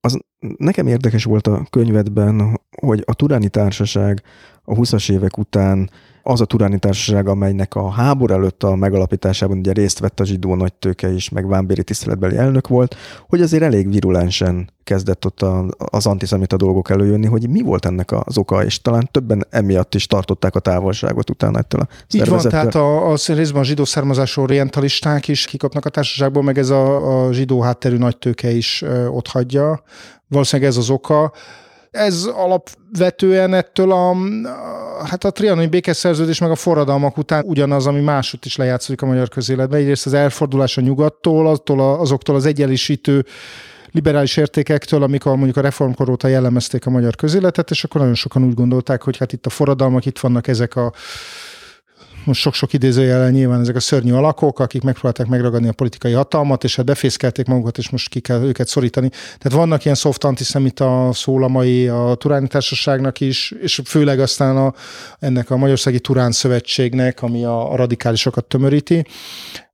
Az nekem érdekes volt a könyvedben, hogy a Turáni Társaság a 20-as évek után az a Turáni Társaság, amelynek a háború előtt a megalapításában ugye részt vett a zsidó nagytőke is, meg vámbéry tiszteletbeli elnök volt, hogy azért elég virulensen kezdett ott az antiszemita dolgok előjönni, hogy mi volt ennek az oka, és talán többen emiatt is tartották a távolságot utána ettől a szervezettől. Így van, tehát az részben a zsidó származású orientalisták is kikapnak a társaságból, meg ez a zsidó hátterű nagytőke is ott hagyja. Valószínűleg ez az oka. Ez alapvetően ettől a trianoni békeszerződés meg a forradalmak után ugyanaz, ami máshogy is lejátszódik a magyar közéletben. Egyrészt az elfordulás a nyugattól, azoktól az egyenlisítő liberális értékektől, amikor mondjuk a reformkor óta jellemezték a magyar közéletet, és akkor nagyon sokan úgy gondolták, hogy hát itt a forradalmak, itt vannak ezek a most sok-sok idézőjelen nyilván ezek a szörnyű alakok, akik megpróbálták megragadni a politikai hatalmat, és hát befészkelték magukat, és most ki kell őket szorítani. Tehát vannak ilyen soft antiszemita szólamai a Turáni Társaságnak is, és főleg aztán ennek a Magyarországi Turán Szövetségnek, ami a radikálisokat tömöríti.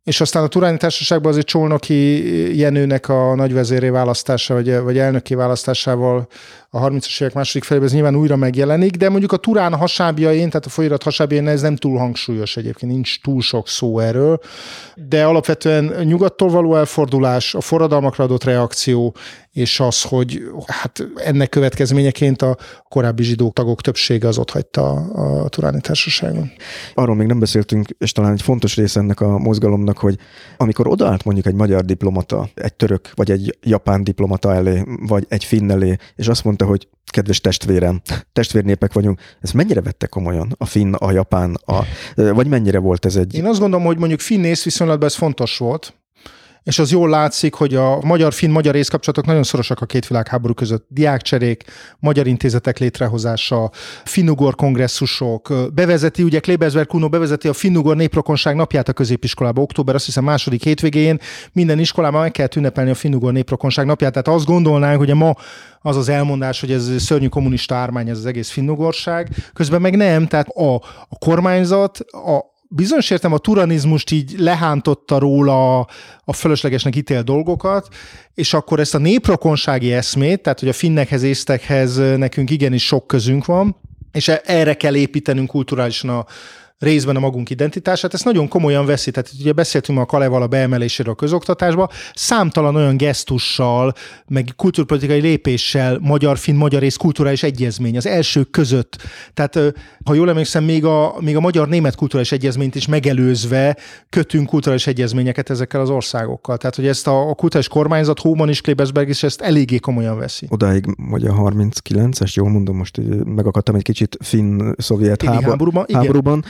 És aztán a Turáni Társaságban azért Cholnoky Jenőnek a nagyvezéré választása, vagy elnöki választásával a 30-as évek második felében ez nyilván újra megjelenik, de mondjuk a Turán hasábjain, tehát a folyirat hasábjain ez nem túl hangsúlyos egyébként, nincs túl sok szó erről, de alapvetően nyugattól való elfordulás, a forradalmakra adott reakció, és az, hogy hát ennek következményeként a korábbi zsidó tagok többsége az otthagyta a Turáni Társaságon. Arról még nem beszéltünk, és talán egy fontos része ennek a mozgalomnak, hogy amikor odaállt mondjuk egy magyar diplomata, egy török, vagy egy japán diplomata elé, vagy egy finn elé, és azt mondta, hogy kedves testvérem, testvérnépek vagyunk, ezt mennyire vettek komolyan? A finn, a japán, vagy mennyire volt ez egy... Én azt gondolom, hogy mondjuk finn észviszonylatban ez fontos volt, és az jól látszik, hogy a magyar-finn-magyar részkapcsolatok nagyon szorosak a két világháború között. Diákcserék, magyar intézetek létrehozása, finnugor kongresszusok, bevezeti, ugye Klebersberg Kuno bevezeti a finnugor néprokonság napját a középiskolába, október, azt hiszem, második hétvégén minden iskolában meg kell ünnepelni a finnugor néprokonság napját. Tehát azt gondolnánk, hogy ma az az elmondás, hogy ez szörnyű kommunista ármány, ez az egész finnugorság. Közben meg nem, tehát a kormányzat, bizonyos értem a turanizmust így lehántotta róla a fölöslegesnek ítélt dolgokat, és akkor ezt a néprokonsági eszmét, tehát hogy a finnekhez, észtekhez nekünk igenis sok közünk van, és erre kell építenünk kulturálisan a részben a magunk identitását, ezt nagyon komolyan veszi. Tehát ugye beszéltünk a Kalevala beemeléséről a közoktatásba, számtalan olyan gesztussal, meg kultúrpolitikai lépéssel magyar-finn-magyar rész kulturális egyezmény, az elsők között. Tehát, ha jól emlékszem, még a magyar-német kulturális egyezményt is megelőzve kötünk kulturális egyezményeket ezekkel az országokkal. Tehát, hogy ezt a kulturális kormányzat, Hóman is, Klebersberg is ezt eléggé komolyan veszi. Odáig, hogy a 39-es, jól mondom, most megakadtam egy kicsit finn-szovjet háborúban.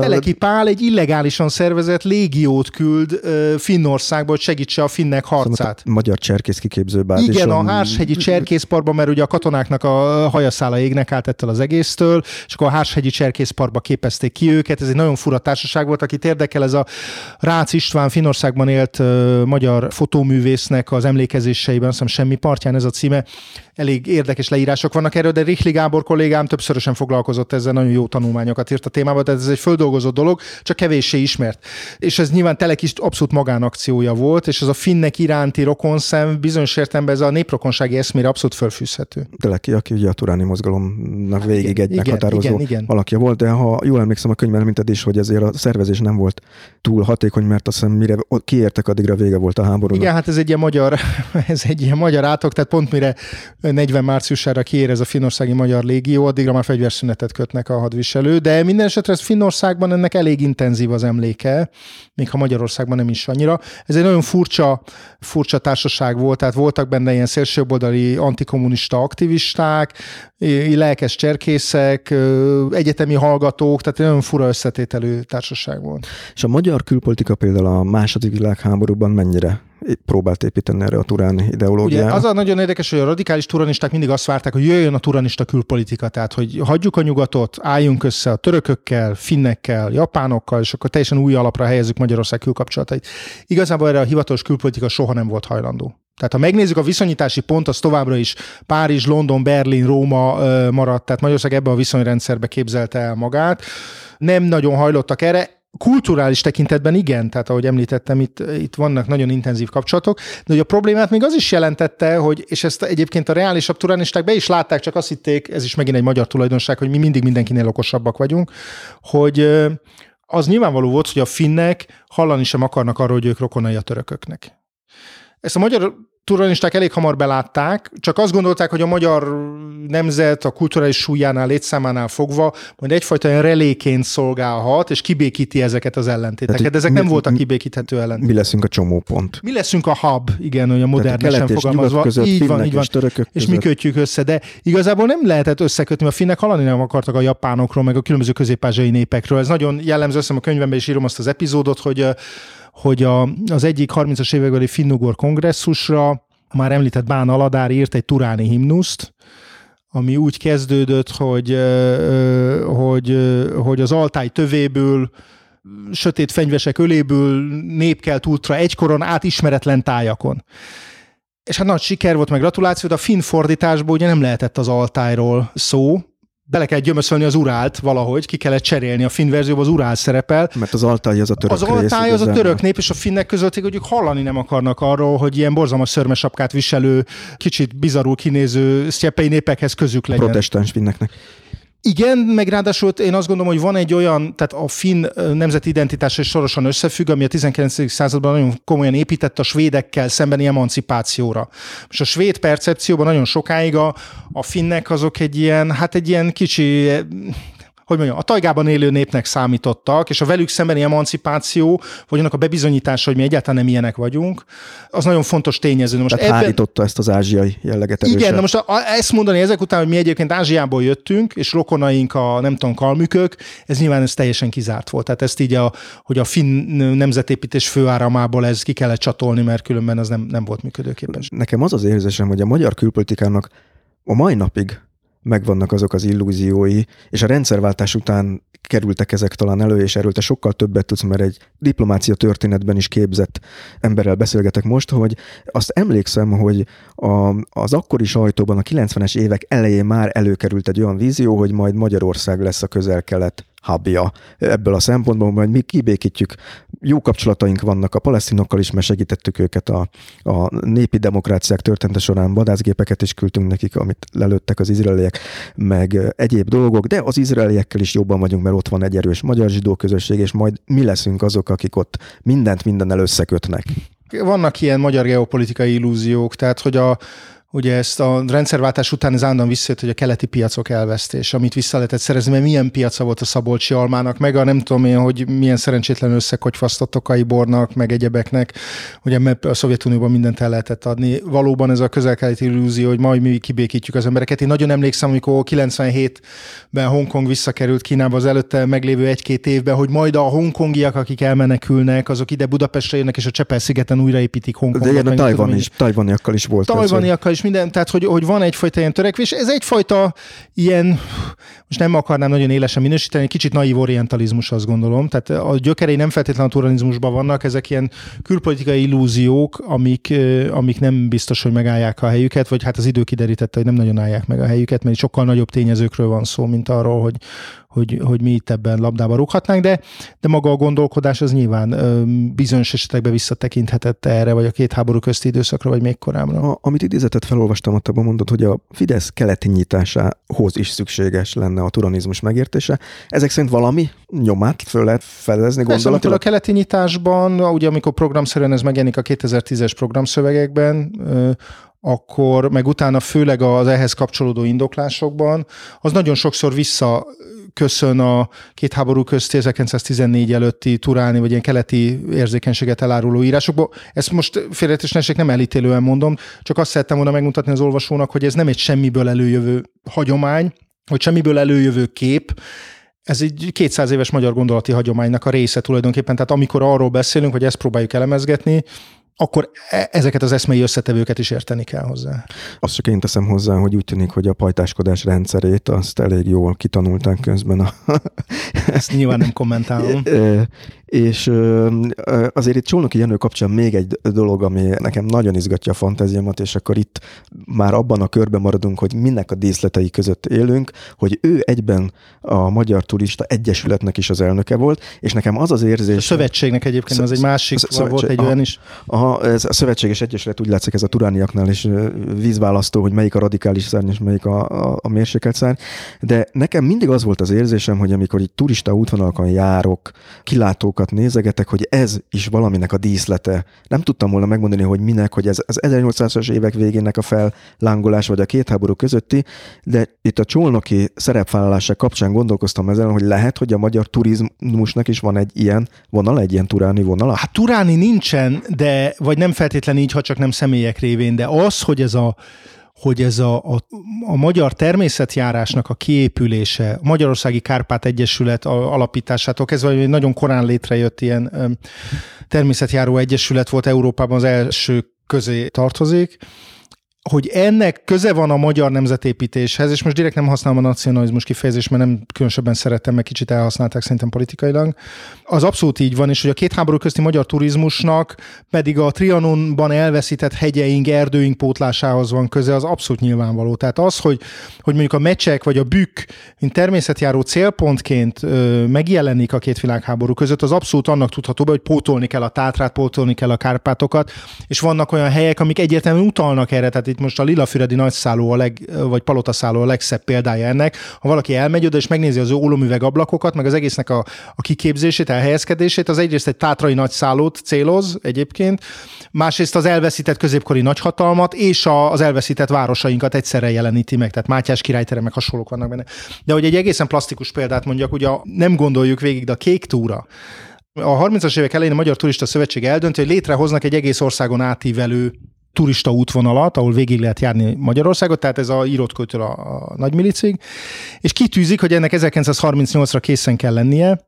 Teleki Pál egy illegálisan szervezett légiót küld Finnországba, hogy segítse a finnek harcát. A magyar cserkész kiképzőbázison. Igen, a Hárshegyi Cserkészparkban, mert ugye a katonáknak a hajaszála égnek állt ettől az egésztől, és akkor a Hárshegyi Cserkészparkba képezték ki őket. Ez egy nagyon fura társaság volt, akit érdekel, ez a Rácz István Finnországban élt magyar fotóművésznek az emlékezéseiben, azt hiszem Semmi partján ez a címe. Elég érdekes leírások vannak erről, de Rihli Gábor kollégám többszörösen foglalkozott ezzel, nagyon jó tanulmányokat írt a témában, tehát ez egy földolgozott dolog, csak kevéssé ismert. És ez nyilván Teleki is abszolút magánakciója volt, és ez a finnek iránti rokonszem bizonyos értelemben ez a néprokonsági eszmére abszolút fölfűzhető. Teleki, aki ugye a turáni mozgalomnak végig egy meghatározó alakja volt, de ha jól emlékszem a könyvben említették, hogy ezért a szervezés nem volt túl hatékony, mert azt hiszem, mire kiértek, addigra vége volt a háborúnak. Igen, hát ez egy ilyen magyar átok, tehát pont mire 40 márciusára kiér ez a finnországi magyar légió, addigra már fegyverszünetet kötnek a hadviselő, de minden esetre ez Finnországban ennek elég intenzív az emléke, még ha Magyarországban nem is annyira. Ez egy nagyon furcsa társaság volt, tehát voltak benne ilyen szélsőjobboldali antikommunista aktivisták, lelkes cserkészek, egyetemi hallgatók, tehát egy nagyon fura összetételű társaság volt. És a magyar külpolitika például a második világháborúban mennyire próbált építeni erre a turáni ideológiára? Ugye az a nagyon érdekes, hogy a radikális turanisták mindig azt várták, hogy jöjjön a turanista külpolitika, tehát hogy hagyjuk a nyugatot, álljunk össze a törökökkel, finnekkel, japánokkal, és akkor teljesen új alapra helyezzük Magyarország külkapcsolatait. Igazából erre a hivatalos külpolitika soha nem volt hajlandó. Tehát ha megnézzük a viszonyítási pont, az továbbra is Párizs, London, Berlin, Róma maradt, tehát Magyarország ebbe a viszonyrendszerbe képzelte el magát. Nem nagyon hajlottak erre. Kulturális tekintetben igen, tehát ahogy említettem, itt vannak nagyon intenzív kapcsolatok, de hogy a problémát még az is jelentette, hogy, és ezt egyébként a reálisabb turánisták be is látták, csak azt hitték, ez is megint egy magyar tulajdonság, hogy mi mindig mindenkinél okosabbak vagyunk, hogy az nyilvánvaló volt, hogy a finnek hallani sem akarnak arról, hogy ők rokonai a törököknek. Ezt a magyar turanisták elég hamar belátták, csak azt gondolták, hogy a magyar nemzet a kulturális súlyánál, létszámánál fogva majd egyfajta olyan reléként szolgálhat, és kibékíti ezeket az ellentéteket. Tehát, ezek nem voltak kibékíthető ellentétek. Mi leszünk a csomópont. Mi leszünk a hub, igen, hogy a modernesen fogalmazva. Így van. És mi kötjük össze, de igazából nem lehetett összekötni, a finnek hallani nem akartak a japánokról, meg a különböző közép-ázsiai népekről. Ez nagyon jellemző, azt hiszem, a könyvemben is írom azt az epizódot, hogy az egyik 30-as évekbeli finnugor kongresszusra már említett Bán Aladár írt egy turáni himnuszt, ami úgy kezdődött, hogy az altáj tövéből, sötét fenyvesek öléből népkelt útra egykoron át ismeretlen tájakon. És hát nagy siker volt, meg gratuláció, de a finn fordításból ugye nem lehetett az altájról szó, bele kell gyömöszölni az urált valahogy, ki kellett cserélni. A finn verzióban az urál szerepel. Mert az altály az a török rész. Az altály az a török nép, és a finnek közölték, hogy ők hallani nem akarnak arról, hogy ilyen borzalmas szörmesapkát viselő, kicsit bizarul kinéző sztyepei népekhez közük legyen. Protestáns finneknek. Igen, meg ráadásul én azt gondolom, hogy van egy olyan, tehát a finn nemzeti identitása is sorosan összefügg, ami a 19. században nagyon komolyan épített a svédekkel szembeni emancipációra. És a svéd percepcióban nagyon sokáig a finnek azok egy ilyen kicsi a tajgában élő népnek számítottak, és a velük szembeni emancipáció, vagy annak a bebizonyítása, hogy mi egyáltalán nem ilyenek vagyunk, az nagyon fontos tényező. Most tehát ebben... hárította ezt az ázsiai jelleget erősen. Igen, de most ezt mondani ezek után, hogy mi egyébként Ázsiából jöttünk, és rokonaink a nem tudom, kalmükök, ez nyilván ez teljesen kizárt volt. Tehát ezt így, hogy a finn nemzetépítés főáramából ez ki kellett csatolni, mert különben az nem volt működőképes. Nekem az az érzésem, hogy a magyar külpolitikának a mai napig megvannak azok az illúziói, és a rendszerváltás után kerültek ezek talán elő, és erről te sokkal többet tudsz, mert egy diplomácia történetben is képzett emberrel beszélgetek most, hogy azt emlékszem, hogy az akkori sajtóban a 90-es évek elején már előkerült egy olyan vízió, hogy majd Magyarország lesz a közel-kelet hubja. Ebből a szempontból majd mi kibékítjük. Jó kapcsolataink vannak a palesztinokkal is, mert segítettük őket a népi demokráciák története során, vadászgépeket is küldtünk nekik, amit lelőttek az izraeliek, meg egyéb dolgok, de az izraeliekkel is jobban vagyunk, mert ott van egy erős magyar zsidó közösség, és majd mi leszünk azok, akik ott mindent mindennel összekötnek. Vannak ilyen magyar geopolitikai illúziók, tehát hogy ugye ezt a rendszerváltás után ez állandóan visszajött, hogy a keleti piacok elvesztés, amit vissza lehetett szerezni, mert milyen piaca volt a szabolcsi almának, meg a nem tudom én, hogy milyen szerencsétlen összekogyfasztott tokaji bornak, meg egyebeknek, ugye a Szovjetunióban mindent el lehetett adni. Valóban ez a közel-keleti illúzió, hogy majd mi kibékítjük az embereket. Én nagyon emlékszem, amikor 97-ben Hongkong visszakerült Kínába az előtte meglévő egy-két évben, hogy majd a hongkongiak, akik elmenekülnek, azok ide Budapestre jönnek, és a Csepel-szigeten újraépítik Hongkongot. De ilyen tajvaniakkal is volt. Tajvaniakkal is minden, tehát hogy van egyfajta ilyen törekvés, ez egyfajta ilyen, most nem akarnám nagyon élesen minősíteni, kicsit naív orientalizmus, azt gondolom, tehát a gyökerei nem feltétlenül a turanizmusban vannak, ezek ilyen külpolitikai illúziók, amik nem biztos, hogy megállják a helyüket, vagy hát az idő kiderítette, hogy nem nagyon állják meg a helyüket, mert sokkal nagyobb tényezőkről van szó, mint arról, hogy mi itt ebben labdába rúghatnánk, de maga a gondolkodás az nyilván bizonyos esetekben visszatekinthetett erre, vagy a két háború közti időszakra, vagy még korábbra. Amit idézetet felolvastam, ott abban mondod, hogy a Fidesz keleti nyitásához is szükséges lenne a turanizmus megértése. Ezek szerint valami nyomát föl lehet felezni gondolatilag? A keleti nyitásban, ugye amikor programszerűen ez megjelenik a 2010-es programszövegekben, akkor meg utána főleg az ehhez kapcsolódó indoklásokban, az nagyon sokszor visszaköszön a két háború közti 1914 előtti turáni, vagy ilyen keleti érzékenységet eláruló írásokból. Ezt most félreértés nem elítélően mondom, csak azt szerettem volna megmutatni az olvasónak, hogy ez nem egy semmiből előjövő hagyomány, vagy semmiből előjövő kép, ez egy 200 éves magyar gondolati hagyománynak a része tulajdonképpen, tehát amikor arról beszélünk, hogy ezt próbáljuk elemezgetni, akkor ezeket az eszmei összetevőket is érteni kell hozzá. Azt csak én teszem hozzá, hogy úgy tűnik, hogy a pajtáskodás rendszerét azt elég jól kitanulták közben. Ezt nyilván nem kommentálom. És azért itt Cholnoky Jenő kapcsán még egy dolog, ami nekem nagyon izgatja a fantáziámat, és akkor itt már abban a körben maradunk, hogy minek a díszletei között élünk, hogy ő egyben a Magyar Turista Egyesületnek is az elnöke volt, és nekem az érzés... A szövetségnek egyébként, az egy másik volt egy olyan is. Ez a szövetséges egyesület, úgy látszik ez a turániaknál is vízválasztó, hogy melyik a radikális szárny és melyik a mérsékelt szárny, de nekem mindig az volt az érzésem, hogy amikor így turista útvonalakon járok, kilátókat nézegetek, hogy ez is valaminek a díszlete. Nem tudtam volna megmondani, hogy minek, hogy ez az 1800-as évek végének a fellángolás, vagy a két háború közötti, de itt a Cholnoky szerepvállalása kapcsán gondolkoztam ezen, hogy lehet, hogy a magyar turizmusnak is van egy ilyen vonala, egy ilyen turáni vonala. Hát turáni nincsen, de vagy nem feltétlenül így, ha csak nem személyek révén, de az, hogy ez a magyar természetjárásnak a kiépülése, a Magyarországi Kárpát Egyesület alapításától kezdve, hogy nagyon korán létrejött ilyen természetjáró egyesület volt Európában, az első közé tartozik, hogy ennek köze van a magyar nemzetépítéshez, és most direkt nem használom a nacionalizmus kifejezést, mert nem különösebben szerettem, meg kicsit elhasználták szerintem politikailag. Az abszolút így van, és hogy a két háború közti magyar turizmusnak pedig a Trianonban elveszített hegyeink, erdőink pótlásához van köze, az abszolút nyilvánvaló. Tehát az, hogy mondjuk a Mecsek vagy a Bükk, mint természetjáró célpontként megjelenik a két világháború között, az abszolút annak tudható be, hogy pótolni kell a Tátrát, pótolni kell a Kárpátokat, és vannak olyan helyek, amik egyértelműen utalnak erre, tehát itt most a lilafüredi nagyszálló, vagy palotaszálló a legszebb példája ennek. Ha valaki elmegy oda és megnézi az ólomüveg ablakokat, meg az egésznek a kiképzését, elhelyezkedését, az egyrészt egy tátrai nagyszállót céloz egyébként, másrészt az elveszített középkori nagyhatalmat és az elveszített városainkat egyszerre jeleníti meg, tehát Mátyás királytere meg hasonlók vannak benne. De hogy egy egészen plastikus példát mondjak, ugye nem gondoljuk végig, de a Kék túra. A 30-as évek elején a Magyar Turista Szövetség eldönti, hogy létrehoznak egy egész országon átívelő turista útvonalat, ahol végig lehet járni Magyarországot, tehát ez a Írótkőtől a Nagymilicig, és kitűzik, hogy ennek 1938-ra készen kell lennie,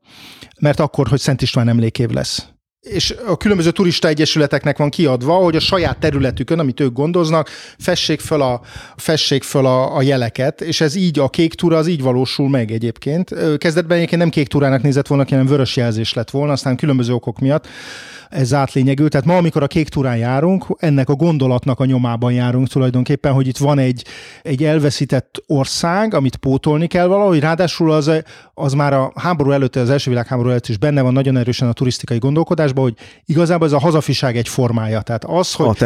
mert akkor, hogy Szent István emlékév lesz. És a különböző turista egyesületeknek van kiadva, hogy a saját területükön, amit ők gondoznak, fessék föl a jeleket, és ez így a Kék túra az így valósul meg egyébként. Kezdetben egyébként nem Kék túrának nézett volna, hanem vörös jelzés lett volna, aztán különböző okok miatt ez átlényegül. Tehát ma, amikor a Kék túrán járunk, ennek a gondolatnak a nyomában járunk tulajdonképpen, hogy itt van egy elveszített ország, amit pótolni kell valahogy, ráadásul az már a háború előtt, az első világháború előtt is benne van nagyon erősen a turisztikai gondolkodás, hogy igazából ez a hazafiság egy formája. Tehát az, hogy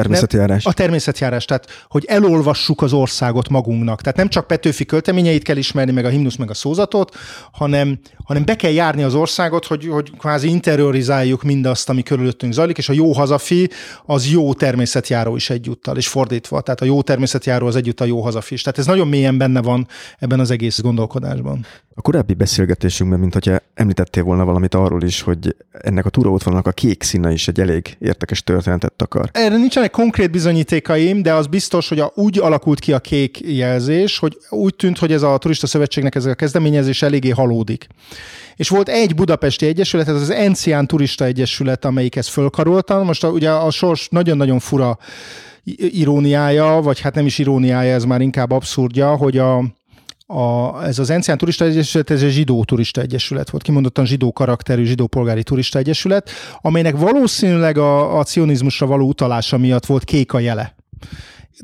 a természetjárás, tehát hogy elolvassuk az országot magunknak. Tehát nem csak Petőfi költeményeit kell ismerni, meg a himnusz, meg a szózatot, hanem be kell járni az országot, hogy kvázi interiorizáljuk mindazt, ami körülöttünk zajlik, és a jó hazafi az jó természetjáró is egyúttal, és fordítva. Tehát a jó természetjáró az egyúttal jó hazafi is. Tehát ez nagyon mélyen benne van ebben az egész gondolkodásban. A korábbi beszélgetésünkben, mint hogyha említettél volna valamit arról is, hogy ennek a túraútvonalnak a kék színe is egy elég érdekes történetet takar. Erre nincsenek konkrét bizonyítékaim, de az biztos, hogy úgy alakult ki a kék jelzés, hogy úgy tűnt, hogy ez a turista szövetségnek ez a kezdeményezés eléggé halódik. És volt egy budapesti egyesület, ez az Encián Turista Egyesület, amelyik ezt fölkarolta. Most ugye a sors nagyon-nagyon fura iróniája, vagy hát nem is iróniája, ez már inkább abszurdja, hogy ez az Encián Turista Egyesület, ez egy zsidó turista egyesület volt, kimondottan zsidó karakterű, zsidó polgári turista egyesület, amelynek valószínűleg a cionizmusra való utalása miatt volt kék a jele.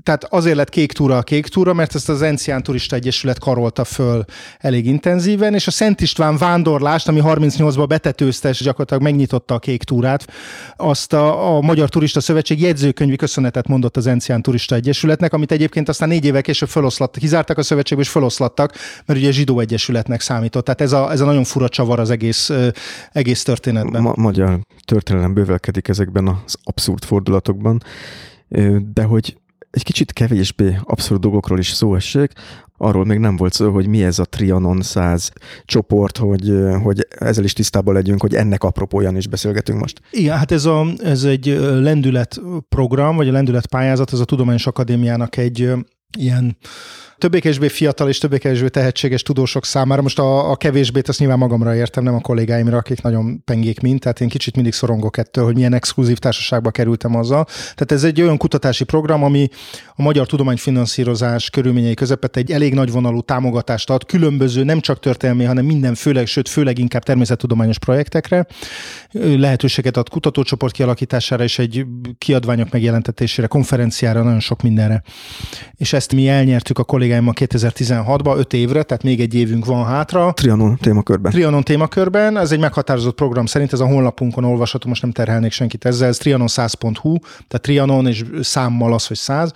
Tehát azért lett Kék túra a Kék túra, mert ezt az Encián Turista Egyesület karolta föl elég intenzíven, és a Szent István vándorlást, ami 38-ban betetőzte, és gyakorlatilag megnyitotta a Kék túrát, azt a Magyar Turista Szövetség jegyzőkönyvi köszönetet mondott az Encián Turista Egyesületnek, amit egyébként aztán 4 évvel később kizártak a szövetségből, és feloszlattak, mert ugye zsidó egyesületnek számított. Tehát ez a nagyon fura csavar az egész történetben. Magyar történelem bővelkedik ezekben az abszurd fordulatokban, de hogy egy kicsit kevésbé abszurd dolgokról is szó essék, arról még nem volt szó, hogy mi ez a Trianon 100 csoport, hogy ezzel is tisztában legyünk, hogy ennek apropóján is beszélgetünk most. Igen, hát ez egy lendületprogram, vagy a lendületpályázat, ez a Tudományos Akadémiának egy ilyen többé-kevésbé fiatal és többé-kevésbé tehetséges tudósok számára. Most a kevésbét azt nyilván magamra értem, nem a kollégáimra, akik nagyon pengék mint, tehát én kicsit mindig szorongok ettől, hogy milyen exkluzív társaságba kerültem azzal. Tehát ez egy olyan kutatási program, ami a magyar tudományfinanszírozás körülményei közepette egy elég nagyvonalú támogatást ad, különböző, nem csak történelmi, hanem minden, főleg inkább természettudományos projektekre. Lehetőséget ad kutatócsoport kialakítására és egy kiadványok megjelentetésére, konferenciára, nagyon sok mindenre. És ezt mi elnyertük a kollégáimmal 2016-ban, 5 évre, tehát még egy évünk van hátra. Trianon témakörben. Ez egy meghatározott program szerint, ez a honlapunkon olvasható, most nem terhelnék senkit ezzel, ez trianon100.hu, tehát Trianon és számmal az, hogy 100.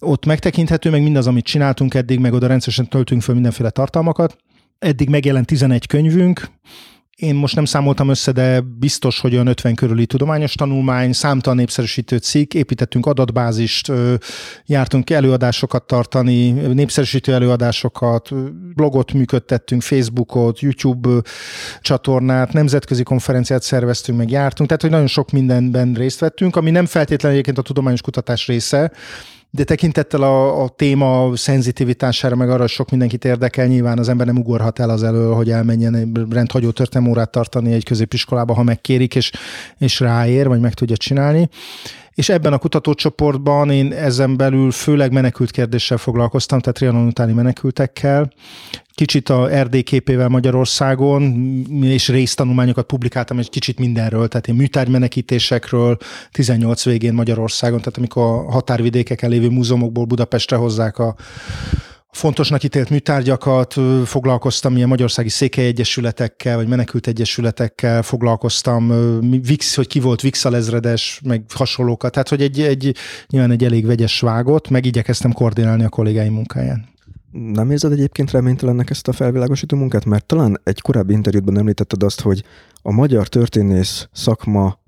Ott megtekinthető, meg mindaz, amit csináltunk eddig, meg oda rendszeresen töltünk föl mindenféle tartalmakat. Eddig megjelent 11 könyvünk, én most nem számoltam össze, de biztos, hogy olyan 50 körüli tudományos tanulmány, számtalan népszerűsítő cikk, építettünk adatbázist, jártunk előadásokat tartani, népszerűsítő előadásokat, blogot működtettünk, Facebookot, YouTube csatornát, nemzetközi konferenciát szerveztünk, meg jártunk, tehát hogy nagyon sok mindenben részt vettünk, ami nem feltétlenül egyébként a tudományos kutatás része, de tekintettel a téma szenzitivitására, meg arra, sok mindenkit érdekel, nyilván az ember nem ugorhat el az elől, hogy elmenjen egy rendhagyó történelemórát tartani egy középiskolába, ha megkérik, és ráér, vagy meg tudja csinálni. És ebben a kutatócsoportban én ezen belül főleg menekült kérdéssel foglalkoztam, tehát Trianon utáni menekültekkel, kicsit a Erdély képével Magyarországon, és résztanulmányokat publikáltam egy kicsit mindenről, tehát én műtárgymenekítésekről 18 végén Magyarországon, tehát amikor a határvidékeken lévő múzeumokból Budapestre hozzák a fontosnak ítélt műtárgyakat, foglalkoztam ilyen magyarországi székelyegyesületekkel, vagy menekültegyesületekkel, foglalkoztam, hogy ki volt Vixalezredes, meg hasonlókat. Tehát, hogy nyilván egy elég vegyes vágott, meg igyekeztem koordinálni a kollégáim munkáján. Nem érzed egyébként reménytelennek ezt a felvilágosító munkát? Mert talán egy korábbi interjútban említetted azt, hogy a magyar történész szakma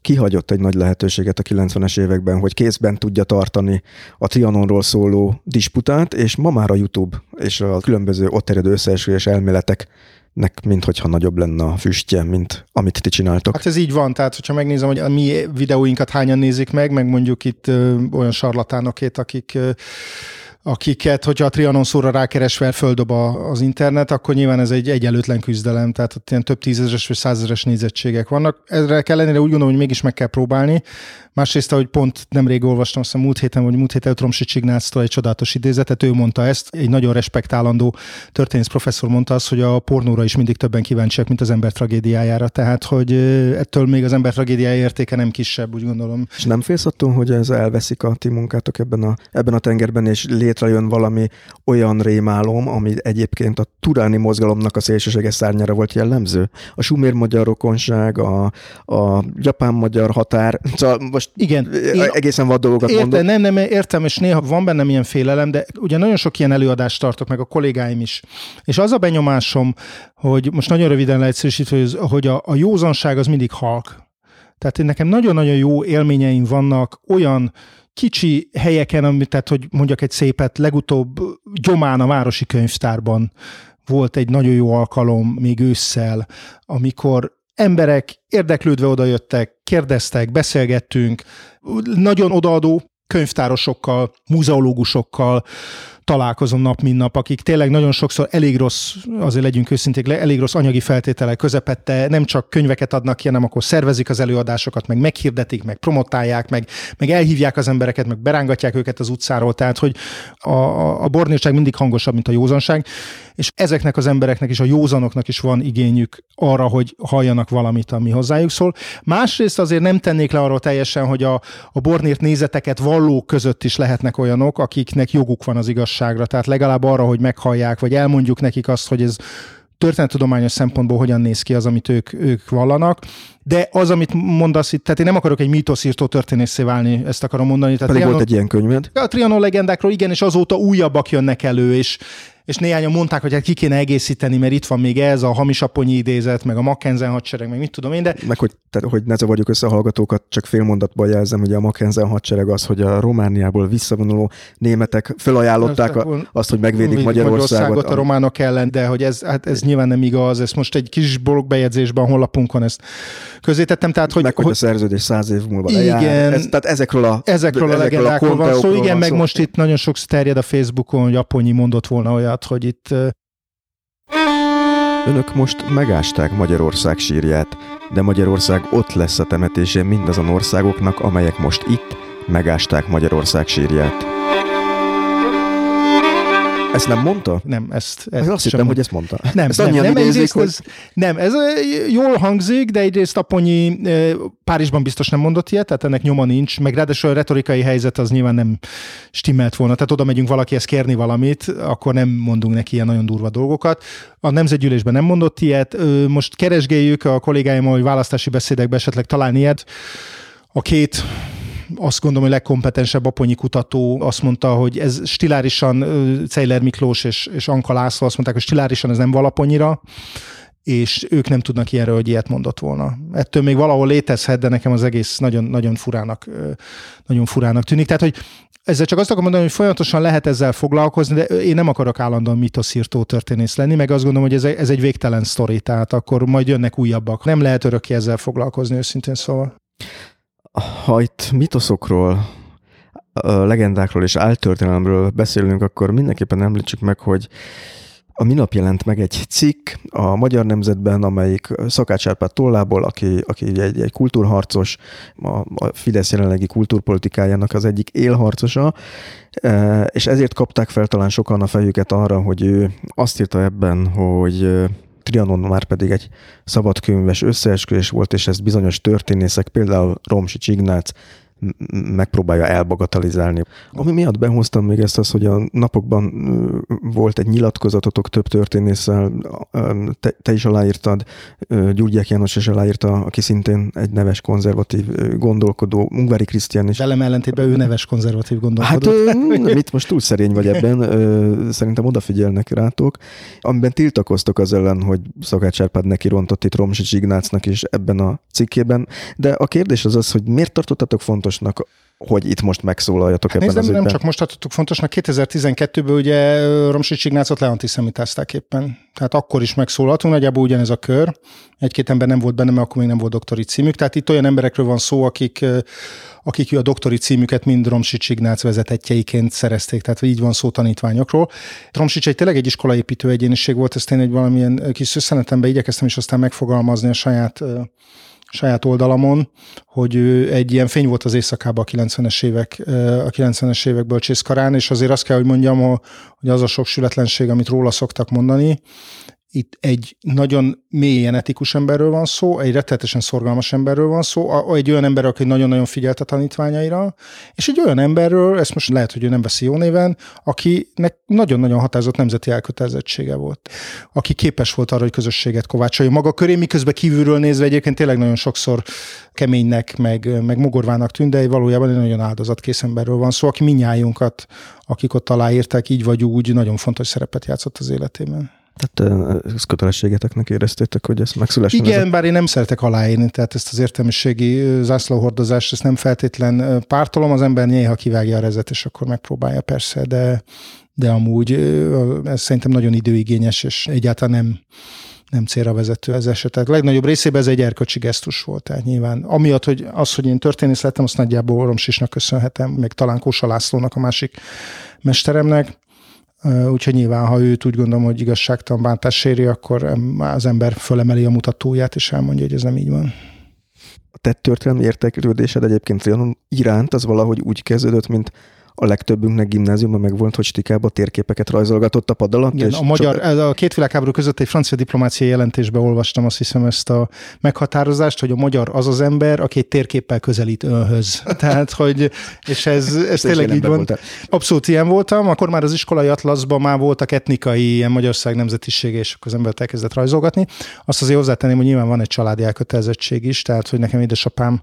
kihagyott egy nagy lehetőséget a 90-es években, hogy kézben tudja tartani a Trianonról szóló disputát, és ma már a YouTube és a különböző ott terjedő összeesküvés elméleteknek minthogyha nagyobb lenne a füstje, mint amit ti csináltok. Hát ez így van, tehát hogyha megnézem, hogy a mi videóinkat hányan nézik meg mondjuk itt olyan sarlatánokét, akiket, hogyha a Trianon szóra rákeresve földob az internet, akkor nyilván ez egy egyenlőtlen küzdelem, tehát ott ilyen több tízezeres vagy százezeres nézettségek vannak. Ezre kell lenni, de úgy gondolom, hogy mégis meg kell próbálni. Másrészt, ahogy pont nemrég olvastam, aztán múlt héten Romsics Ignáctól egy csodálatos idézetet, ő mondta ezt, egy nagyon respektálandó történész professzor mondta azt, hogy a pornóra is mindig többen kíváncsiak, mint az ember tragédiájára. Tehát, hogy ettől még az ember tragédiája értéke nem kisebb, úgy gondolom. És nem félsz attól, hogy ez elveszik a ti munkátok ebben a tengerben, és létrejön valami olyan rémálom, ami egyébként a turáni mozgalomnak a szélsőséges szárnyára volt jellemző? A sumér-magyar rokonság, a japán-magyar határ, szóval most igen, egészen vad dolgokat mondok. Nem, értem, és néha van bennem ilyen félelem, de ugye nagyon sok ilyen előadást tartok, meg a kollégáim is. És az a benyomásom, hogy most nagyon röviden leegyszerűsítve, hogy a józanság az mindig halk. Tehát nekem nagyon-nagyon jó élményeim vannak olyan kicsi helyeken, tehát hogy mondjak egy szépet, legutóbb Gyomán a Városi Könyvtárban volt egy nagyon jó alkalom még ősszel, amikor emberek érdeklődve odajöttek, kérdeztek, beszélgettünk, nagyon odaadó könyvtárosokkal, múzeológusokkal találkozom nap, mint nap, akik tényleg nagyon sokszor elég rossz, azért legyünk őszinték, elég rossz anyagi feltételek közepette, nem csak könyveket adnak ki, hanem akkor szervezik az előadásokat, meg meghirdetik, meg promotálják, meg elhívják az embereket, meg berángatják őket az utcáról, tehát hogy a bornírtság mindig hangosabb, mint a józanság, és ezeknek az embereknek és a józanoknak is van igényük arra, hogy halljanak valamit, ami hozzájuk szól. Másrészt azért nem tennék le arról teljesen, hogy a bornírt nézeteket vallók között is lehetnek olyanok, akiknek joguk van az igazság. Tehát legalább arra, hogy meghallják, vagy elmondjuk nekik azt, hogy ez történettudományos szempontból hogyan néz ki az, amit ők vallanak. De az, amit mondasz itt, tehát én nem akarok egy mítoszírtó történészé válni, ezt akarom mondani. Tehát pedig volt egy ilyen könyved. A Trianon legendákról igen, és azóta újabbak jönnek elő, és néhányan mondták, hogy hát ki kéne egészíteni, mert itt van még ez, a hamisaponyi idézet, meg a Mackensen hadsereg, meg mit tudom én, de... Meg hogy ne zavarjuk össze a hallgatókat, csak fél mondatban jelzem, hogy a Mackensen hadsereg az, hogy a Romániából visszavonuló németek felajánlották azt, hogy megvédik Magyarországot a románok ellen, de hogy ez nyilván nem igaz, ezt most egy kis blogbejegyzésben, honlapunkon ezt közzétettem, tehát hogy... Meg hogy a szerződés 100 év múlva lejár. Igen. Tehát ezekről a legendákról van szó. Igen, meg most itt nagyon sok terjed a Facebookon, hogy Aponyi mondott volna olyat, hogy itt... Önök most megásták Magyarország sírját, de Magyarország ott lesz a temetésén mindazon országoknak, amelyek most itt megásták Magyarország sírját. Ezt nem mondta? Nem, ezt azt hittem, hogy ezt mondta. Nem, ez jól hangzik, de egyrészt Aponyi Párizsban biztos nem mondott ilyet, tehát ennek nyoma nincs, meg ráadásul a retorikai helyzet az nyilván nem stimmelt volna. Tehát oda megyünk valakihez kérni valamit, akkor nem mondunk neki ilyen nagyon durva dolgokat. A nemzetgyűlésben nem mondott ilyet, most keresgéljük a kollégáimmal, hogy választási beszédekben esetleg találni ilyet. A két... Azt gondolom, hogy legkompetensebb aponyi kutató azt mondta, hogy ez stilárisan Czeiler Miklós és Anka László azt mondták, hogy stilárisan ez nem valaponyira, és ők nem tudnak ilyenről, hogy ilyet mondott volna. Ettől még valahol létezhet, de nekem az egész nagyon furának tűnik. Tehát, hogy ezzel csak azt akarom mondani, hogy folyamatosan lehet ezzel foglalkozni, de én nem akarok állandóan mitoszírtó történész lenni, meg azt gondolom, hogy ez egy végtelen sztori, tehát akkor majd jönnek újabbak. Nem lehet örökké ezzel foglalkozni, őszintén szóval. Ha itt mitoszokról, legendákról és áltörténelemről beszélünk, akkor mindenképpen említsük meg, hogy a minap jelent meg egy cikk a Magyar Nemzetben, amelyik Szakács Árpád tollából, aki egy kultúrharcos, a Fidesz jelenlegi kultúrpolitikájának az egyik élharcosa, és ezért kapták fel talán sokan a fejüket arra, hogy ő azt írta ebben, hogy... Trianon már pedig egy szabadkönyves összeesküvés volt, és ezt bizonyos történészek, például Romsics Ignác megpróbálja elbagatalizálni. Ami miatt behoztam még ezt az, hogy a napokban volt egy nyilatkozatotok több történésszel, te is aláírtad, Gyurgyák János is aláírta, aki szintén egy neves konzervatív gondolkodó, Ungvári Krisztián is. Velem ellentétben ő neves konzervatív gondolkodó. Hát itt most túl szerény vagy ebben, szerintem odafigyelnek rátok. Amiben tiltakoztok az ellen, hogy Szakács Árpád neki rontott itt Romsics Ignácnak is ebben a cikkében, de a kérdés az az, hogy miért tartottatok fontosnak, hogy itt most megszólaljatok ebben az ügyben? Nem csak most tartottuk fontosnak, 2012-ben ugye Romsics Ignácot leantiszemítázták éppen. Tehát akkor is megszólaltunk, nagyjából ugyanez a kör. Egy-két ember nem volt benne, mert akkor még nem volt doktori címük. Tehát itt olyan emberekről van szó, akik a doktori címüket mind Romsics Ignác vezetettjeiként szerezték, tehát így van szó tanítványokról. Romsics tényleg egy iskolaépítő egyéniség volt, ezt én egy valamilyen kis szösszenetemben igyekeztem is aztán megfogalmazni a saját oldalamon, hogy egy ilyen fény volt az éjszakában a 90-es évek bölcsészkarán, és azért azt kell, hogy mondjam, hogy az a sok sületlenség, amit róla szoktak mondani, itt egy nagyon mélyen etikus emberről van szó, egy rettenetesen szorgalmas emberről van szó, egy olyan emberről, aki nagyon-nagyon figyelt a tanítványaira, és egy olyan emberről, ezt most lehet, hogy ő nem veszi jó néven, akinek nagyon-nagyon határozott nemzeti elkötelezettsége volt, aki képes volt arra, hogy közösséget kovácsolja maga köré, miközben kívülről nézve egyébként tényleg nagyon sokszor keménynek, meg mogorvának tűnt, de valójában egy nagyon áldozatkész emberről van szó, aki mindnyájunkat, akik ott aláírták, így vagy úgy, nagyon fontos szerepet játszott az életében. Tehát ezt kötelességeteknek éreztétek, hogy ezt megszülessen? Igen, bár én nem szeretek aláírni, tehát ezt az értelmiségi zászlóhordozást, ezt nem feltétlen pártolom, az ember néha kivágja a rezet, és akkor megpróbálja persze, de amúgy ez szerintem nagyon időigényes, és egyáltalán nem célra vezető ez esetek. Legnagyobb részében ez egy erkölcsi gesztus volt, tehát nyilván. Amiatt, hogy az, hogy én történész lettem, azt nagyjából Romsicsnak köszönhetem, még talán Kósa Lászlónak, a másik mesteremnek. Úgyhogy nyilván, ha őt úgy gondolom, hogy igazságtalan bántás éri, akkor az ember fölemeli a mutatóját, és elmondja, hogy ez nem így van. A te történelmi érteklődésed egyébként Trianon iránt az valahogy úgy kezdődött, mint a legtöbbünknek gimnáziumban megvolt, hogy Stikába térképeket rajzolgatott a pad alatt. Igen, a két világháború között egy francia diplomáciai jelentésben olvastam, azt hiszem, ezt a meghatározást, hogy a magyar az az ember, aki egy térképpel közelít önhöz. Tehát, hogy, és ez tényleg így van. Voltál. Abszolút ilyen voltam, akkor már az iskolai atlaszban már voltak etnikai, ilyen Magyarország nemzetisége, és akkor az embert elkezdett rajzolgatni. Azt azért hozzátenném, hogy nyilván van egy családi elkötelezettség is, tehát, hogy nekem édesapám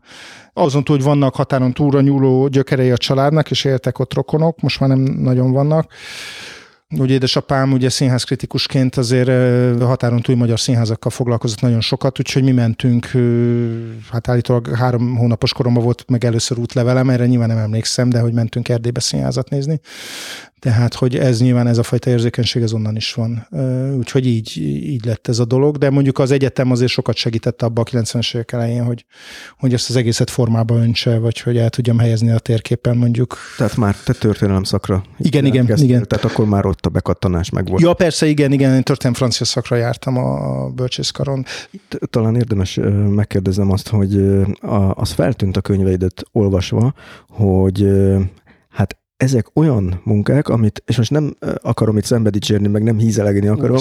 azon túl, hogy vannak határon túlra nyúló gyökerei a családnak, és éltek ott rokonok, most már nem nagyon vannak. Úgy édesapám ugye színházkritikusként azért határon túl magyar színházakkal foglalkozott nagyon sokat, úgyhogy mi mentünk, hát állítólag 3 hónapos koromban volt meg először útlevelem, erre nyilván nem emlékszem, de hogy mentünk Erdélybe színházat nézni. Tehát, hogy ez nyilván ez a fajta érzékenység, ez onnan is van. Úgyhogy így lett ez a dolog, de mondjuk az egyetem azért sokat segített abba a 90-es évek elején, hogy ezt az egészet formába öntse, vagy hogy el tudjam helyezni a térképen mondjuk. Tehát már te történelem szakra. Igen. Tehát akkor már ott a bekattanás megvolt. Ja, persze, igen, én történelem francia szakra jártam a bölcsészkaron. Itt talán érdemes megkérdeznem azt, hogy az feltűnt a könyveidet olvasva, hogy hát ezek olyan munkák, amit, és most nem akarom itt szembedicsérni, meg nem hízelegni akarom,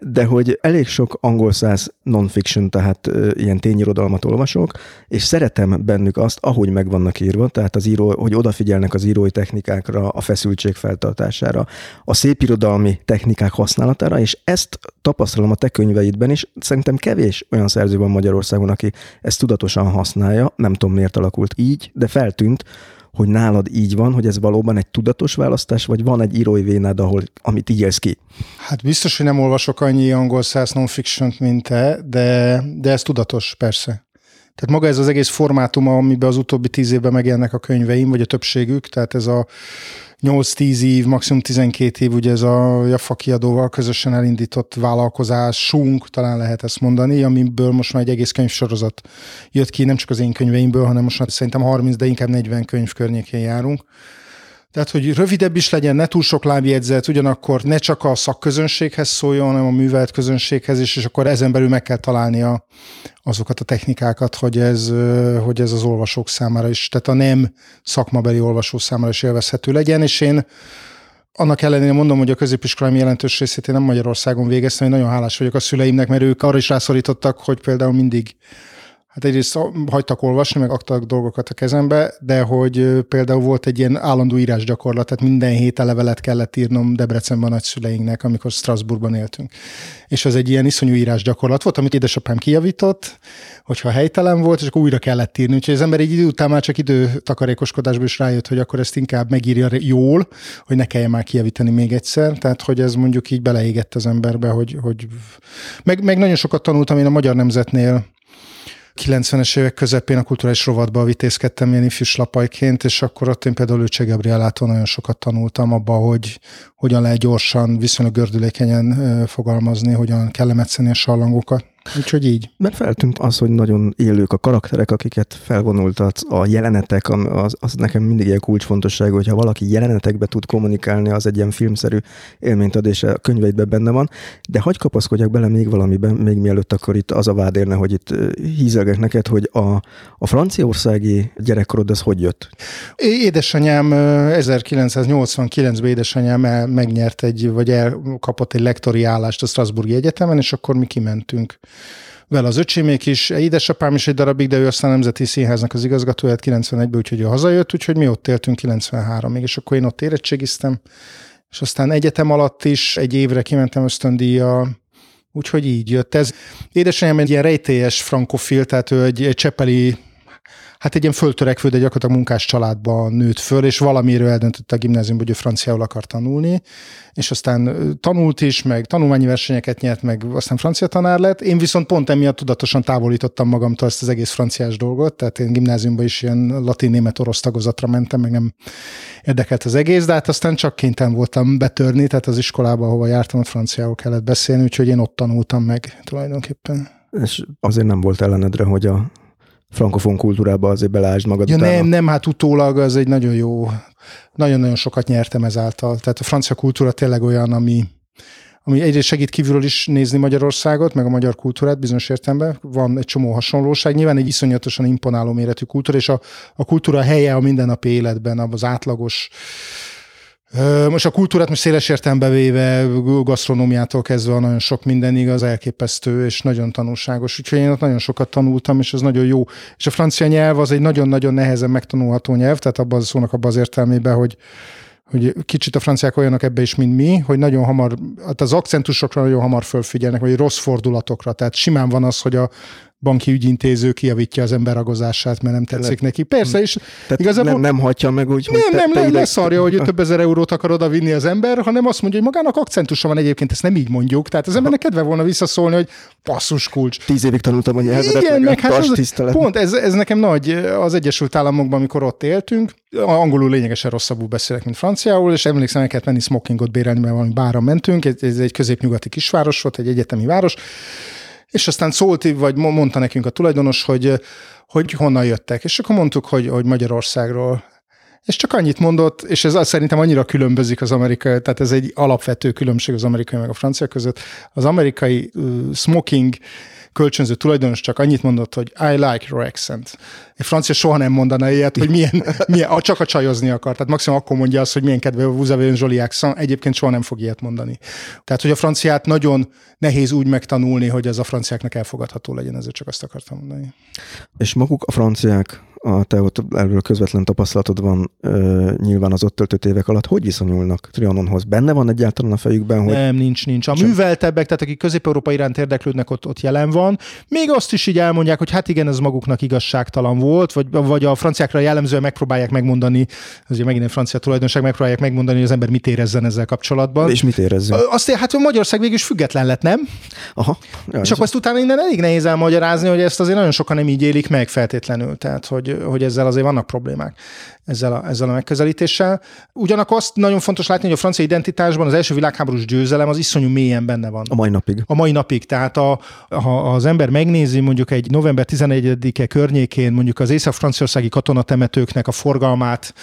de hogy elég sok angolszász non-fiction, tehát ilyen tényirodalmat olvasok, és szeretem bennük azt, ahogy meg vannak írva, tehát az író, hogy odafigyelnek az írói technikákra, a feszültség feltartására, a szépirodalmi technikák használatára, és ezt tapasztalom a te könyveidben is. Szerintem kevés olyan szerző van Magyarországon, aki ezt tudatosan használja, nem tudom miért alakult így, de feltűnt, hogy nálad így van, hogy ez valóban egy tudatos választás, vagy van egy írói vénád, amit így élsz ki? Hát biztos, hogy nem olvasok annyi angolszász non-fiction-t, mint te, de ez tudatos, persze. Tehát maga ez az egész formátum, amiben az utóbbi 10 évben megjelennek a könyveim, vagy a többségük, tehát ez a 8-10 év, maximum 12 év, ugye ez a Jaffa kiadóval közösen elindított vállalkozásunk, talán lehet ezt mondani, amiből most már egy egész könyvsorozat jött ki, nem csak az én könyveimből, hanem most már szerintem 30, de inkább 40 könyv környékén járunk. Tehát, hogy rövidebb is legyen, ne túl sok lábjegyzet, ugyanakkor ne csak a szakközönséghez szóljon, hanem a művelt közönséghez is, és akkor ezen belül meg kell találni azokat a technikákat, hogy ez az olvasók számára is, tehát a nem szakmabeli olvasó számára is élvezhető legyen, és én annak ellenére mondom, hogy a középiskolám jelentős részét én nem Magyarországon végeztem, én nagyon hálás vagyok a szüleimnek, mert ők arra is rászorítottak, hogy például mindig hát egyrészt hagytak olvasni, meg adtak dolgokat a kezembe, de hogy például volt egy ilyen állandó írásgyakorlat, tehát minden héten levelet kellett írnom Debrecenben a nagyszüleinknek, amikor Strasbourgban éltünk. És az egy ilyen iszonyú írásgyakorlat volt, amit édesapám kijavított, hogyha helytelen volt, és akkor újra kellett írni. Úgyhogy az ember egy idő után már csak időtakarékoskodásból is rájött, hogy akkor ezt inkább megírja jól, hogy ne kelljen már kijavítani még egyszer. Tehát, hogy ez mondjuk így beleégett az emberbe, hogy... Meg nagyon sokat tanultam én a Magyar Nemzetnél, 90-es évek közepén a kulturális rovatba vitézkedtem ilyen ifjú slapajként, és akkor ott én például Lőcsey Gabrielától nagyon sokat tanultam abba, hogy hogyan lehet gyorsan, viszonylag gördülékenyen fogalmazni, hogyan kell lemetszeni a sallangokat. Úgyhogy így. Mert feltűnt az, hogy nagyon élők a karakterek, akiket felvonultat, a jelenetek, az nekem mindig ilyen kulcsfontosságú, hogyha valaki jelenetekbe tud kommunikálni, az egy ilyen filmszerű élményt ad, és a könyveidben benne van. De hagy kapaszkodjak bele még valamiben, még mielőtt akkor itt az a vád érne, hogy itt hízelgek neked, hogy a franciaországi gyerekkorod, az hogy jött? Édesanyám 1989-ben édesanyám megnyert vagy elkapott egy lektori állást a Strasbourgi Egyetemen, és akkor mi kimentünk vele az öcsémék is, édesapám is egy darabig, de ő aztán a Nemzeti Színháznak az igazgatója 91-ben, úgyhogy ő hazajött, úgyhogy mi ott éltünk 93-ig, és akkor én ott érettségiztem, és aztán egyetem alatt is egy évre kimentem ösztöndíjjal, úgyhogy így jött ez. Édesanyám egy ilyen rejtélyes frankofil, tehát ő egy cseppeli, hát egy ilyen föltörekvő, de gyakorlatilag munkás családban nőtt föl, és valamiről eldöntötte a gimnáziumban, hogy ő franciául akar tanulni, és aztán tanult is, meg tanulmányi versenyeket nyert, meg aztán francia tanár lett. Én viszont pont emiatt tudatosan távolítottam magamtól ezt az egész franciás dolgot, tehát én gimnáziumban is ilyen latin-német-orosz tagozatra mentem, meg nem érdekelt az egész, de hát aztán csak kénytelen voltam betörni, tehát az iskolába, ahova jártam, ott franciául kellett beszélni, úgyhogy én ott tanultam meg tulajdonképpen. És azért nem volt ellenedre, hogy a frankofon kultúrába azért belásd magad utána. Nem, hát utólag az egy nagyon jó, nagyon-nagyon sokat nyertem ezáltal. Tehát a francia kultúra tényleg olyan, ami egyrészt segít kívülről is nézni Magyarországot, meg a magyar kultúrát bizonyos értelemben. Van egy csomó hasonlóság. Nyilván egy iszonyatosan imponáló méretű kultúra, és a kultúra helye a mindennapi életben, az átlagos. Most a kultúrát most széles értelembe véve, gasztronómiától kezdve nagyon sok minden igaz, elképesztő és nagyon tanulságos. Úgyhogy én ott nagyon sokat tanultam, és ez nagyon jó. És a francia nyelv az egy nagyon-nagyon nehezen megtanulható nyelv, tehát abban szólnak abban az értelmében, hogy kicsit a franciák olyanok ebbe is, mint mi, hogy nagyon hamar, hát az akcentusokra nagyon hamar fölfigyelnek, vagy rossz fordulatokra. Tehát simán van az, hogy a banki ügyintéző kijavítja az ember ragozását, mert nem tetszik neki. Persze, és tehát igazából... Nem hagyja meg úgy, hogy nem leszarja, hogy több ezer eurót akar odavinni az ember, hanem azt mondja, hogy magának akcentusa van egyébként, ezt nem így mondjuk. Tehát az embernek kedve volna visszaszólni, hogy basszus kulcs. 10 évig tanultam, hogy elvezetnek. Pont ez nekem nagy az Egyesült Államokban, amikor ott éltünk. Angolul lényegesen rosszabbul beszélek, mint franciául, és emlékszem, el kellett menni smokingot bérelni, mert valami bárra mentünk. Ez egy középnyugati kisváros volt, egy egyetemi város. És aztán mondta nekünk a tulajdonos, hogy honnan jöttek. És akkor mondtuk, hogy Magyarországról. És csak annyit mondott, és ez szerintem annyira különbözik az amerikai, tehát ez egy alapvető különbség az amerikai meg a francia között. Az amerikai smoking kölcsönző tulajdonos csak annyit mondott, hogy I like your accent. Egy francia soha nem mondaná ilyet, hogy milyen csak a csajozni akar. Tehát maximum akkor mondja azt, hogy milyen kedve a vous avez un joli accent, egyébként soha nem fog ilyet mondani. Tehát, hogy a franciát nagyon nehéz úgy megtanulni, hogy ez a franciáknak elfogadható legyen, ezért csak azt akartam mondani. És maguk a franciák, te ott erről közvetlen tapasztalatod van nyilván az ott töltött évek alatt, hogy viszonyulnak Trianonhoz? Benne van egyáltalán a fejükben, hogy... Nem, nincs. A műveltebbek, tehát akik Közép-Európa iránt érdeklődnek, ott jelen van. Még azt is így elmondják, hogy hát igen, ez maguknak igazságtalan volt, vagy a franciákra jellemzően megpróbálják megmondani, ez ugye megint egy francia tulajdonság, megpróbálják megmondani, hogy az ember mit érezzen ezzel kapcsolatban. És mit érezzen? Azt, hát Magyarország végül is független lett, nem? Aha. Ja, és akkor ezt utána innen elég nehéz elmagyarázni, hogy ezt azért nagyon sokan nem így élik meg feltétlenül, tehát hogy ezzel azért vannak problémák, ezzel a megközelítéssel. Ugyanakkor azt nagyon fontos látni, hogy a francia identitásban az első világháborús győzelem az iszonyú mélyen benne van. A mai napig. Tehát ha az ember megnézi mondjuk egy november 11-e környékén mondjuk az észak-franciaországi katonatemetőknek a forgalmát,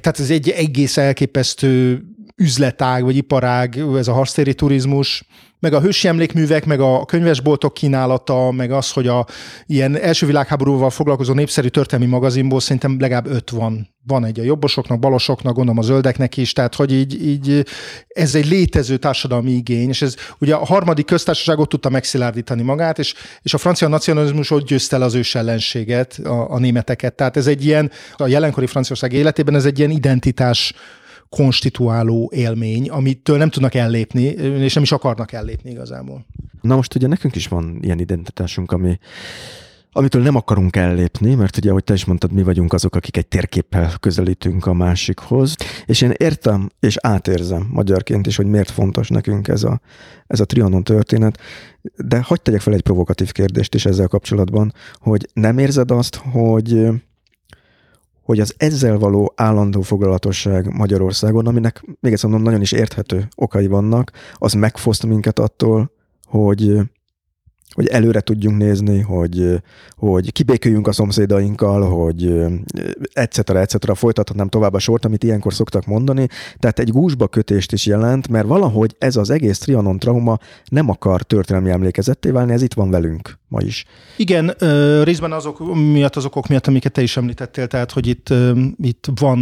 tehát ez egy egész elképesztő üzletág vagy iparág, ez a harctéri turizmus, meg a hősi emlékművek, meg a könyvesboltok kínálata, meg az, hogy a ilyen első világháborúval foglalkozó népszerű történelmi magazinból szerintem legalább 5 van. Van egy a jobbosoknak, balosoknak, gondolom a zöldeknek is, tehát hogy így ez egy létező társadalmi igény, és ez ugye a harmadik köztársaság ott tudta megszilárdítani magát, és a francia nacionalizmus ott győzte el az ős ellenséget, a németeket. Tehát ez egy ilyen, a jelenkori Franciaország életében ez egy ilyen identitás konstituáló élmény, amitől nem tudnak ellépni, és nem is akarnak ellépni igazából. Na most ugye nekünk is van ilyen identitásunk, amitől nem akarunk ellépni, mert ugye, ahogy te is mondtad, mi vagyunk azok, akik egy térképpel közelítünk a másikhoz, és én értem és átérzem magyarként is, hogy miért fontos nekünk ez a Trianon történet, de hadd tegyek fel egy provokatív kérdést is ezzel kapcsolatban, hogy nem érzed azt, hogy az ezzel való állandó foglalatosság Magyarországon, aminek, még egyszer mondom, nagyon is érthető okai vannak, az megfoszt minket attól, hogy előre tudjunk nézni, hogy kibéküljünk a szomszédainkkal, hogy etc. folytathatnám tovább a sort, amit ilyenkor szoktak mondani. Tehát egy gúzsba kötést is jelent, mert valahogy ez az egész Trianon trauma nem akar történelmi emlékezetté válni, ez itt van velünk ma is. Igen, részben az okok miatt, amiket te is említettél, tehát, hogy itt van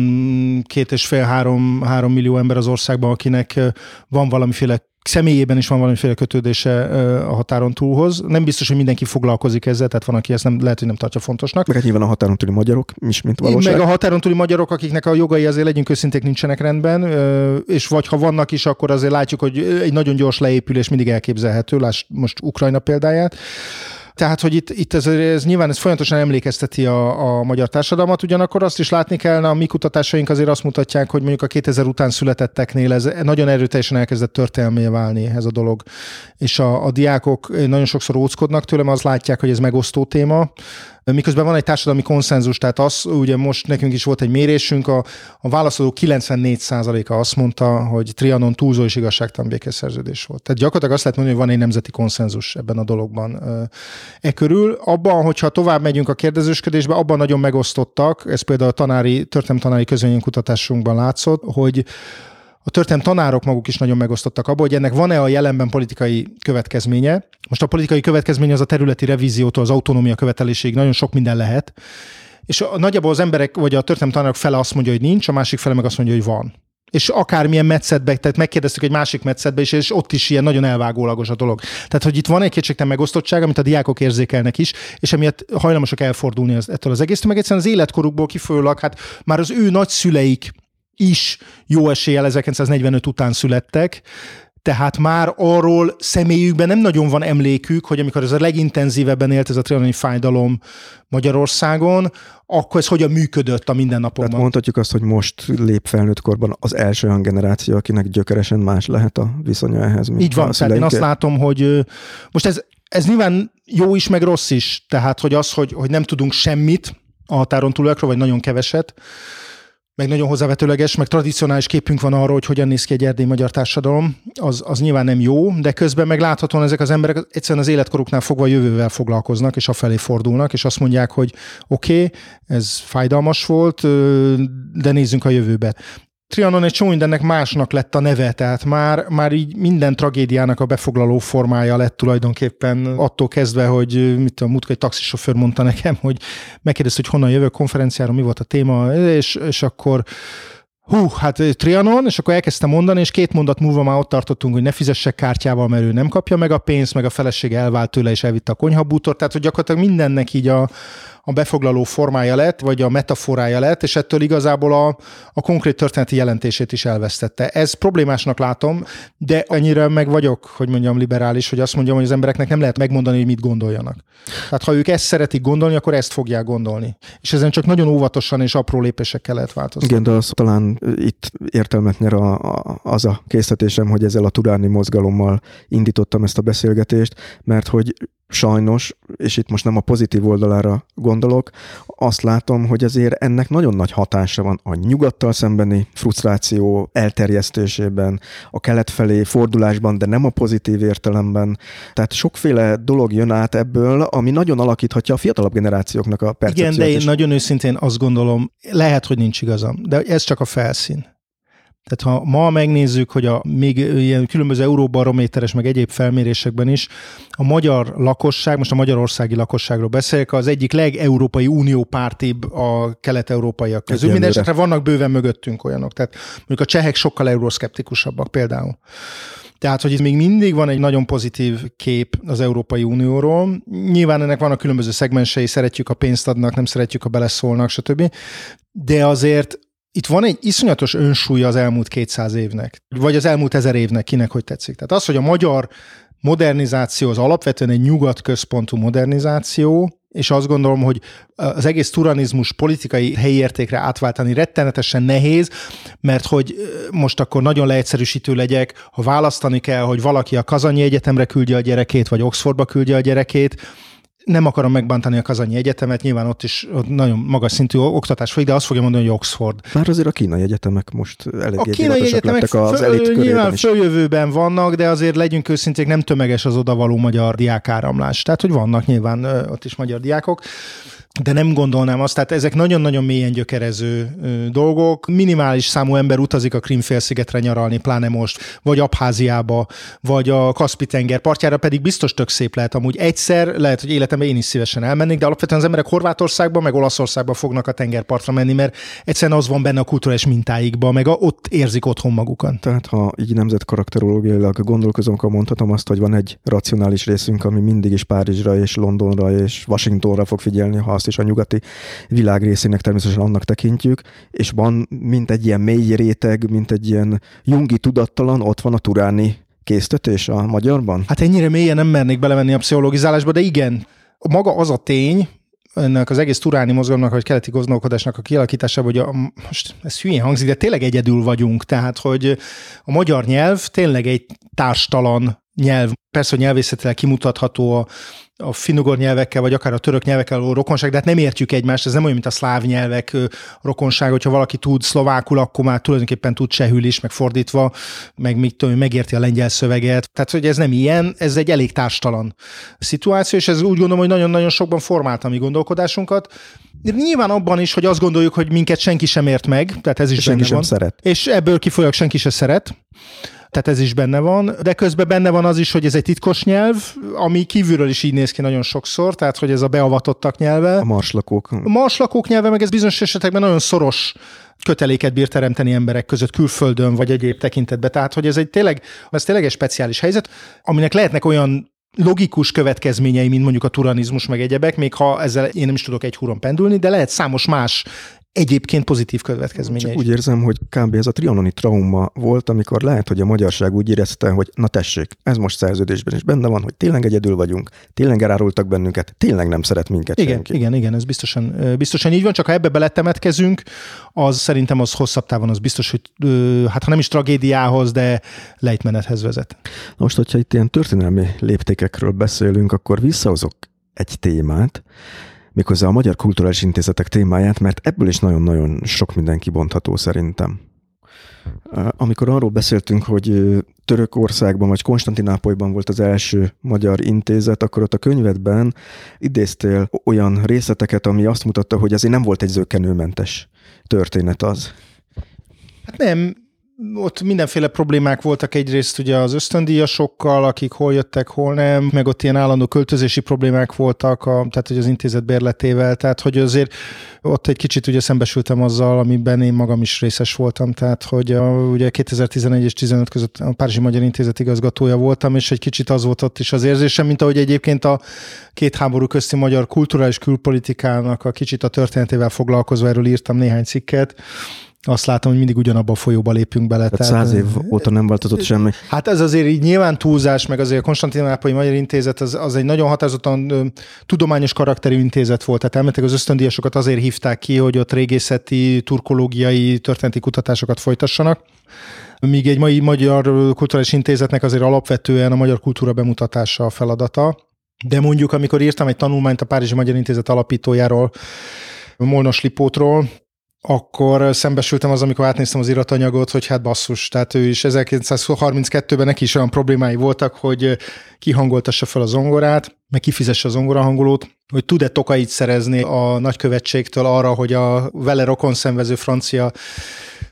2,5-3 millió ember az országban, akinek van valamiféle személyében is van valamiféle kötődése a határon túlhoz. Nem biztos, hogy mindenki foglalkozik ezzel, tehát van, aki ezt lehet, hogy nem tartja fontosnak. Meg hát nyilván a határon túli magyarok is, mint valóság. Meg a határon túli magyarok, akiknek a jogai azért legyünk őszinték nincsenek rendben, és vagy ha vannak is, akkor azért látjuk, hogy egy nagyon gyors leépülés mindig elképzelhető, lásd most Ukrajna példáját. Tehát, hogy itt ez nyilván ez folyamatosan emlékezteti a magyar társadalmat, ugyanakkor azt is látni kellene, a mi kutatásaink azért azt mutatják, hogy mondjuk a 2000 után születetteknél ez nagyon erőteljesen elkezdett történelmé válni ez a dolog. És a diákok nagyon sokszor óckodnak tőlem, azt látják, hogy ez megosztó téma, miközben van egy társadalmi konszenzus, tehát az, ugye most nekünk is volt egy mérésünk, a válaszoló 94%-a azt mondta, hogy Trianon túlzó és igazságtalan békeszerződés volt. Tehát gyakorlatilag azt lehet mondani, hogy van egy nemzeti konszenzus ebben a dologban körül. Abban, hogyha tovább megyünk a kérdezősködésbe, abban nagyon megosztottak, ez például a történelemtanári közvéleménykutatásunkban látszott, hogy a történelem tanárok maguk is nagyon megosztottak abban, hogy ennek van-e a jelenben politikai következménye. Most a politikai következménye az a területi revíziótól, az autonómia követeléséig nagyon sok minden lehet. És nagyjából az emberek, vagy a történelem tanárok fele azt mondja, hogy nincs, a másik fele meg azt mondja, hogy van. És akármilyen metszetbe, tehát megkérdeztük egy másik metszetbe is, és ott is ilyen nagyon elvágólagos a dolog. Tehát, hogy itt van egy kétségtelen megosztottság, amit a diákok érzékelnek is, és emiatt hajlamosak elfordulni ettől az egésztől, meg egyszerűen az életkorukból kifolyólag, hát már az ő nagyszüleik is jó eséllyel 1945 után születtek, tehát már arról személyükben nem nagyon van emlékük, hogy amikor ez a legintenzívebben élt ez a trianoni fájdalom Magyarországon, akkor ez hogyan működött a mindennapokban. Tehát mondhatjuk azt, hogy most lép felnőtt korban az első olyan generáció, akinek gyökeresen más lehet a viszonya ehhez. Így van, tehát én azt látom, hogy most ez nyilván jó is, meg rossz is, tehát hogy az, hogy nem tudunk semmit a határon túlakról, vagy nagyon keveset, meg nagyon hozzávetőleges, meg tradicionális képünk van arról, hogy hogyan néz ki egy erdélyi magyar társadalom, az nyilván nem jó, de közben meg láthatóan ezek az emberek egyszerűen az életkoruknál fogva a jövővel foglalkoznak, és afelé fordulnak, és azt mondják, hogy oké, ez fájdalmas volt, de nézzünk a jövőbe. Trianon egy csomó mindennek másnak lett a neve, tehát már így minden tragédiának a befoglaló formája lett tulajdonképpen attól kezdve, hogy múltkor egy taxisofőr mondta nekem, hogy megkérdezte, hogy honnan jövök konferenciára, mi volt a téma, és akkor Trianon, és akkor elkezdtem mondani, és 2 mondat múlva már ott tartottunk, hogy ne fizessek kártyával, mert ő nem kapja meg a pénzt, meg a felesége elvált tőle, és elvitte a konyhabútort, tehát hogy gyakorlatilag mindennek így a befoglaló formája lett, vagy a metaforája lett, és ettől igazából a konkrét történeti jelentését is elvesztette. Ez problémásnak látom, de annyira meg vagyok, hogy mondjam, liberális, hogy azt mondjam, hogy az embereknek nem lehet megmondani, hogy mit gondoljanak. Tehát ha ők ezt szeretik gondolni, akkor ezt fogják gondolni. És ezen csak nagyon óvatosan és apró lépésekkel lehet változtatni. Igen, de az talán itt értelmet nyer az a készítésem, hogy ezzel a turáni mozgalommal indítottam ezt a beszélgetést, mert hogy sajnos, és itt most nem a pozitív oldalára gondolok, azt látom, hogy azért ennek nagyon nagy hatása van a nyugattal szembeni frusztráció elterjesztésében, a kelet felé fordulásban, de nem a pozitív értelemben. Tehát sokféle dolog jön át ebből, ami nagyon alakíthatja a fiatalabb generációknak a percepciót. Igen, de én nagyon őszintén azt gondolom, lehet, hogy nincs igazam, de ez csak a felszín. Tehát ha ma megnézzük, hogy a még ilyen különböző euróbarométeres, meg egyéb felmérésekben is a magyar lakosság, most a magyarországi lakosságról beszélek, az egyik legeurópai uniópártibb a kelet-európaiak közül. Mindenesetre vannak bőven mögöttünk olyanok. Tehát mondjuk a csehek sokkal euroszkeptikusabbak például. Tehát, hogy itt még mindig van egy nagyon pozitív kép az Európai Unióról. Nyilván ennek vannak különböző szegmensei, szeretjük, a pénzt adnak, nem szeretjük, a beleszólnak, stb. De azért itt van egy iszonyatos önsúlya az elmúlt 200 évnek, vagy az elmúlt 1000 évnek, kinek hogy tetszik. Tehát az, hogy a magyar modernizáció az alapvetően egy nyugatközpontú modernizáció, és azt gondolom, hogy az egész turanizmus politikai helyi értékre átváltani rettenetesen nehéz, mert hogy most akkor nagyon leegyszerűsítő legyek, ha választani kell, hogy valaki a Kazanyi Egyetemre küldje a gyerekét, vagy Oxfordba küldje a gyerekét. Nem akarom megbántani a Kazanyi Egyetemet, nyilván ott is ott nagyon magas szintű oktatás folyik, de azt fogja mondani, hogy Oxford. Már azért a kínai egyetemek most elég egyenlatosak lettek az elit körében is. Nyilván följövőben vannak, de azért legyünk őszinték, nem tömeges az odavaló magyar diákáramlás. Tehát, hogy vannak nyilván ott is magyar diákok, de nem gondolnám azt. Tehát ezek nagyon-nagyon mélyen gyökerező dolgok. Minimális számú ember utazik a Krim-félszigetre nyaralni, pláne most, vagy Abháziába, vagy a Kaszpi-tenger partjára, pedig biztos tök szép lehet. Amúgy egyszer, lehet, hogy életemben én is szívesen elmennék, de alapvetően az emberek Horvátországba, meg Olaszországba fognak a tengerpartra menni, mert egyszerűen az van benne a kulturális mintáikban, meg ott érzik otthon magukat. Tehát ha így nemzetkarakterológiailag gondolkozom, akkor mondhatom azt, hogy van egy racionális részünk, ami mindig is Párizsra és Londonra és Washingtonra fog figyelni, ha azt és a nyugati világ részének természetesen annak tekintjük, és van mint egy ilyen mély réteg, mint egy ilyen jungi tudattalan, ott van a turáni késztetés a magyarban? Hát ennyire mélyen nem mernék belevenni a pszichológizálásba, de igen, maga az a tény, ennek az egész turáni mozgalomnak, vagy keleti gondolkodásnak a kialakításában, hogy most ez hülyén hangzik, de tényleg egyedül vagyunk, tehát hogy a magyar nyelv tényleg egy társtalan nyelv. Persze, hogy nyelvészetileg kimutatható a finnugor nyelvekkel, vagy akár a török nyelvekkel való rokonság, de hát nem értjük egymást, ez nem olyan, mint a szláv nyelvek rokonság, hogyha valaki tud szlovákul, akkor már tulajdonképpen tud csehül is, meg fordítva, meg mit tudom, megérti a lengyel szöveget. Tehát, hogy ez nem ilyen, ez egy elég társtalan szituáció, és ez úgy gondolom, hogy nagyon-nagyon sokban formálta a mi gondolkodásunkat. Nyilván abban is, hogy azt gondoljuk, hogy minket senki sem ért meg, tehát ez is senki sem szeret. És ebből kifolyólag senki se szeret. Tehát ez is benne van, de közben benne van az is, hogy ez egy titkos nyelv, ami kívülről is így néz ki nagyon sokszor, tehát hogy ez a beavatottak nyelve. A marslakók. A marslakók nyelve, meg ez bizonyos esetekben nagyon szoros köteléket bír teremteni emberek között külföldön, vagy egyéb tekintetben. Tehát, hogy ez tényleg egy speciális helyzet, aminek lehetnek olyan logikus következményei, mint mondjuk a turanizmus, meg egyebek, még ha ezzel én nem is tudok egy huron pendülni, de lehet számos más egyébként pozitív következménye. Csak úgy érzem, hogy kb. Ez a trianoni trauma volt, amikor lehet, hogy a magyarság úgy érezte, hogy na tessék, ez most szerződésben is benne van, hogy tényleg egyedül vagyunk, tényleg elárultak bennünket, tényleg nem szeret minket senki. Igen, ez biztosan így van, csak ha ebbe beletemetkezünk, az szerintem az hosszabb távon az biztos, hogy hát ha nem is tragédiához, de lejtmenethez vezet. Na most, hogyha itt ilyen történelmi léptékekről beszélünk, akkor visszahozok egy témát, méghozzá a Magyar Kulturális Intézetek témáját, mert ebből is nagyon-nagyon sok minden kibontható szerintem. Amikor arról beszéltünk, hogy Törökországban vagy Konstantinápolyban volt az első magyar intézet, akkor ott a könyvedben idéztél olyan részleteket, ami azt mutatta, hogy azért nem volt egy zökkenőmentes történet az. Hát nem. Ott mindenféle problémák voltak egyrészt ugye az ösztöndíjasokkal, akik hol jöttek, hol nem, meg ott ilyen állandó költözési problémák voltak, tehát hogy az intézet bérletével, tehát hogy azért ott egy kicsit ugye szembesültem azzal, amiben én magam is részes voltam, tehát hogy ugye 2011 és 15 között a Párizsi Magyar Intézet igazgatója voltam, és egy kicsit az volt ott is az érzésem, mint ahogy egyébként a két háború közti magyar kulturális külpolitikának a kicsit a történetével foglalkozva, erről írtam néhány cikket. Azt látom, hogy mindig ugyanabba a folyóba lépünk bele. Tehát 100 év óta nem változott semmi. Hát ez azért így nyilván túlzás, meg azért a Konstantinápolyi Magyar Intézet az egy nagyon határozottan tudományos karakterű intézet volt. Tehát elméletileg az ösztöndíjasokat azért hívták ki, hogy ott régészeti, turkológiai, történeti kutatásokat folytassanak. Míg egy mai Magyar Kulturális Intézetnek azért alapvetően a magyar kultúra bemutatása a feladata. De mondjuk, amikor írtam egy tanulmányt a Párizsi Magyar Intézet alapítójáról, Molnos Lipótról, akkor szembesültem az, amikor átnéztem az iratanyagot, hogy hát basszus, tehát ő is 1932-ben neki is olyan problémái voltak, hogy kihangoltassa fel a zongorát, meg kifizesse a zongorahangolót, hogy tud-e tokait szerezni a nagykövetségtől arra, hogy a vele rokonszenvező francia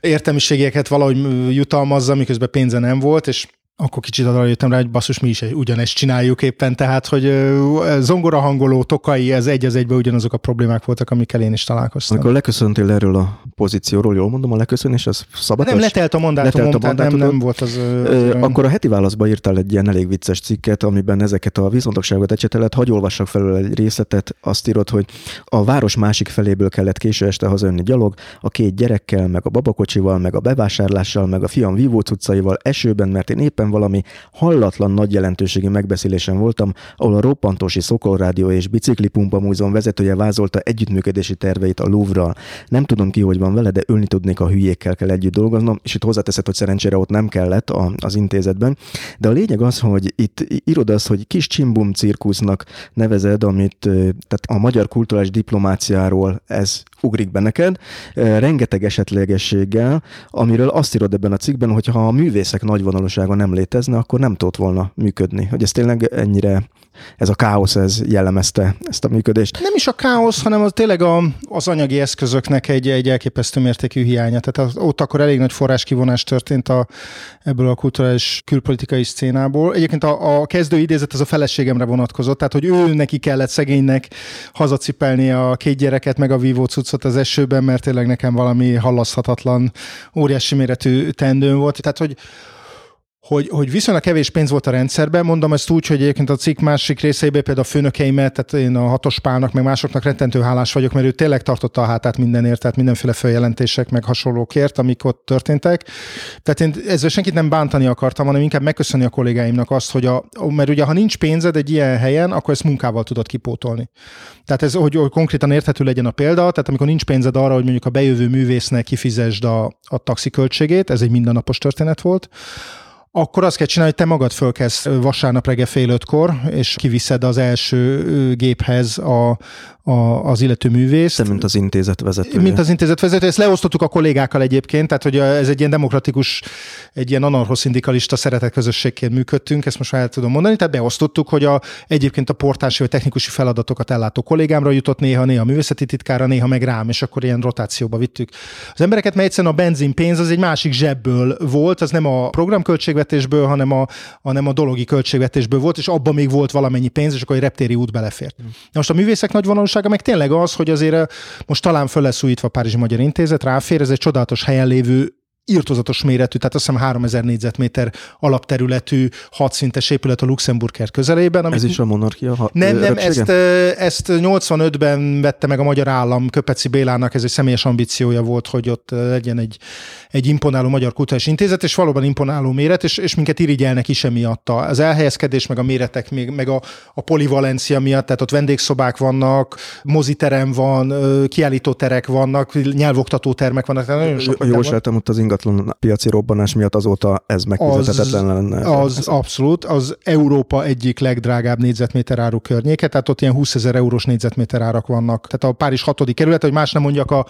értelmiségieket valahogy jutalmazza, miközben pénze nem volt, és akkor kicsit arra jöttem rá, hogy basszus, mi is ugyanezt csináljuk éppen, tehát, hogy zongorahangoló, tokai, ez egy az egybe ugyanazok a problémák voltak, amikkel én is találkoztam. Akkor leköszöntél erről a pozícióról, jól mondom, a leköszönés, az szabatos? Nem, letelt a mandátumom, tehát nem volt az... Akkor a heti válaszba írtál egy ilyen elég vicces cikket, amiben ezeket a viszontagságokat ecseteled, hadd olvassak felül egy részletet, azt írod, hogy a város másik feléből kellett késő este hazajönni gyalog, a két gyerekkel, meg a babakocsival, meg a bevásárlással, meg a fiam vívóc utcaival esőben, mert én éppen valami hallatlan nagy jelentőségű megbeszélésen voltam, ahol a roppantósi Szokol Rádió és Biciklipumpa Múzeum vezetője vázolta együttműködési terveit a Louvre-ral. Nem tudom ki, hogy van vele, de ölni tudnék, a hülyékkel kell együtt dolgoznom, és itt hozzáteszed, hogy szerencsére ott nem kellett az intézetben. De a lényeg az, hogy itt írod azt, hogy kis csimbum cirkusznak nevezed, amit tehát a magyar kulturális diplomáciáról ez ugrik be neked, rengeteg esetlegességgel, amiről azt írod ebben a cikkben, hogy ha a művészek nagyvonalúsága nem létezne, akkor nem tudott volna működni. Hogy ez tényleg ennyire, ez a káosz, ez jellemezte ezt a működést. Nem is a káosz, hanem az tényleg az anyagi eszközöknek egy elképesztő mértékű hiánya. Tehát ott akkor elég nagy forráskivonás történt ebből a kulturális külpolitikai szcénából. Egyébként a kezdő idézet az a feleségemre vonatkozott, tehát hogy ő neki kellett szegénynek hazacipelni a két gyereket, meg a vívó cuccot az esőben, mert tényleg nekem valami hallaszthatatlan, óriási méretű teendőm volt. Tehát, hogy viszonylag kevés pénz volt a rendszerben, mondom ezt úgy, hogy egyébként a cikk másik részeiben például a főnökeimet, tehát én a Hatos Pálnak, meg másoknak rettentő hálás vagyok, mert ő tényleg tartotta a hátát mindenért, tehát mindenféle feljelentések, meg hasonlókért, amik ott történtek. Tehát én ezzel senkit nem bántani akartam, hanem inkább megköszönni a kollégáimnak azt, hogy mert ugye ha nincs pénzed egy ilyen helyen, akkor ezt munkával tudod kipótolni. Tehát ez, hogy konkrétan érthető legyen a példa, tehát amikor nincs pénzed arra, hogy mondjuk a bejövő művésznek kifizesd a taxi költségét, ez egy mindennapos történet volt, akkor azt kell csinálni, hogy te magad fölkelsz vasárnap reggel 4:30, és kiviszed az első géphez az illető művészt. Te, mint az intézet vezetője. Mint az intézet vezetője. Ezt leosztottuk a kollégákkal egyébként, tehát hogy ez egy ilyen demokratikus, egy ilyen anarchoszindikalista szeretett közösségként működtünk, ezt most már el tudom mondani, tehát beosztottuk, hogy egyébként a portási vagy technikusi feladatokat ellátó kollégámra jutott néha a művészeti titkára, néha meg rám, és akkor ilyen rotációba vittük az embereket, mert egyszerűen a benzinpénz az egy másik zsebből volt, az nem a programköltségvetésből, hanem a dologi költségvetésből volt, és abban még volt valamennyi pénz, és akkor egy reptéri út belefért. Most a művészek nagyvonalúsága meg tényleg az, hogy azért most talán föl lesz újítva a Párizsi Magyar Intézet, ráfér, ez egy csodálatos helyen lévő, irtózatos méretű, tehát azt hiszem 3000 négyzetméter alapterületű, 6 szintes épület a Luxemburg-kert közelében. Amit... Ez is a monarchia? Nem, ezt 85-ben vette meg a magyar állam Köpeci Bélának, ez egy személyes ambíciója volt, hogy ott legyen egy imponáló magyar kulturális intézet, és valóban imponáló méret, és minket irigyelnek is emiatt. Az elhelyezkedés, meg a méretek, meg a polivalencia miatt, tehát ott vendégszobák vannak, moziterem van, kiállítóterek vannak, nyelvoktatótermek vannak. Tehát nagyon sok piaci robbanás miatt azóta ez megfizethetetlen lenne. Az abszolút, az Európa egyik legdrágább négyzetméter áru környéke, tehát ott ilyen 20 000 eurós négyzetméter árak vannak. Tehát a Párizs 6. kerület, hogy más nem mondjak, a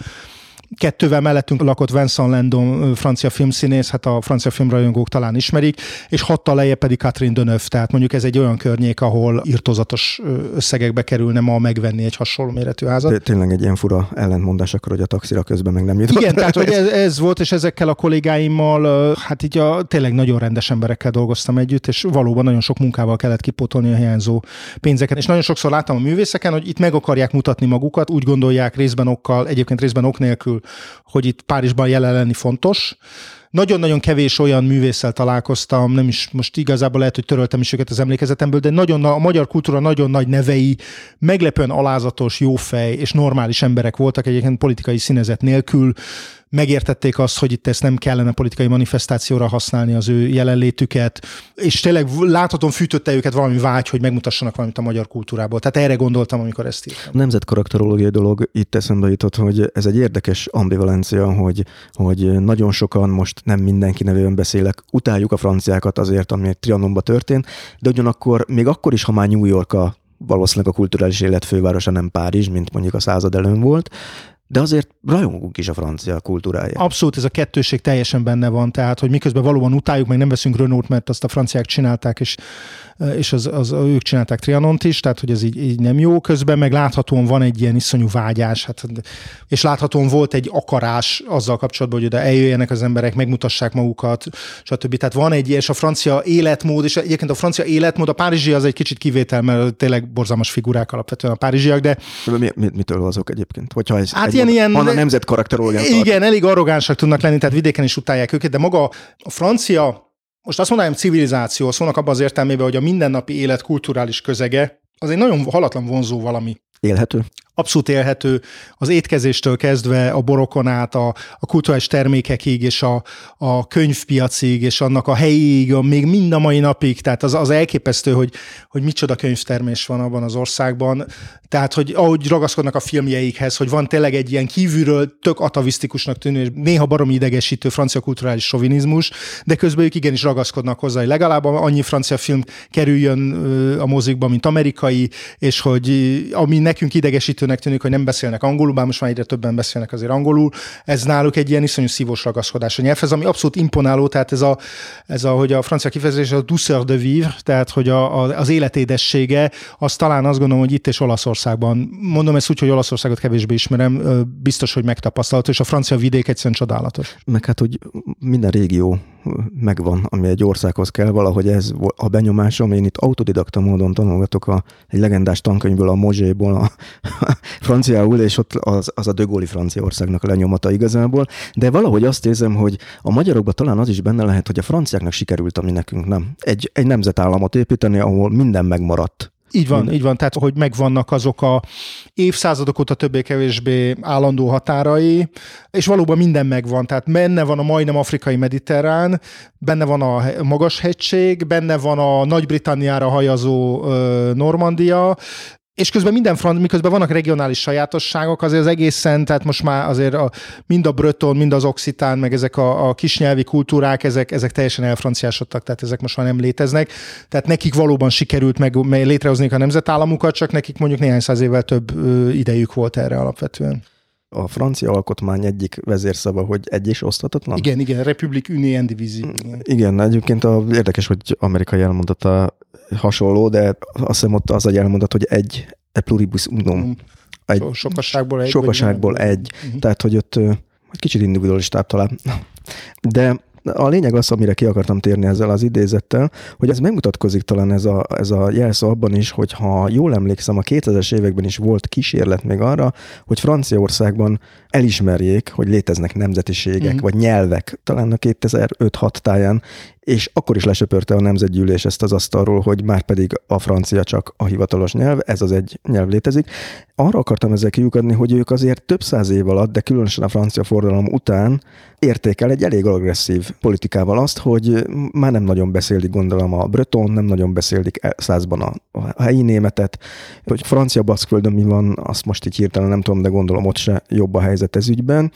2-vel mellettünk lakott Vincent Landon, francia filmszínész, hát a francia filmrajongók talán ismerik, és 6-tal lejjebb pedig Catherine Deneuve, tehát mondjuk ez egy olyan környék, ahol irtózatos összegekbe kerülne ma megvenni egy hasonló méretű házat. Tényleg egy ilyen fura ellentmondás akkor, hogy a taxira közben meg nem jutott. Igen, tehát hogy ez volt, és ezekkel a kollégáimmal, hát így tényleg nagyon rendes emberekkel dolgoztam együtt, és valóban nagyon sok munkával kellett kipótolni a hiányzó pénzeket. És nagyon sokszor láttam a művészeken, hogy itt meg akarják mutatni magukat, úgy gondolják, részben okkal, egyébként részben ok nélkül, hogy itt Párizsban jelen lenni fontos. Nagyon-nagyon kevés olyan művésszel találkoztam, nem is most igazából lehet, hogy töröltem is őket az emlékezetemből, de nagyon a magyar kultúra nagyon nagy nevei, meglepően alázatos, jófej és normális emberek voltak, egyébként politikai színezet nélkül, megértették azt, hogy itt ezt nem kellene politikai manifestációra használni az ő jelenlétüket, és tényleg láthatóan fűtötte őket valami vágy, hogy megmutassanak valamit a magyar kultúrából. Tehát erre gondoltam, amikor ezt írtam. Nemzetkarakterológiai dolog itt eszembe jutott, hogy ez egy érdekes ambivalencia, hogy nagyon sokan, most nem mindenki nevében beszélek, utáljuk a franciákat azért, ami Trianonban történt, de ugyanakkor, még akkor is, ha már New York valószínűleg a kulturális élet fővárosa, nem Párizs, mint mondjuk a század előn volt, de azért rajongunk is a francia kultúrája. Abszolút, ez a kettőség teljesen benne van, tehát, hogy miközben valóban utáljuk, meg nem veszünk Renault-t, mert azt a franciák csinálták, és ők csinálták Trianont is, tehát, hogy ez így nem jó. Közben meg láthatóan van egy ilyen iszonyú vágyás, hát, és láthatóan volt egy akarás azzal kapcsolatban, hogy oda eljöjjenek az emberek, megmutassák magukat, stb. Tehát van egy ilyen, és a francia életmód, és egyébként a francia életmód, a párizsi az egy kicsit kivétel, mert tényleg borzalmas figurák alapvetően a párizsiak, de... Mitől azok egyébként? Hogyha ez hát ilyen, van a nemzet karakterológián. Igen, elég arrogánsak tudnak lenni, tehát vidéken is utálják őket, de maga a francia, most azt mondanám civilizáció, szónak abban az értelmében, hogy a mindennapi élet kulturális közege, az egy nagyon halatlan vonzó valami. Élhető? Abszolút élhető. Az étkezéstől kezdve a borokon át, a kulturális termékekig, és a könyvpiacig, és annak a helyig, még mind a mai napig. Tehát az elképesztő, hogy micsoda könyvtermés van abban az országban. Tehát, hogy ahogy ragaszkodnak a filmjeikhez, hogy van tényleg egy ilyen kívülről tök atavisztikusnak tűnő, és néha baromi idegesítő francia kulturális sovinizmus, de közben ők igenis ragaszkodnak hozzá, hogy legalább annyi francia film kerüljön a mozikba, mint amerikai, és hogy ami nekünk idegesítő, tűnik, hogy nem beszélnek angolul, bár most már egyre többen beszélnek azért angolul, ez náluk egy ilyen iszonyú szívós ragaszkodás a nyelvhez, ami abszolút imponáló, tehát ez a hogy a francia kifejezés a douceur de vivre, tehát hogy az életédessége, az talán azt gondolom, hogy itt és Olaszországban, mondom ezt úgy, hogy Olaszországot kevésbé ismerem, biztos, hogy megtapasztalható, és a francia vidék egyszerűen csodálatos. Meg hát, hogy minden régió megvan, ami egy országhoz kell, valahogy ez a benyomásom, én itt autodidakta módon tanulgatok egy legendás tankönyvből, a Mozséból, franciául, és ott az a de Gaulle-i Franciaországnak a lenyomata igazából, de valahogy azt érzem, hogy a magyarokban talán az is benne lehet, hogy a franciáknak sikerült, ami nekünk nem. Egy nemzetállamot építeni, ahol minden megmaradt. Így van, tehát hogy megvannak azok a évszázadok óta többé-kevésbé állandó határai, és valóban minden megvan, tehát benne van a majdnem afrikai mediterrán, benne van a Magashegység, benne van a Nagy-Britanniára hajazó Normandia, és közben miközben vannak regionális sajátosságok, azért az egészen, tehát most már azért mind a breton, mind az occitán, meg ezek a kisnyelvi kultúrák, ezek teljesen elfranciásodtak, tehát ezek most már nem léteznek. Tehát nekik valóban sikerült meg létrehozni a nemzetállamukat, csak nekik mondjuk néhány száz évvel több idejük volt erre alapvetően. A francia alkotmány egyik vezérszava, hogy egy és oszthatatlan? Igen, République unie indivisible. Igen, egyébként érdekes, hogy amerikai elmondata hasonló, de azt hiszem ott az egy elmondat, hogy egy pluribus unum. Sokasságból egy. Uh-huh. Tehát, hogy ott kicsit individualistább talán. De a lényeg az, amire ki akartam térni ezzel az idézettel, hogy ez megmutatkozik talán ez a jelszó abban is, hogy ha jól emlékszem, a 2000-es években is volt kísérlet még arra, hogy Franciaországban elismerjék, hogy léteznek nemzetiségek, vagy nyelvek, talán a 2005-6 táján, és akkor is lesöpörte a nemzetgyűlés ezt az asztalról, hogy már pedig a francia csak a hivatalos nyelv, ez az egy nyelv létezik. Arra akartam ezzel kiukadni, hogy ők azért több száz év alatt, de különösen a francia forradalom után érték el egy elég agresszív politikával azt, hogy már nem nagyon beszélik, gondolom, a breton, nem nagyon beszélik százban a helyi németet, hogy francia baszkföldön mi van, azt most így hirtelen nem tudom, de gondolom ott se jobb a helyzet ez ügyben.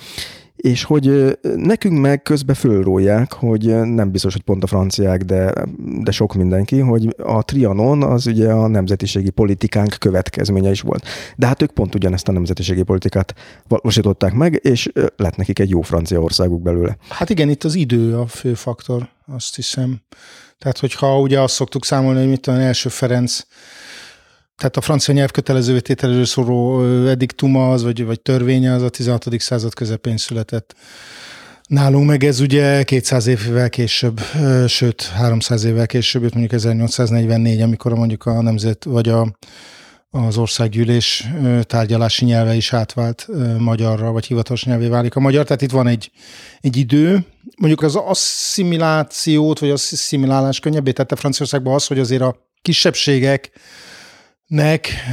És hogy nekünk meg közben fölrólják, hogy nem biztos, hogy pont a franciák, de sok mindenki, hogy a Trianon az ugye a nemzetiségi politikánk következménye is volt. De hát ők pont ugyanezt a nemzetiségi politikát valósították meg, és lett nekik egy jó Franciaországuk belőle. Hát igen, itt az idő a fő faktor, azt hiszem. Tehát, hogyha ugye azt szoktuk számolni, hogy mit tudom, első Ferenc, tehát a francia nyelv kötelezővé tételező szóló ediktuma az, vagy törvénye az a 16. század közepén született. Nálunk meg ez ugye 200 évvel később, sőt 300 évvel később, mondjuk 1844, amikor mondjuk a nemzet vagy az országgyűlés tárgyalási nyelve is átvált magyarra, vagy hivatalos nyelvé válik a magyar. Tehát itt van egy idő. Mondjuk az asszimilációt, vagy asszimilálás könnyebbé tette Franciaországban az, hogy azért a kisebbségek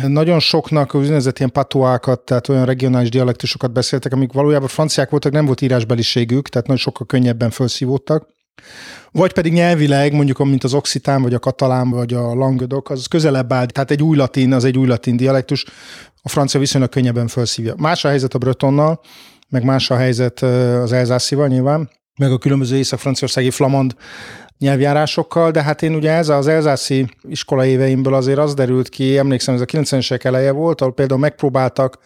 nagyon soknak úgynevezett ilyen patoákat, tehát olyan regionális dialektusokat beszéltek, amik valójában franciák voltak, nem volt írásbeliségük, tehát nagyon sokkal könnyebben felszívódtak. Vagy pedig nyelvileg, mondjuk, mint az occitán, vagy a katalán, vagy a languedoc, az közelebb áll, tehát egy új latin dialektus, a francia viszonylag könnyebben felszívja. Más a helyzet a bretonnal, meg más a helyzet az elzászival nyilván, meg a különböző észak-franciaországi flamand nyelvjárásokkal, de hát én ugye ez az elzászi iskola éveimből azért az derült ki, emlékszem, ez a 90-esek eleje volt, ahol például megpróbáltak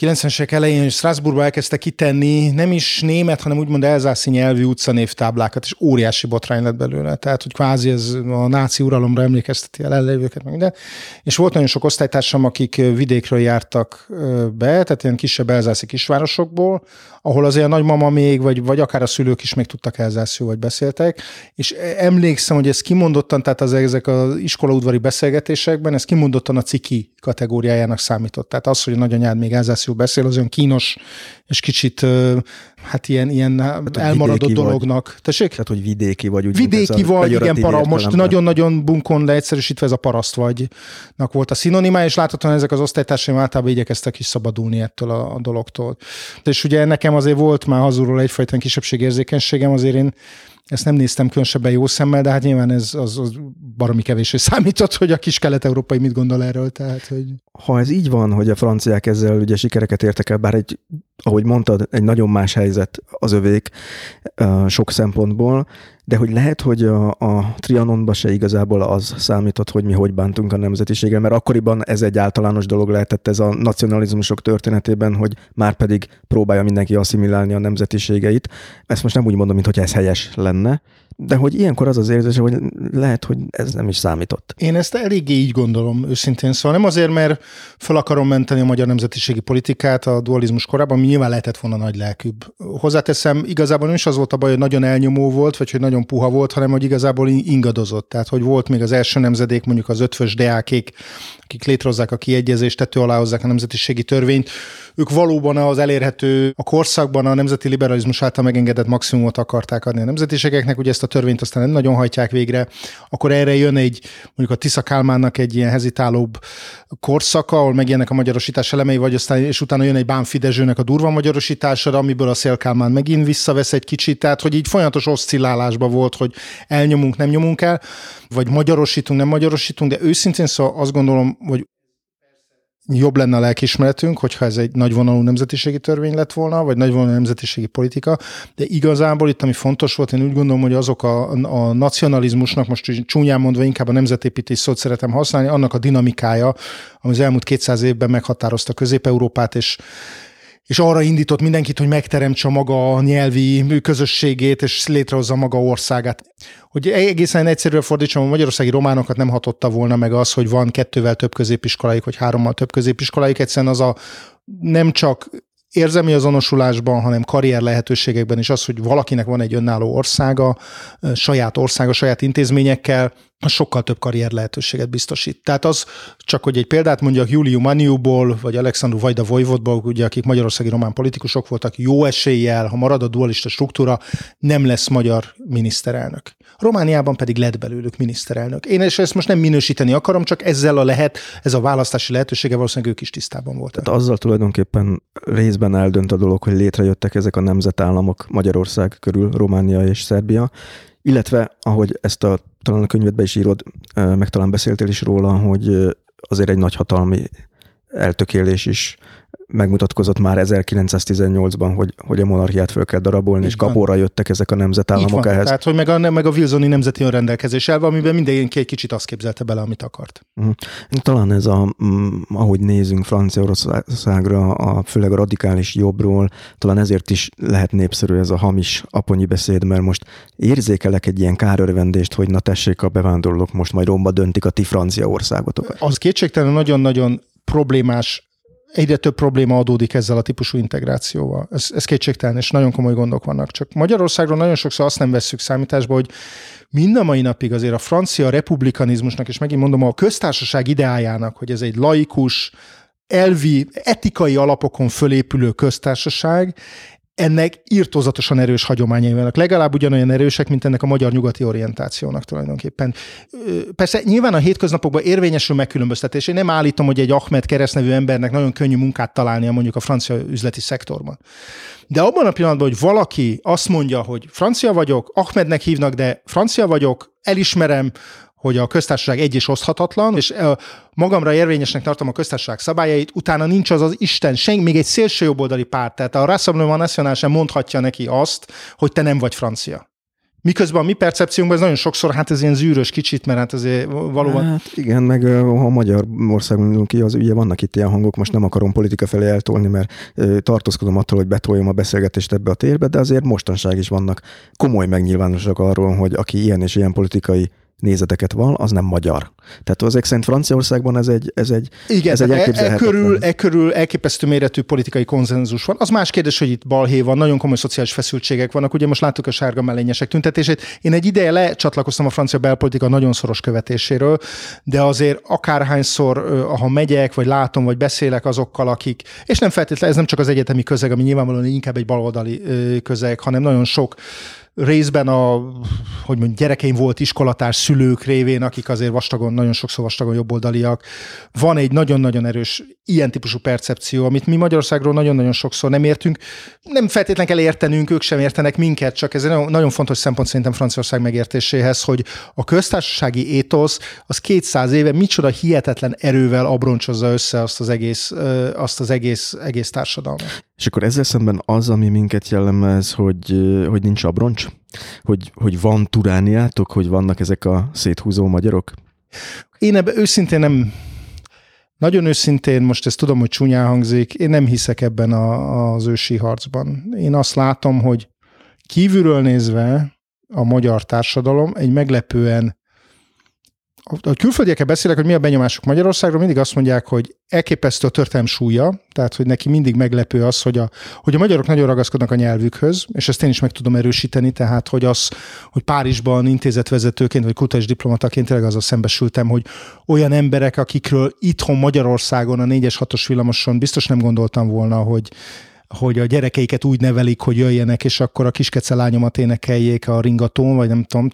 90-es elején Strasbourgba elkezdte kitenni nem is német, hanem úgymond elzászi nyelvű utcanévtáblákat, és óriási botrány lett belőle. Tehát, hogy kvázi ez a náci uralomra emlékezteti el ellenlévőket, meg minden. És volt nagyon sok osztálytársam, akik vidékről jártak be, tehát ilyen kisebb elzászi kisvárosokból, ahol azért a nagymama még, vagy akár a szülők is még tudtak elzászul, vagy beszéltek. És emlékszem, hogy ez kimondottan, tehát ezek az iskolaudvari beszélgetésekben, ez kimondottan a ciki kategóriájának számított. Tehát az, hogy a nagyanyád még elzászul beszél, az olyan kínos, és kicsit hát ilyen hát, elmaradott dolognak. Tessék? Tehát, hogy vidéki vagy. Úgy vidéki vagy, igen, para. Most nagyon-nagyon bunkon leegyszerűsítve ez a paraszt vagynak volt a szinonimája, és láthatóan ezek az osztálytársaim általában igyekeztek is szabadulni ettől a dologtól. És ugye nekem azért volt már hazulról egyfajta kisebbségérzékenységem, azért én ezt nem néztem különösebben jó szemmel, de hát nyilván ez az baromi kevésre számított, hogy a kis kelet-európai mit gondol erről. Tehát, hogy... Ha ez így van, hogy a franciák ezzel ugye sikereket értek el, bár ahogy mondtad, egy nagyon más helyzet az övék sok szempontból, de hogy lehet, hogy a Trianonba se igazából az számított, hogy mi hogy bántunk a nemzetiséggel, mert akkoriban ez egy általános dolog lehetett ez a nacionalizmusok történetében, hogy már pedig próbálja mindenki asszimilálni a nemzetiségeit. Ezt most nem úgy mondom, mintha ez helyes lenne, de hogy ilyenkor az az érzés, hogy lehet, hogy ez nem is számított. Én ezt eléggé így gondolom őszintén, szóval nem azért, mert fel akarom menteni a magyar nemzetiségi politikát a dualizmus korában, ami nyilván lehetett volna nagy lelkűbb. Hozzáteszem, igazából nem is az volt a baj, hogy nagyon elnyomó volt, vagy hogy nagyon puha volt, hanem hogy igazából ingadozott. Tehát, hogy volt még az első nemzedék, mondjuk az ötvös deákék, akik létrehozzák a kiegyezést, tető alá hozzák a nemzetiségi törvényt. Ők valóban az elérhető a korszakban a nemzeti liberalizmus által megengedett maximumot akarták adni a nemzetiségeknek, ugye ezt a törvényt aztán nem nagyon hajtják végre. Akkor erre jön egy, mondjuk a Tisza Kálmánnak egy ilyen hezitálóbb korszaka, ahol megjelennek a magyarosítás elemei, vagy aztán, és utána jön egy Bánffy Dezsőnek a durva magyarosítására, amiből a Széll Kálmán megint visszavesz egy kicsit, tehát hogy így folyamatos oszcillálásban volt, hogy elnyomunk, nem nyomunk el, vagy magyarosítunk, nem magyarosítunk, de őszintén szóval azt gondolom, hogy jobb lenne a lelkiismeretünk, hogyha ez egy nagyvonalú nemzetiségi törvény lett volna, vagy nagyvonalú nemzetiségi politika, de igazából itt, ami fontos volt, én úgy gondolom, hogy azok a nacionalizmusnak, most csúnyán mondva inkább a nemzetépítés szót szeretem használni, annak a dinamikája, ami az elmúlt 200 évben meghatározta Közép-Európát, és arra indított mindenkit, hogy megteremtse maga a nyelvi közösségét, és létrehozza maga országát. Hogy egészen egyszerűen fordítsam, a magyarországi románokat nem hatotta volna meg az, hogy van 2-vel több középiskolájuk, vagy 3-mal több középiskolájuk, egyszerűen az a nem csak érzelmi azonosulásban, hanem karrier lehetőségekben is az, hogy valakinek van egy önálló országa, saját intézményekkel, sokkal több karrier lehetőséget biztosít. Tehát az, csak hogy egy példát mondjak, Juliu Maniuból, vagy Alexandru Vajda Vojvodból, ugye, akik magyarországi román politikusok voltak, jó eséllyel, ha marad a dualista struktúra, nem lesz magyar miniszterelnök. Romániában pedig lett belőlük miniszterelnök. Én ezt most nem minősíteni akarom, csak ezzel ez a választási lehetősége valószínűleg ők is tisztában voltak. Tehát azzal tulajdonképpen részben eldönt a dolog, hogy létrejöttek ezek a nemzetállamok Magyarország körül, Románia és Szerbia, illetve ahogy ezt talán a könyvedbe is írod, meg talán beszéltél is róla, hogy azért egy nagyhatalmi eltökélés is megmutatkozott már 1918-ban, hogy a monarchiát föl kell darabolni, és kapóra jöttek ezek a nemzetállamok ehhez. Tehát, hogy meg a Wilsoni nemzeti önrendelkezés elve, amiben mindenki egy kicsit azt képzelte bele, amit akart. Talán ez ahogy nézünk Franciaországra, főleg a radikális jobbról, talán ezért is lehet népszerű ez a hamis aponyi beszéd, mert most érzékelek egy ilyen kárörvendést, hogy na tessék a bevándorlók, most majd romba döntik a ti Franciaországotokat. Az kétségtelen nagyon-nagyon problémás. Egyre több probléma adódik ezzel a típusú integrációval. Ez kétségtelen, és nagyon komoly gondok vannak. Csak Magyarországról nagyon sokszor azt nem vesszük számításba, hogy mind a mai napig azért a francia republikanizmusnak, és megint mondom, a köztársaság ideájának, hogy ez egy laikus, elvi, etikai alapokon fölépülő köztársaság, ennek irtózatosan erős hagyományai vannak. Legalább ugyanolyan erősek, mint ennek a magyar nyugati orientációnak tulajdonképpen. Persze nyilván a hétköznapokban érvényesül megkülönböztetés. Én nem állítom, hogy egy Ahmed Kereszt nevű embernek nagyon könnyű munkát találnia mondjuk a francia üzleti szektorban. De abban a pillanatban, hogy valaki azt mondja, hogy francia vagyok, Ahmednek hívnak, de francia vagyok, elismerem, hogy a köztársaság egy és oszthatatlan, és magamra érvényesnek tartom a köztársaság szabályait, utána nincs az Isten, senki, még egy szélső jobboldali párt, tehát a Rassemblement National sem mondhatja neki azt, hogy te nem vagy francia. Miközben a mi percepciónkban ez nagyon sokszor, hát ez ilyen zűrös kicsit, mert hát azért valóban... Hát igen, meg ha Magyarországon indulunk ki, az ugye vannak itt ilyen hangok, most nem akarom politika felé eltolni, mert tartózkodom attól, hogy betoljam a beszélgetést ebbe a térbe, de azért mostanság is vannak komoly megnyilvánosok arról, hogy aki ilyen és ilyen politikai nézeteket van, az nem magyar. Tehát azért szerint Franciaországban ez egy igen, ez egy elképzelhetetlen. E körül elképesztő méretű politikai konszenzus van. Az más kérdés, hogy itt balhé van, nagyon komoly szociális feszültségek vannak. Ugye most láttuk a sárga mellényesek tüntetését. Én egy ideje lecsatlakoztam a francia belpolitika nagyon szoros követéséről, de azért akárhányszor, ha megyek, vagy látom, vagy beszélek azokkal, akik, és nem feltétlenül, ez nem csak az egyetemi közeg, ami nyilvánvalóan inkább egy baloldali közeg, hanem nagyon sok részben gyerekeim volt iskolatárs szülők révén, akik azért nagyon sokszor vastagon jobboldaliak. Van egy nagyon-nagyon erős ilyen típusú percepció, amit mi Magyarországról nagyon-nagyon sokszor nem értünk. Nem feltétlenül kell értenünk, ők sem értenek minket, csak ez egy nagyon fontos szempont szerintem Franciaország megértéséhez, hogy a köztársasági étosz az 200 éve micsoda hihetetlen erővel abroncsozza össze azt az egész társadalmat. És akkor ezzel szemben az, ami minket jellemez, hogy nincs abroncs? Hogy van turániátok? Hogy vannak ezek a széthúzó magyarok? Én ebben őszintén nem... Nagyon őszintén, most ezt tudom, hogy csúnyán hangzik, én nem hiszek ebben az ősi harcban. Én azt látom, hogy kívülről nézve a magyar társadalom egy meglepően... A külföldiekkel beszélek, hogy mi a benyomásuk Magyarországról, mindig azt mondják, hogy elképesztő a történelem súlya, tehát hogy neki mindig meglepő az, hogy a magyarok nagyon ragaszkodnak a nyelvükhöz, és ezt én is meg tudom erősíteni, tehát hogy Párizsban intézetvezetőként, vagy kutatás diplomataként tényleg azzal szembesültem, hogy olyan emberek, akikről itthon Magyarországon a 4-es, 6-os villamoson biztos nem gondoltam volna, hogy a gyerekeiket úgy nevelik, hogy jöjjenek, és akkor a Kiskece lányomat énekeljék a ringatón, vagy nem tudom,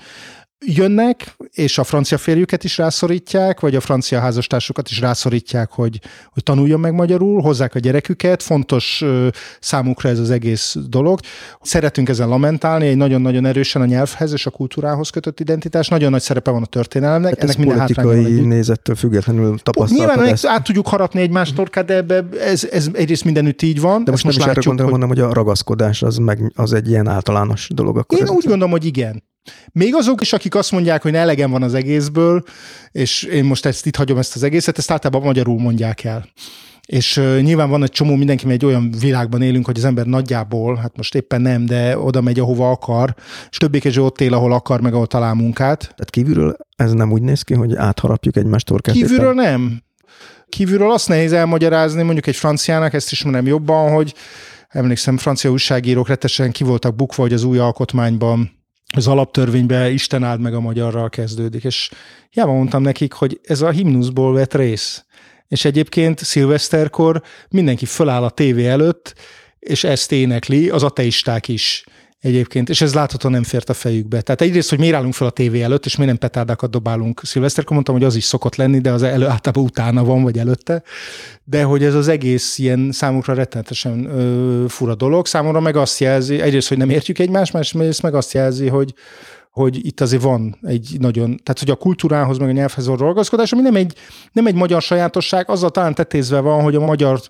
jönnek, és a francia férjüket is rászorítják, vagy a francia házastársukat is rászorítják, hogy tanuljon meg magyarul, hozzák a gyereküket, fontos számukra ez az egész dolog. Szeretünk ezen lamentálni, egy nagyon-nagyon erősen a nyelvhez és a kultúrához kötött identitás, nagyon nagy szerepe van a történelemnek. Hát ennek minden politikai nézettől függetlenül tapasztaltad nyilván ezt. Át tudjuk harapni egymást torkát, de ebbe ez egyrészt mindenütt így van. De most nem látjuk, hogy a ragaszkodás az egy ilyen általános dolog. Akkor én úgy gondolom, hogy igen. Még azok is, akik azt mondják, hogy elegem van az egészből, és én most itt hagyom ezt az egészet, ezt általában magyarul mondják el. És nyilván van egy csomó, mindenki, mert egy olyan világban élünk, hogy az ember nagyjából, hát most éppen nem, de oda megy, ahova akar, és többé-kevésbé ott él, ahol akar, meg ahol talál munkát. Tehát kívülről ez nem úgy néz ki, hogy átharapjuk egymást torkát? Kívülről nem. Kívülről azt nehéz elmagyarázni, mondjuk egy franciának, ezt ismerem jobban, hogy emlékszem, francia újságírók rettesen ki voltak bukva, hogy az új alkotmányban az alaptörvényben Isten áld meg a magyarral kezdődik, és jában mondtam nekik, hogy ez a himnuszból vett rész. És egyébként szilveszterkor mindenki föláll a tévé előtt, és ezt énekli, az ateisták is egyébként, és ez láthatóan nem fért a fejükbe. Tehát egyrészt, hogy miért állunk fel a tévé előtt, és miért nem petárdákat dobálunk szilveszterkor, mondtam, hogy az is szokott lenni, de az általában utána van, vagy előtte, de hogy ez az egész ilyen számukra rettenetesen fura dolog. Számomra meg azt jelzi, egyrészt, hogy nem értjük egymást, másrészt meg azt jelzi, hogy itt azért van egy nagyon, tehát hogy a kultúrához, meg a nyelvhez való ragaszkodás, ami nem egy magyar sajátosság, azzal talán tetézve van, hogy a magyar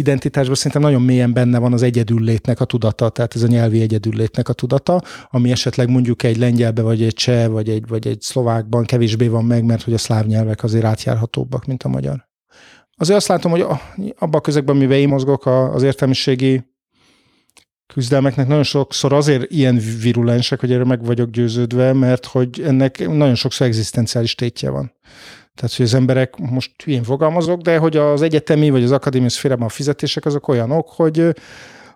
identitásban szerintem nagyon mélyen benne van az egyedüllétnek a tudata, tehát ez a nyelvi egyedüllétnek a tudata, ami esetleg mondjuk egy lengyelbe, vagy egy cseh, vagy egy szlovákban kevésbé van meg, mert hogy a szláv nyelvek azért átjárhatóbbak, mint a magyar. Azért azt látom, hogy abban a közegben, amiben én mozgok, az értelmiségi küzdelmeknek nagyon sokszor azért ilyen virulensek, hogy erre meg vagyok győződve, mert hogy ennek nagyon sokszor egzisztenciális tétje van. Tehát, hogy az emberek, most hülyén fogalmazok, de hogy az egyetemi vagy az akadémiai szférában a fizetések azok olyanok, hogy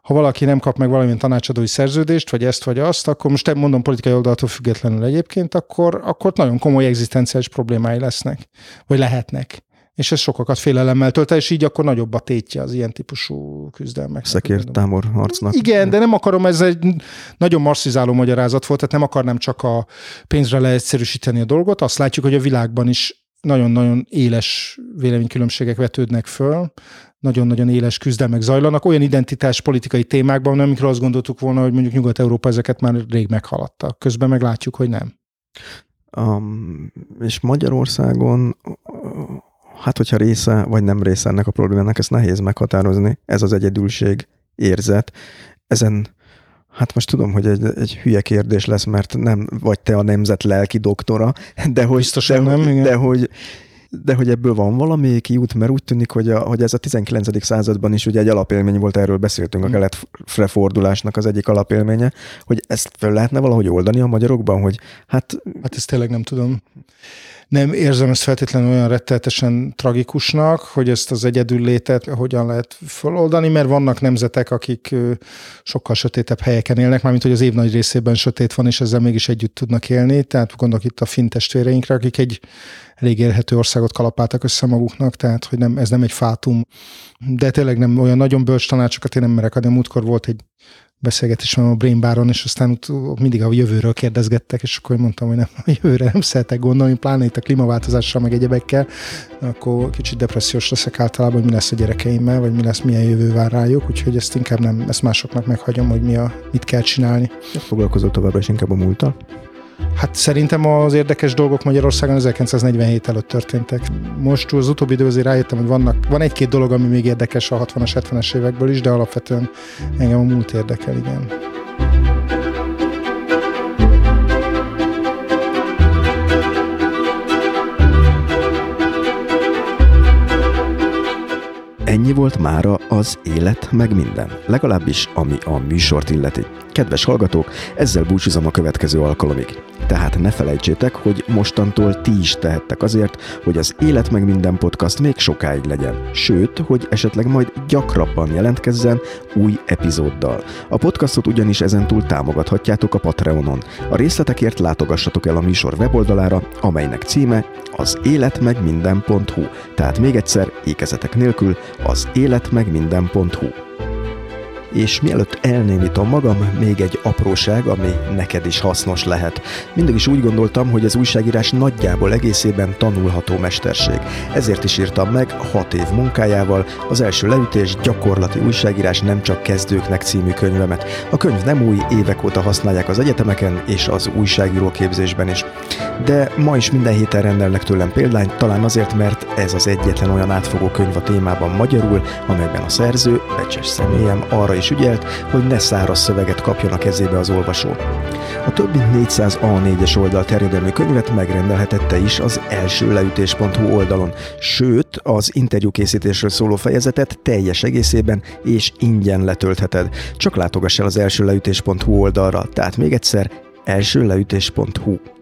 ha valaki nem kap meg valamilyen tanácsadói szerződést, vagy ezt vagy azt, akkor most mondom politikai oldaltól függetlenül egyébként, akkor nagyon komoly egzisztenciális problémái lesznek, vagy lehetnek. És ez sokakat félelemmel tölt el, és így akkor nagyobb a tétje az ilyen típusú küzdelmek. Szekértábor harcnak. Igen, de nem akarom, ez egy nagyon marxizáló magyarázat volt, tehát nem akarnám csak a pénzre leegyszerűsíteni a dolgot. Azt látjuk, hogy a világban is nagyon-nagyon éles véleménykülönbségek vetődnek föl, nagyon-nagyon éles küzdelmek zajlanak, olyan identitás politikai témákban, amikről azt gondoltuk volna, hogy mondjuk Nyugat-Európa ezeket már rég meghaladta. Közben meg látjuk, hogy nem. És Magyarországon... Hát, hogyha része, vagy nem része ennek a problémának, ezt nehéz meghatározni, ez az egyedülség érzet. Ezen Hát most tudom, hogy egy hülye kérdés lesz, mert nem vagy te a nemzet lelki doktora, de hogy ebből van valami kiút, mert úgy tűnik, hogy ez a 19. században is ugye egy alapélmény volt, erről beszéltünk, a keletre fordulásnak az egyik alapélménye, hogy ezt föl lehetne valahogy oldani a magyarokban, hogy Hát ezt tényleg nem tudom. Nem érzem ezt feltétlenül olyan rettenetesen tragikusnak, hogy ezt az egyedüllétet hogyan lehet föloldani, mert vannak nemzetek, akik sokkal sötétebb helyeken élnek, mármint hogy az év nagy részében sötét van, és ezzel mégis együtt tudnak élni. Tehát gondolok itt a finn testvéreinkre, akik egy elég élhető országot kalapáltak össze maguknak, tehát hogy nem, ez nem egy fátum. De tényleg nem olyan nagyon bölcs tanácsokat én nem merek adni. Múltkor volt egy beszélgetésem a Brain Baron, és aztán mindig a jövőről kérdezgettek, és akkor mondtam, hogy nem, a jövőre nem szeretek gondolni, pláne itt a klímaváltozással, meg egyebekkel, akkor kicsit depressziós leszek általában, hogy mi lesz a gyerekeimmel, vagy mi lesz, milyen jövő vár rájuk, úgyhogy ezt inkább nem, ezt másoknak meghagyom, hogy mit kell csinálni. Foglalkozol továbbra is inkább a múlttal? Hát szerintem az érdekes dolgok Magyarországon 1947 előtt történtek. Most az utóbbi idő azért rájöttem, hogy van egy-két dolog, ami még érdekes a 60-as, 70-es évekből is, de alapvetően engem a múlt érdekel, igen. Ennyi volt mára az Élet meg minden, legalábbis ami a műsort illeti. Kedves hallgatók, ezzel búcsúzom a következő alkalomig. Tehát ne felejtsétek, hogy mostantól ti is tehettek azért, hogy az Élet meg minden podcast még sokáig legyen. Sőt, hogy esetleg majd gyakrabban jelentkezzen új epizóddal. A podcastot ugyanis ezentúl támogathatjátok a Patreonon. A részletekért látogassatok el a műsor weboldalára, amelynek címe az életmegminden.hu. Tehát még egyszer, ékezetek nélkül, az életmegminden.hu. És mielőtt elnémítom magam, még egy apróság, ami neked is hasznos lehet. Mindig is úgy gondoltam, hogy az újságírás nagyjából egészében tanulható mesterség. Ezért is írtam meg 6 év munkájával az első leütés gyakorlati újságírás nem csak kezdőknek című könyvemet. A könyv nem új, évek óta használják az egyetemeken és az újságíróképzésben is. De ma is minden héten rendelnek tőlem példányt, talán azért, mert ez az egyetlen olyan átfogó könyv a témában magyarul, amelyben a szerző, becses személyem arra is ügyelt, hogy ne száraz szöveget kapjon a kezébe az olvasó. A több mint 400 A4-es oldal terjedelmű könyvet megrendelheted te is az elsőleütés.hu oldalon, sőt, az interjúkészítésről szóló fejezetet teljes egészében és ingyen letöltheted. Csak látogass el az elsőleütés.hu oldalra, tehát még egyszer, elsőleütés.hu.